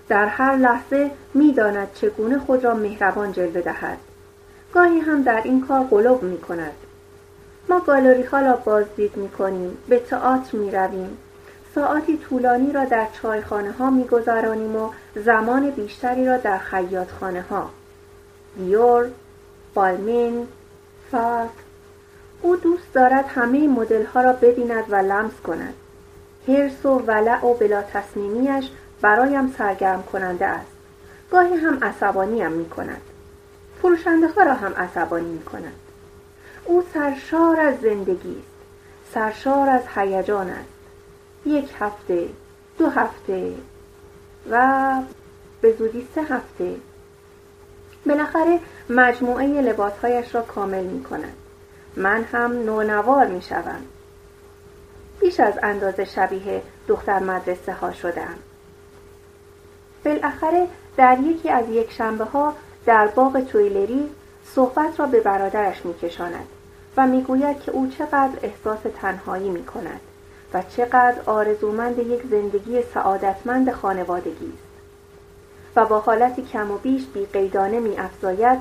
در هر لحظه میداند چگونه خود را مهربان جلوه دهد. گاهی هم در این کار قلوب می کند. ما گالری ها را بازدید می کنیم، به تئاتر می رویم، ساعاتی طولانی را در چایخانه ها می گذرانیم و زمان بیشتری را در خیاطخانه ها. دیور، بالمین، فاک. او دوست دارد همه مدل ها را ببیند و لمس کند. حرص و ولع و بلا تصمیمیش برایم سرگرم کننده است. گاهی هم عصبانیم می کند. فروشنده ها را هم عصبانی می کند. او سرشار از زندگی است. سرشار از هیجان است. 1 هفته، 2 هفته و به زودی 3 هفته. بالاخره مجموعه لباسهایش را کامل می کند. من هم نونوار می شدم. بیش از اندازه شبیه دختر مدرسه ها شدم. بالاخره در یکی از یکشنبه ها در باغ تویلری صحبت را به برادرش می کشاند و می گوید که او چقدر احساس تنهایی می کند و چقدر آرزومند یک زندگی سعادتمند خانوادگی است و با حالتی کم و بیش بی قیدانه می افزاید: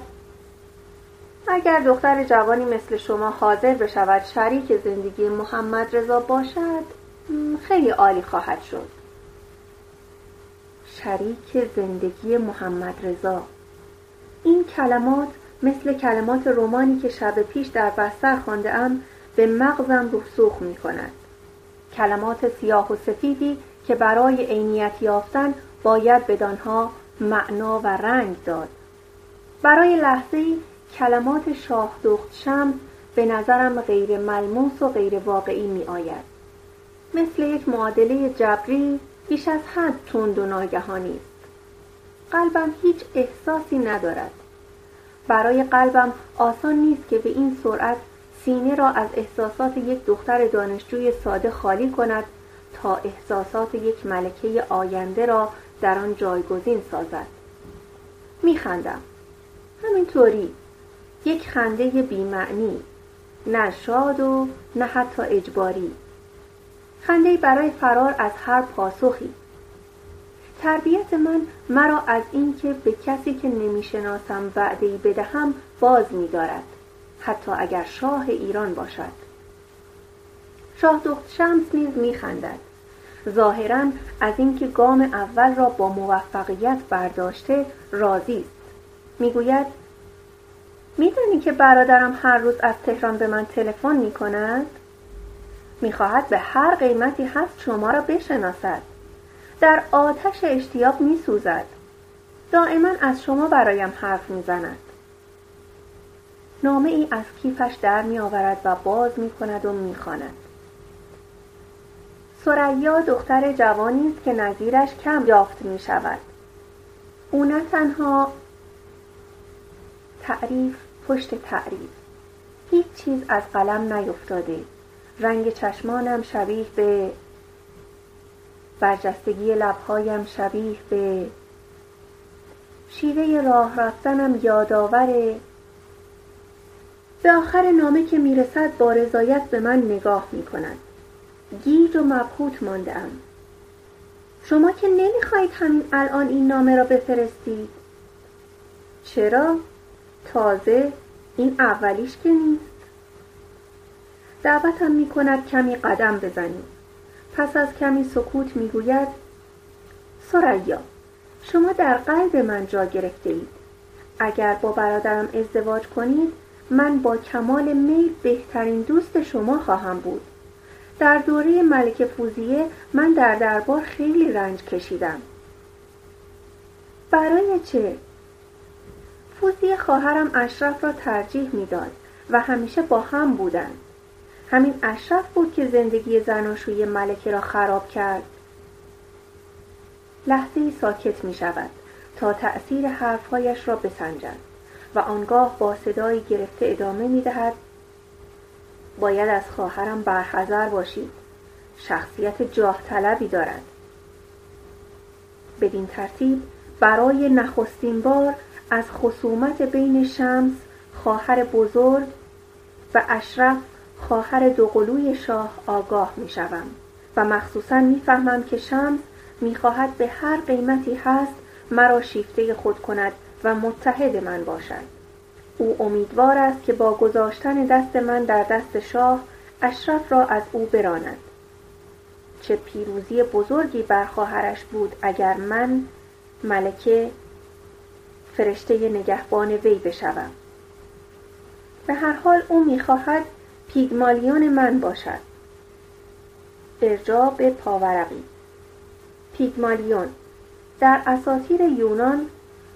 اگر دختر جوانی مثل شما حاضر بشود شریک زندگی محمد رضا باشد خیلی عالی خواهد شد. شریک زندگی محمد رضا. این کلمات مثل کلمات رمانی که شب پیش در بستر خوانده‌ام به مغزم رسوخ می‌کند. کلمات سیاه و سفیدی که برای عینیت یافتن باید بدانها معنا و رنگ داد. برای لحظه‌ای کلمات شاه دخت شمس به نظرم غیر ملموس و غیر واقعی می‌آید. مثل یک معادله جبری بیش از حد تند و ناگهانی است. قلبم هیچ احساسی ندارد. برای قلبم آسان نیست که به این سرعت سینه را از احساسات یک دختر دانشجوی ساده خالی کند تا احساسات یک ملکه آینده را در آن جایگزین سازد. میخندم. همینطوری. یک خنده بی‌معنی. نه شاد و نه حتی اجباری. خنده‌ای برای فرار از هر پاسخی. تربیت من مرا از اینکه به کسی که نمیشناسم وعده‌ای بدهم باز می‌دارد، حتی اگر شاه ایران باشد. شاه دخت شمس نیز می‌خندد. ظاهراً از اینکه گام اول را با موفقیت برداشته راضی است. می‌گوید: می‌دانی که برادرم هر روز از تهران به من تلفن می‌کند؟ می‌خواهد به هر قیمتی هست شما را بشناسد. در آتش اشتیاق می سوزد. دائما از شما برایم حرف می زند. نامه ای از کیفش در می آورد و باز می کند و می خواند. ثریا دختر جوانی است که نظیرش کم یافت می شود. او نه تنها تعریف پشت تعریف. هیچ چیز از قلم نیفتاده. رنگ چشمانم شبیه به برجستگی، لبهایم شبیه به شیوه راه رفتنم یادآور. به آخر نامه که میرسد با رضایت به من نگاه میکند. گیج و مبهوت مانده‌ام. شما که نمیخواید همین الان این نامه را بفرستید. چرا؟ تازه این اولیش که نیست. دعوتم میکند کمی قدم بزنیم. پس از کمی سکوت میگوید ثریا، شما در قلب من جا گرفته اید. اگر با برادرم ازدواج کنید من با کمال میل بهترین دوست شما خواهم بود. در دوره ملکه فوزیه من در دربار خیلی رنج کشیدم. برای چه؟ فوزیه خواهرم اشرف را ترجیح میداد و همیشه با هم بودند. همین اشرف بود که زندگی زناشویی ملکه را خراب کرد. لحظه‌ای ساکت می شود تا تأثیر حرفهایش را بسنجد و آنگاه با صدایی گرفته ادامه می دهد. باید از خواهرم برحذر باشید. شخصیت جاه طلبی دارد. بدین ترتیب برای نخستین بار از خصومت بین شمس خواهر بزرگ و اشرف خواهر دوقلوی شاه آگاه می شوم و مخصوصاً می فهمم که شمس می خواهد به هر قیمتی هست مرا شیفته خود کند و متحد من باشد. او امیدوار است که با گذاشتن دست من در دست شاه اشرف را از او براند. چه پیروزی بزرگی بر خواهرش بود اگر من ملکه فرشته نگهبان وی بشوم. به هر حال او می‌خواهد پیگمالیون من باشد. ارجاع به پاورقی. پیگمالیون در اساطیر یونان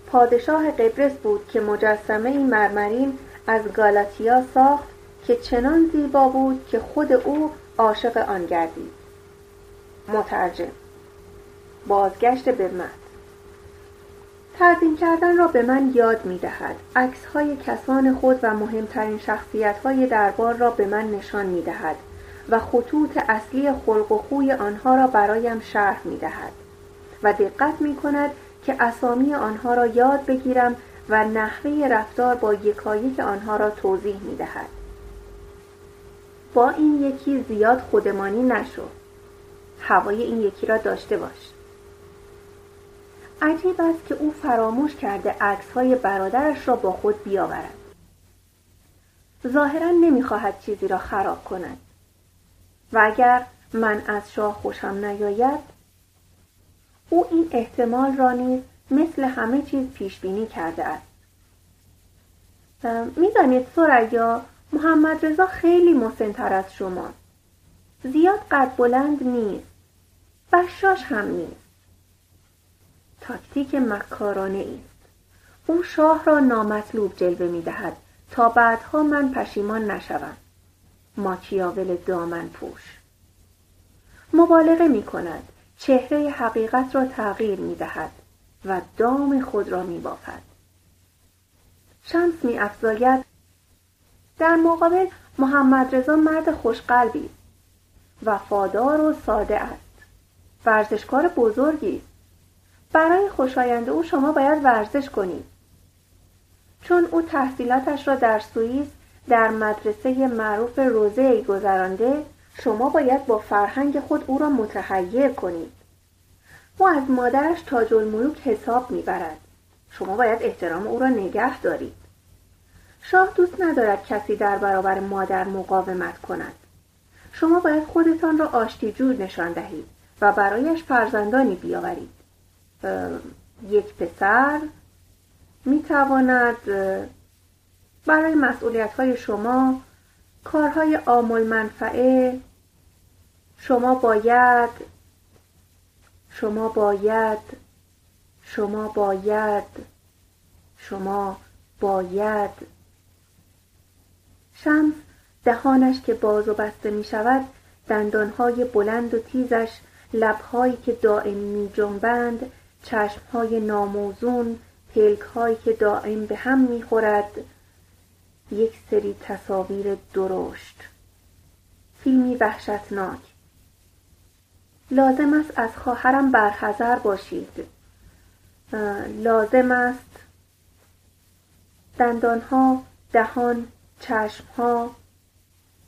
پادشاه قبرس بود که مجسمه مرمرین از گالاتیا ساخت که چنان زیبا بود که خود او عاشق آن گردید. مترجم: بازگشت به متن. ترجمه کردن را به من یاد می دهد. عکس‌های کسان خود و مهمترین شخصیت‌های دربار را به من نشان می دهد و خطوط اصلی خلق و خوی آنها را برایم شرح می دهد و دقت می کند که اسامی آنها را یاد بگیرم و نحوه رفتار با یکایک آنها را توضیح می دهد. با این یکی زیاد خودمانی نشو. هوای این یکی را داشته باش. عجیب است که او فراموش کرده عکس‌های برادرش را با خود بیاورد. ظاهراً نمی‌خواهد چیزی را خراب کند. و اگر من از شاه خوشم نیاید، او این احتمال را نیز مثل همه چیز پیش بینی کرده است. می‌دانید ثریا، محمد رضا خیلی مسن‌تر از شما. زیاد قد بلند نیست. بشاش هم نیست. تاکتیک مکارانه است. او شاه را نامطلوب جلوه می دهد تا بعدها من پشیمان نشوم. ماکیاول دامن پوش مبالغه می کند. چهره حقیقت را تغییر می دهد و دام خود را می بافد. شمس می افزاید: در مقابل محمد رضا مرد خوشقلبی، وفادار و ساده است. ورزشکار بزرگی است. برای خوشایند او شما باید ورزش کنید. چون او تحصیلاتش را در سوئیس در مدرسه معروف روزه گذرانده، شما باید با فرهنگ خود او را متحیر کنید. او از مادرش تاج الملوک حساب میبرد. شما باید احترام او را نگه دارید. شاه دوست ندارد کسی در برابر مادر مقاومت کند. شما باید خودتان را آشتی‌جو نشان دهید و برایش فرزندانی بیاورید. یک پسر میتواند برای مسئولیت‌های شما، کارهای عامل منفعه شما باید. شمس دهانش که باز و بسته می‌شود، دندان‌های بلند و تیزش، لب‌هایی که دائم می‌جنبند، چشمهای ناموزون، پلکهایی که دائم به هم میخورد، یک سری تصاویر درشت، فیلمی وحشتناک. لازم است از خواهرم برحذر باشید. لازم است. دندانها، دهان، چشمها،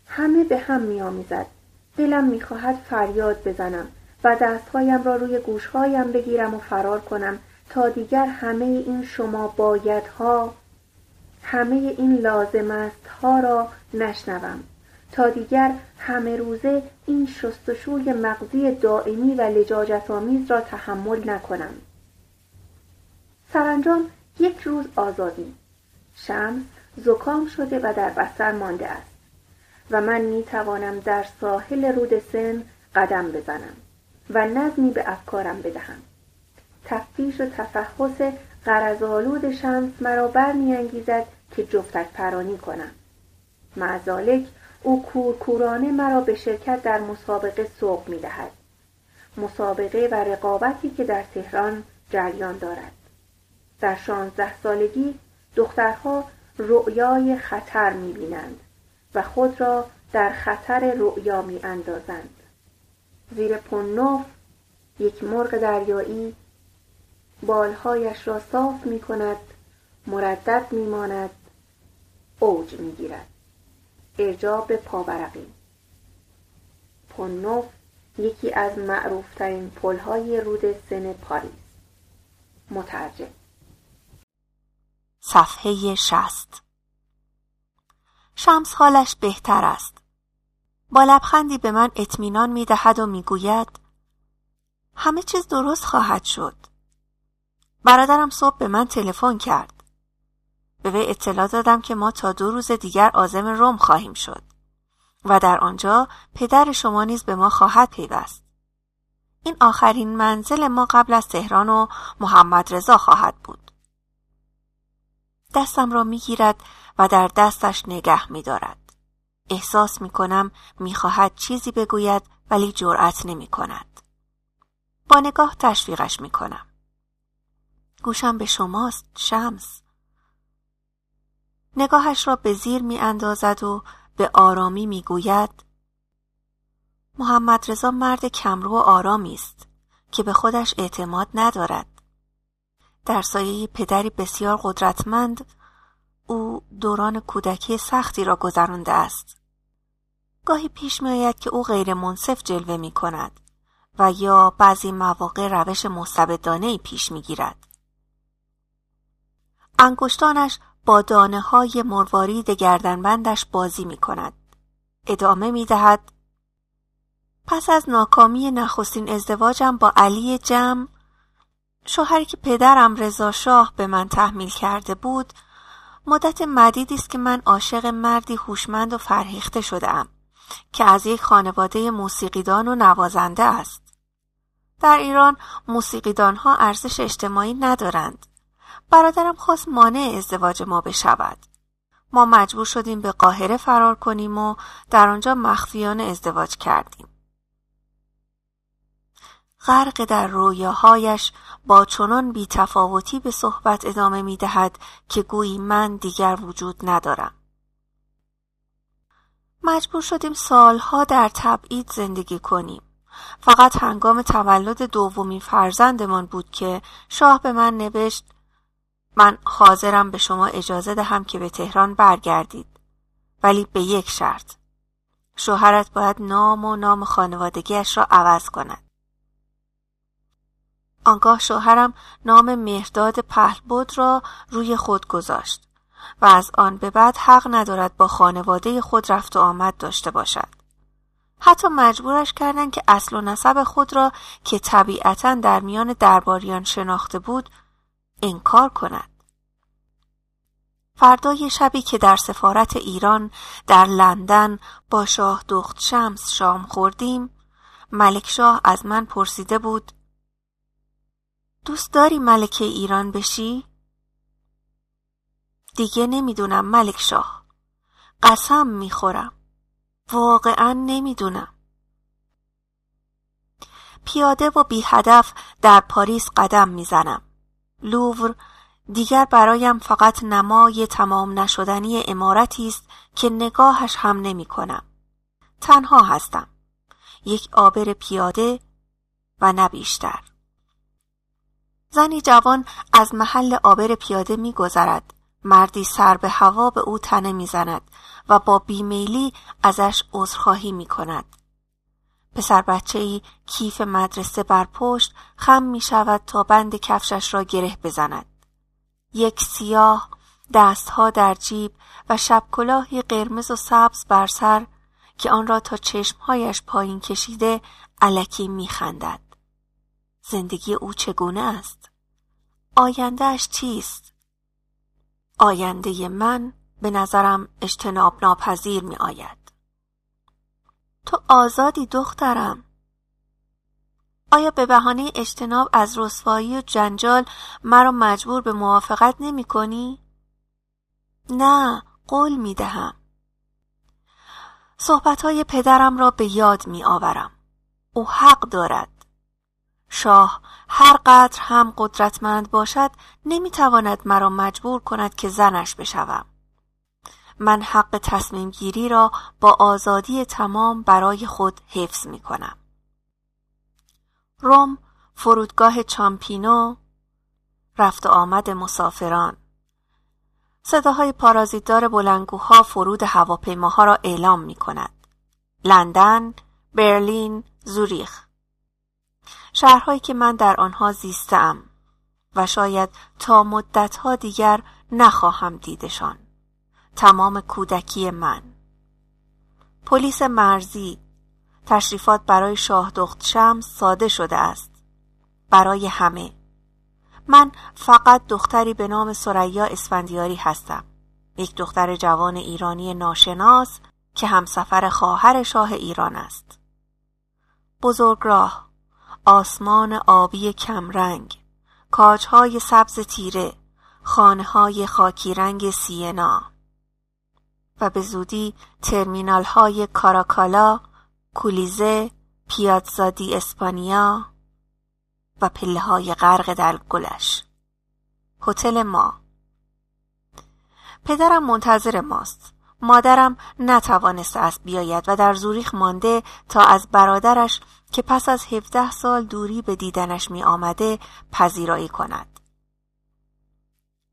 همه به هم میآمیزد. دلم میخواهد فریاد بزنم و دستهایم را روی گوشهایم بگیرم و فرار کنم تا دیگر همه این شما بایدها، همه این لازم است ها را نشنوم، تا دیگر همه روزه این شستشوی مغزی دائمی و لجاجت‌آمیز را تحمل نکنم. سرانجام یک روز آزادی. شمس زکام شده و در بستر مانده است و من می توانم در ساحل رود سن قدم بزنم و نظمی به افکارم بدهم. تفتیش و تفحص غرض‌آلود شمس مرا برمی‌انگیزد که جفتک پرانی کنم. معذالک او کورکورانه مرا به شرکت در مسابقه سوق می‌دهد. مسابقه و رقابتی که در تهران جریان دارد. در 16 سالگی دخترها رؤیای خطر می‌بینند و خود را در خطر رؤیا می‌اندازند. زیر پنوف یک مرغ دریایی بالهایش را صاف می‌کند، مردد می‌ماند، اوج می‌گیرد. ارجاب پاورقی. پنوف یکی از معروف‌ترین پل‌های رود سن پاریس. مترجم. صفحه 60. شمس حالش بهتر است. با لبخندی به من اطمینان می‌دهد و می‌گوید همه چیز درست خواهد شد. برادرم صبح به من تلفن کرد. به وی اطلاع دادم که ما تا 2 روز دیگر عازم روم خواهیم شد و در آنجا پدر شما نیز به ما خواهد پیوست. این آخرین منزل ما قبل از تهران و محمد رضا خواهد بود. دستم را می‌گیرد و در دستش نگه می‌دارد. احساس می‌کنم می‌خواهد چیزی بگوید ولی جرأت نمی‌کند. با نگاه تشویقش می‌کنم. گوشم به شماست شمس. نگاهش را به زیر می‌اندازد و به آرامی می‌گوید محمد رضا مرد کمرو و آرامی است که به خودش اعتماد ندارد. در سایه پدری بسیار قدرتمند او دوران کودکی سختی را گذرانده است. گاهی پیش می‌آید که او غیر منصف جلوه می‌کند و یا بعضی مواقع روش مستبدانه‌ای پیش می‌گیرد. انگشتانش با دانه‌های مروارید گردنبندش بازی می‌کند. ادامه می‌دهد پس از ناکامی نخستین ازدواجم با علی جم، شوهری که پدرم رضا شاه به من تحمیل کرده بود، مدت مدیدی است که من عاشق مردی هوشمند و فرهیخته شده‌ام که از یک خانواده موسیقیدان و نوازنده است. در ایران موسیقیدان‌ها ارزش اجتماعی ندارند. برادرم خواست مانع ازدواج ما بشود. ما مجبور شدیم به قاهره فرار کنیم و در آنجا مخفیانه ازدواج کردیم. غرق در رویاهایش با چنان بی‌تفاوتی به صحبت ادامه می‌دهد که گویی من دیگر وجود ندارم. مجبور شدیم سالها در تبعید زندگی کنیم. فقط هنگام تولد 2مین فرزندمان بود که شاه به من نوشت من حاضرم به شما اجازه دهم که به تهران برگردید، ولی به یک شرط: شوهرت باید نام و نام خانوادگیش را عوض کند. آنگاه شوهرم نام مهرداد پهلبود را روی خود گذاشت و از آن به بعد حق ندارد با خانواده خود رفت و آمد داشته باشد. حتی مجبورش کردند که اصل و نسب خود را که طبیعتاً در میان درباریان شناخته بود انکار کند. فردای شبی که در سفارت ایران در لندن با شاه دخت شمس شام خوردیم، ملکشاه از من پرسیده بود دوست داری ملکه ایران بشی؟ دیگه نمیدونم ملکشاه. قسم میخورم. واقعا نمیدونم. پیاده و بی هدف در پاریس قدم میزنم. لوور دیگر برایم فقط نمای تمام نشدنی عمارتی است که نگاهش هم نمی کنم. تنها هستم. یک عابر پیاده و نه بیشتر. زنی جوان از محل عابر پیاده می گذرد. مردی سر به هوا به او تنه می زند و با بیمیلی ازش عذرخواهی می کند. پسر بچه‌ای کیف مدرسه بر پشت خم می شود تا بند کفشش را گره بزند. یک سیاه، دستها در جیب و شبکلاهی قرمز و سبز بر سر که آن را تا چشمهایش پایین کشیده الکی می خندد. زندگی او چگونه است؟ آیندهش چیست؟ آینده من به نظرم اجتناب ناپذیر می آید. تو آزادی دخترم. آیا به بهانه اجتناب از رسوایی و جنجال مرا مجبور به موافقت نمی کنی؟ نه، قول می دهم. صحبتهای پدرم را به یاد می آورم. او حق دارد. شاه هر قدر هم قدرتمند باشد نمی تواند مرا مجبور کند که زنش بشوم. من حق تصمیم گیری را با آزادی تمام برای خود حفظ می کنم. روم، فرودگاه چامپینو، رفت آمد مسافران. صداهای پارازیتدار بلندگوها فرود هواپیماها را اعلام می کند. لندن، برلین، زوریخ. شهرهایی که من در آنها زیستم و شاید تا مدتها دیگر نخواهم دیدشان. تمام کودکی من. پلیس مرزی. تشریفات برای شاه دخت شمس ساده شده است. برای همه. من فقط دختری به نام ثریا اسفندیاری هستم. یک دختر جوان ایرانی ناشناس که همسفر خواهر شاه ایران است. بزرگراه، آسمان آبی کمرنگ، کاجهای سبز تیره، خانه‌های خاکی رنگ سینا و به زودی ترمینال‌های کاراکالا، کولیزه، پیاتزا دی اسپانیا و پله‌های غرق در گلش. هتل ما. پدرم منتظر ماست. مادرم نتوانسته است بیاید و در زوریخ مانده تا از برادرش که پس از 17 سال دوری به دیدنش می آمده پذیرایی کند.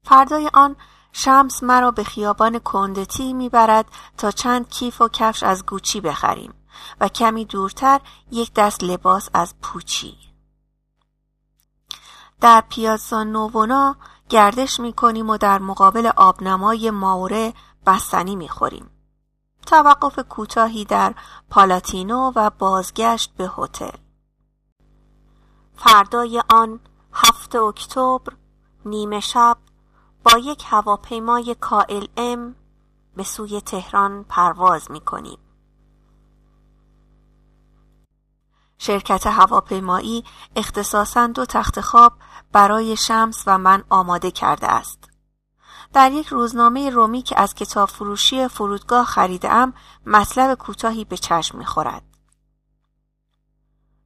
فردای آن شمس مرا به خیابان کندتی می برد تا چند کیف و کفش از گوچی بخریم و کمی دورتر یک دست لباس از پوچی. در پیازا نوونا گردش می کنیم و در مقابل آبنمای ماوره بستنی می خوریم. توقف کوتاهی در پالاتینو و بازگشت به هتل. فردای آن 7 اکتبر نیمه شب با یک هواپیمای KLM به سوی تهران پرواز می کنیم. شرکت هواپیمایی اختصاصاً 2 تخت خواب برای شمس و من آماده کرده است. در یک روزنامه رومی که از کتاب فروشی فرودگاه خریدم مطلب کوتاهی به چشم می خورد.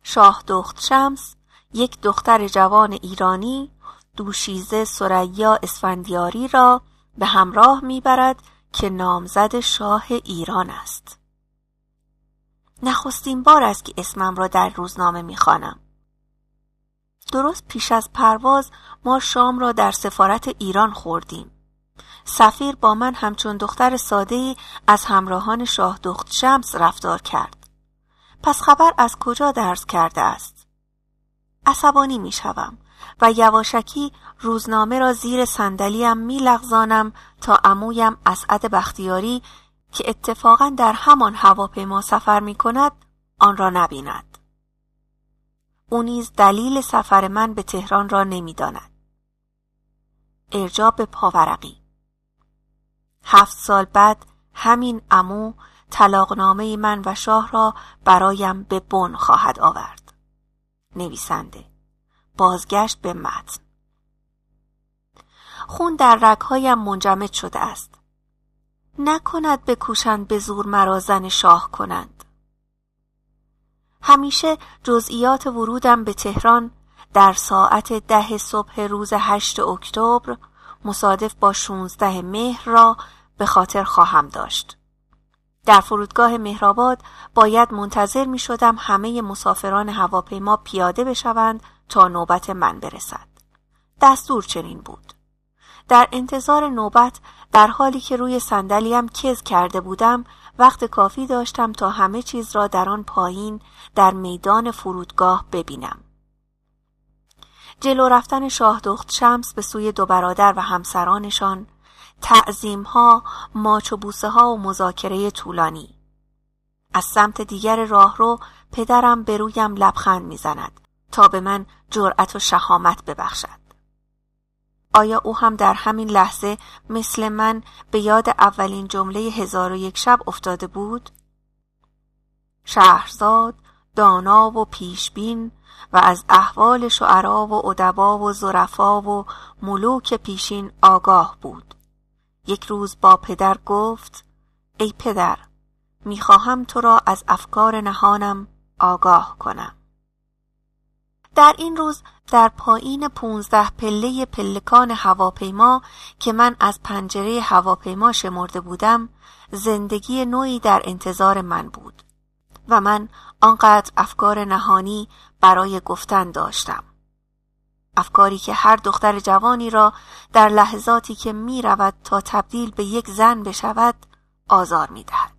شاه دخت شمس، یک دختر جوان ایرانی، دوشیزه ثریا اسفندیاری را به همراه می برد که نامزد شاه ایران است. نخستین بار است که اسمم را در روزنامه می خوانم. درست پیش از پرواز ما شام را در سفارت ایران خوردیم. سفیر با من همچون دختر ساده‌ای از همراهان شاه دخت شمس رفتار کرد. پس خبر از کجا درز کرده است؟ عصبانی می شوم و یواشکی روزنامه را زیر صندلیم می لغزانم تا عمویم اسعد بختیاری که اتفاقاً در همان هواپیما سفر می کند آن را نبیند. او نیز دلیل سفر من به تهران را نمی داند. ارجاع به پاورقی. 7 سال بعد همین عمو طلاقنامه من و شاه را برایم به بن خواهد آورد. نویسنده. بازگشت به متن. خون در رگ‌هایم منجمد شده است. نکند بکوشند به زور مرا زن شاه کنند. همیشه جزئیات ورودم به تهران در ساعت 10 صبح روز 8 اکتبر مصادف با 16 مهر را به خاطر خواهم داشت. در فرودگاه مهرآباد باید منتظر می شدم همه مسافران هواپیما پیاده بشوند تا نوبت من برسد. دستور چنین بود. در انتظار نوبت در حالی که روی صندلیم کز کرده بودم وقت کافی داشتم تا همه چیز را در آن پایین در میدان فرودگاه ببینم. جلو رفتن شاه دخت شمس به سوی دو برادر و همسرانشان، تعظیم‌ها، ماچ و بوسه‌ها و مذاکره طولانی. از سمت دیگر راهرو پدرم به رویم لبخند می‌زند تا به من جرأت و شهامت ببخشد. آیا او هم در همین لحظه مثل من به یاد اولین جمله 1001 شب افتاده بود؟ شهرزاد دانا و پیشبین و از احوال شعرا و ادبا و ظرفا و ملوک پیشین آگاه بود. یک روز با پدر گفت: ای پدر، میخواهم تو را از افکار نهانم آگاه کنم. در این روز در پایین 15 پله پلکان هواپیما که من از پنجره هواپیما شمرده بودم، زندگی نوعی در انتظار من بود و من آنقدر افکار نهانی برای گفتن داشتم. افکاری که هر دختر جوانی را در لحظاتی که می رود تا تبدیل به یک زن بشود آزار می دهد.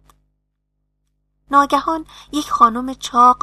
ناگهان یک خانم چاق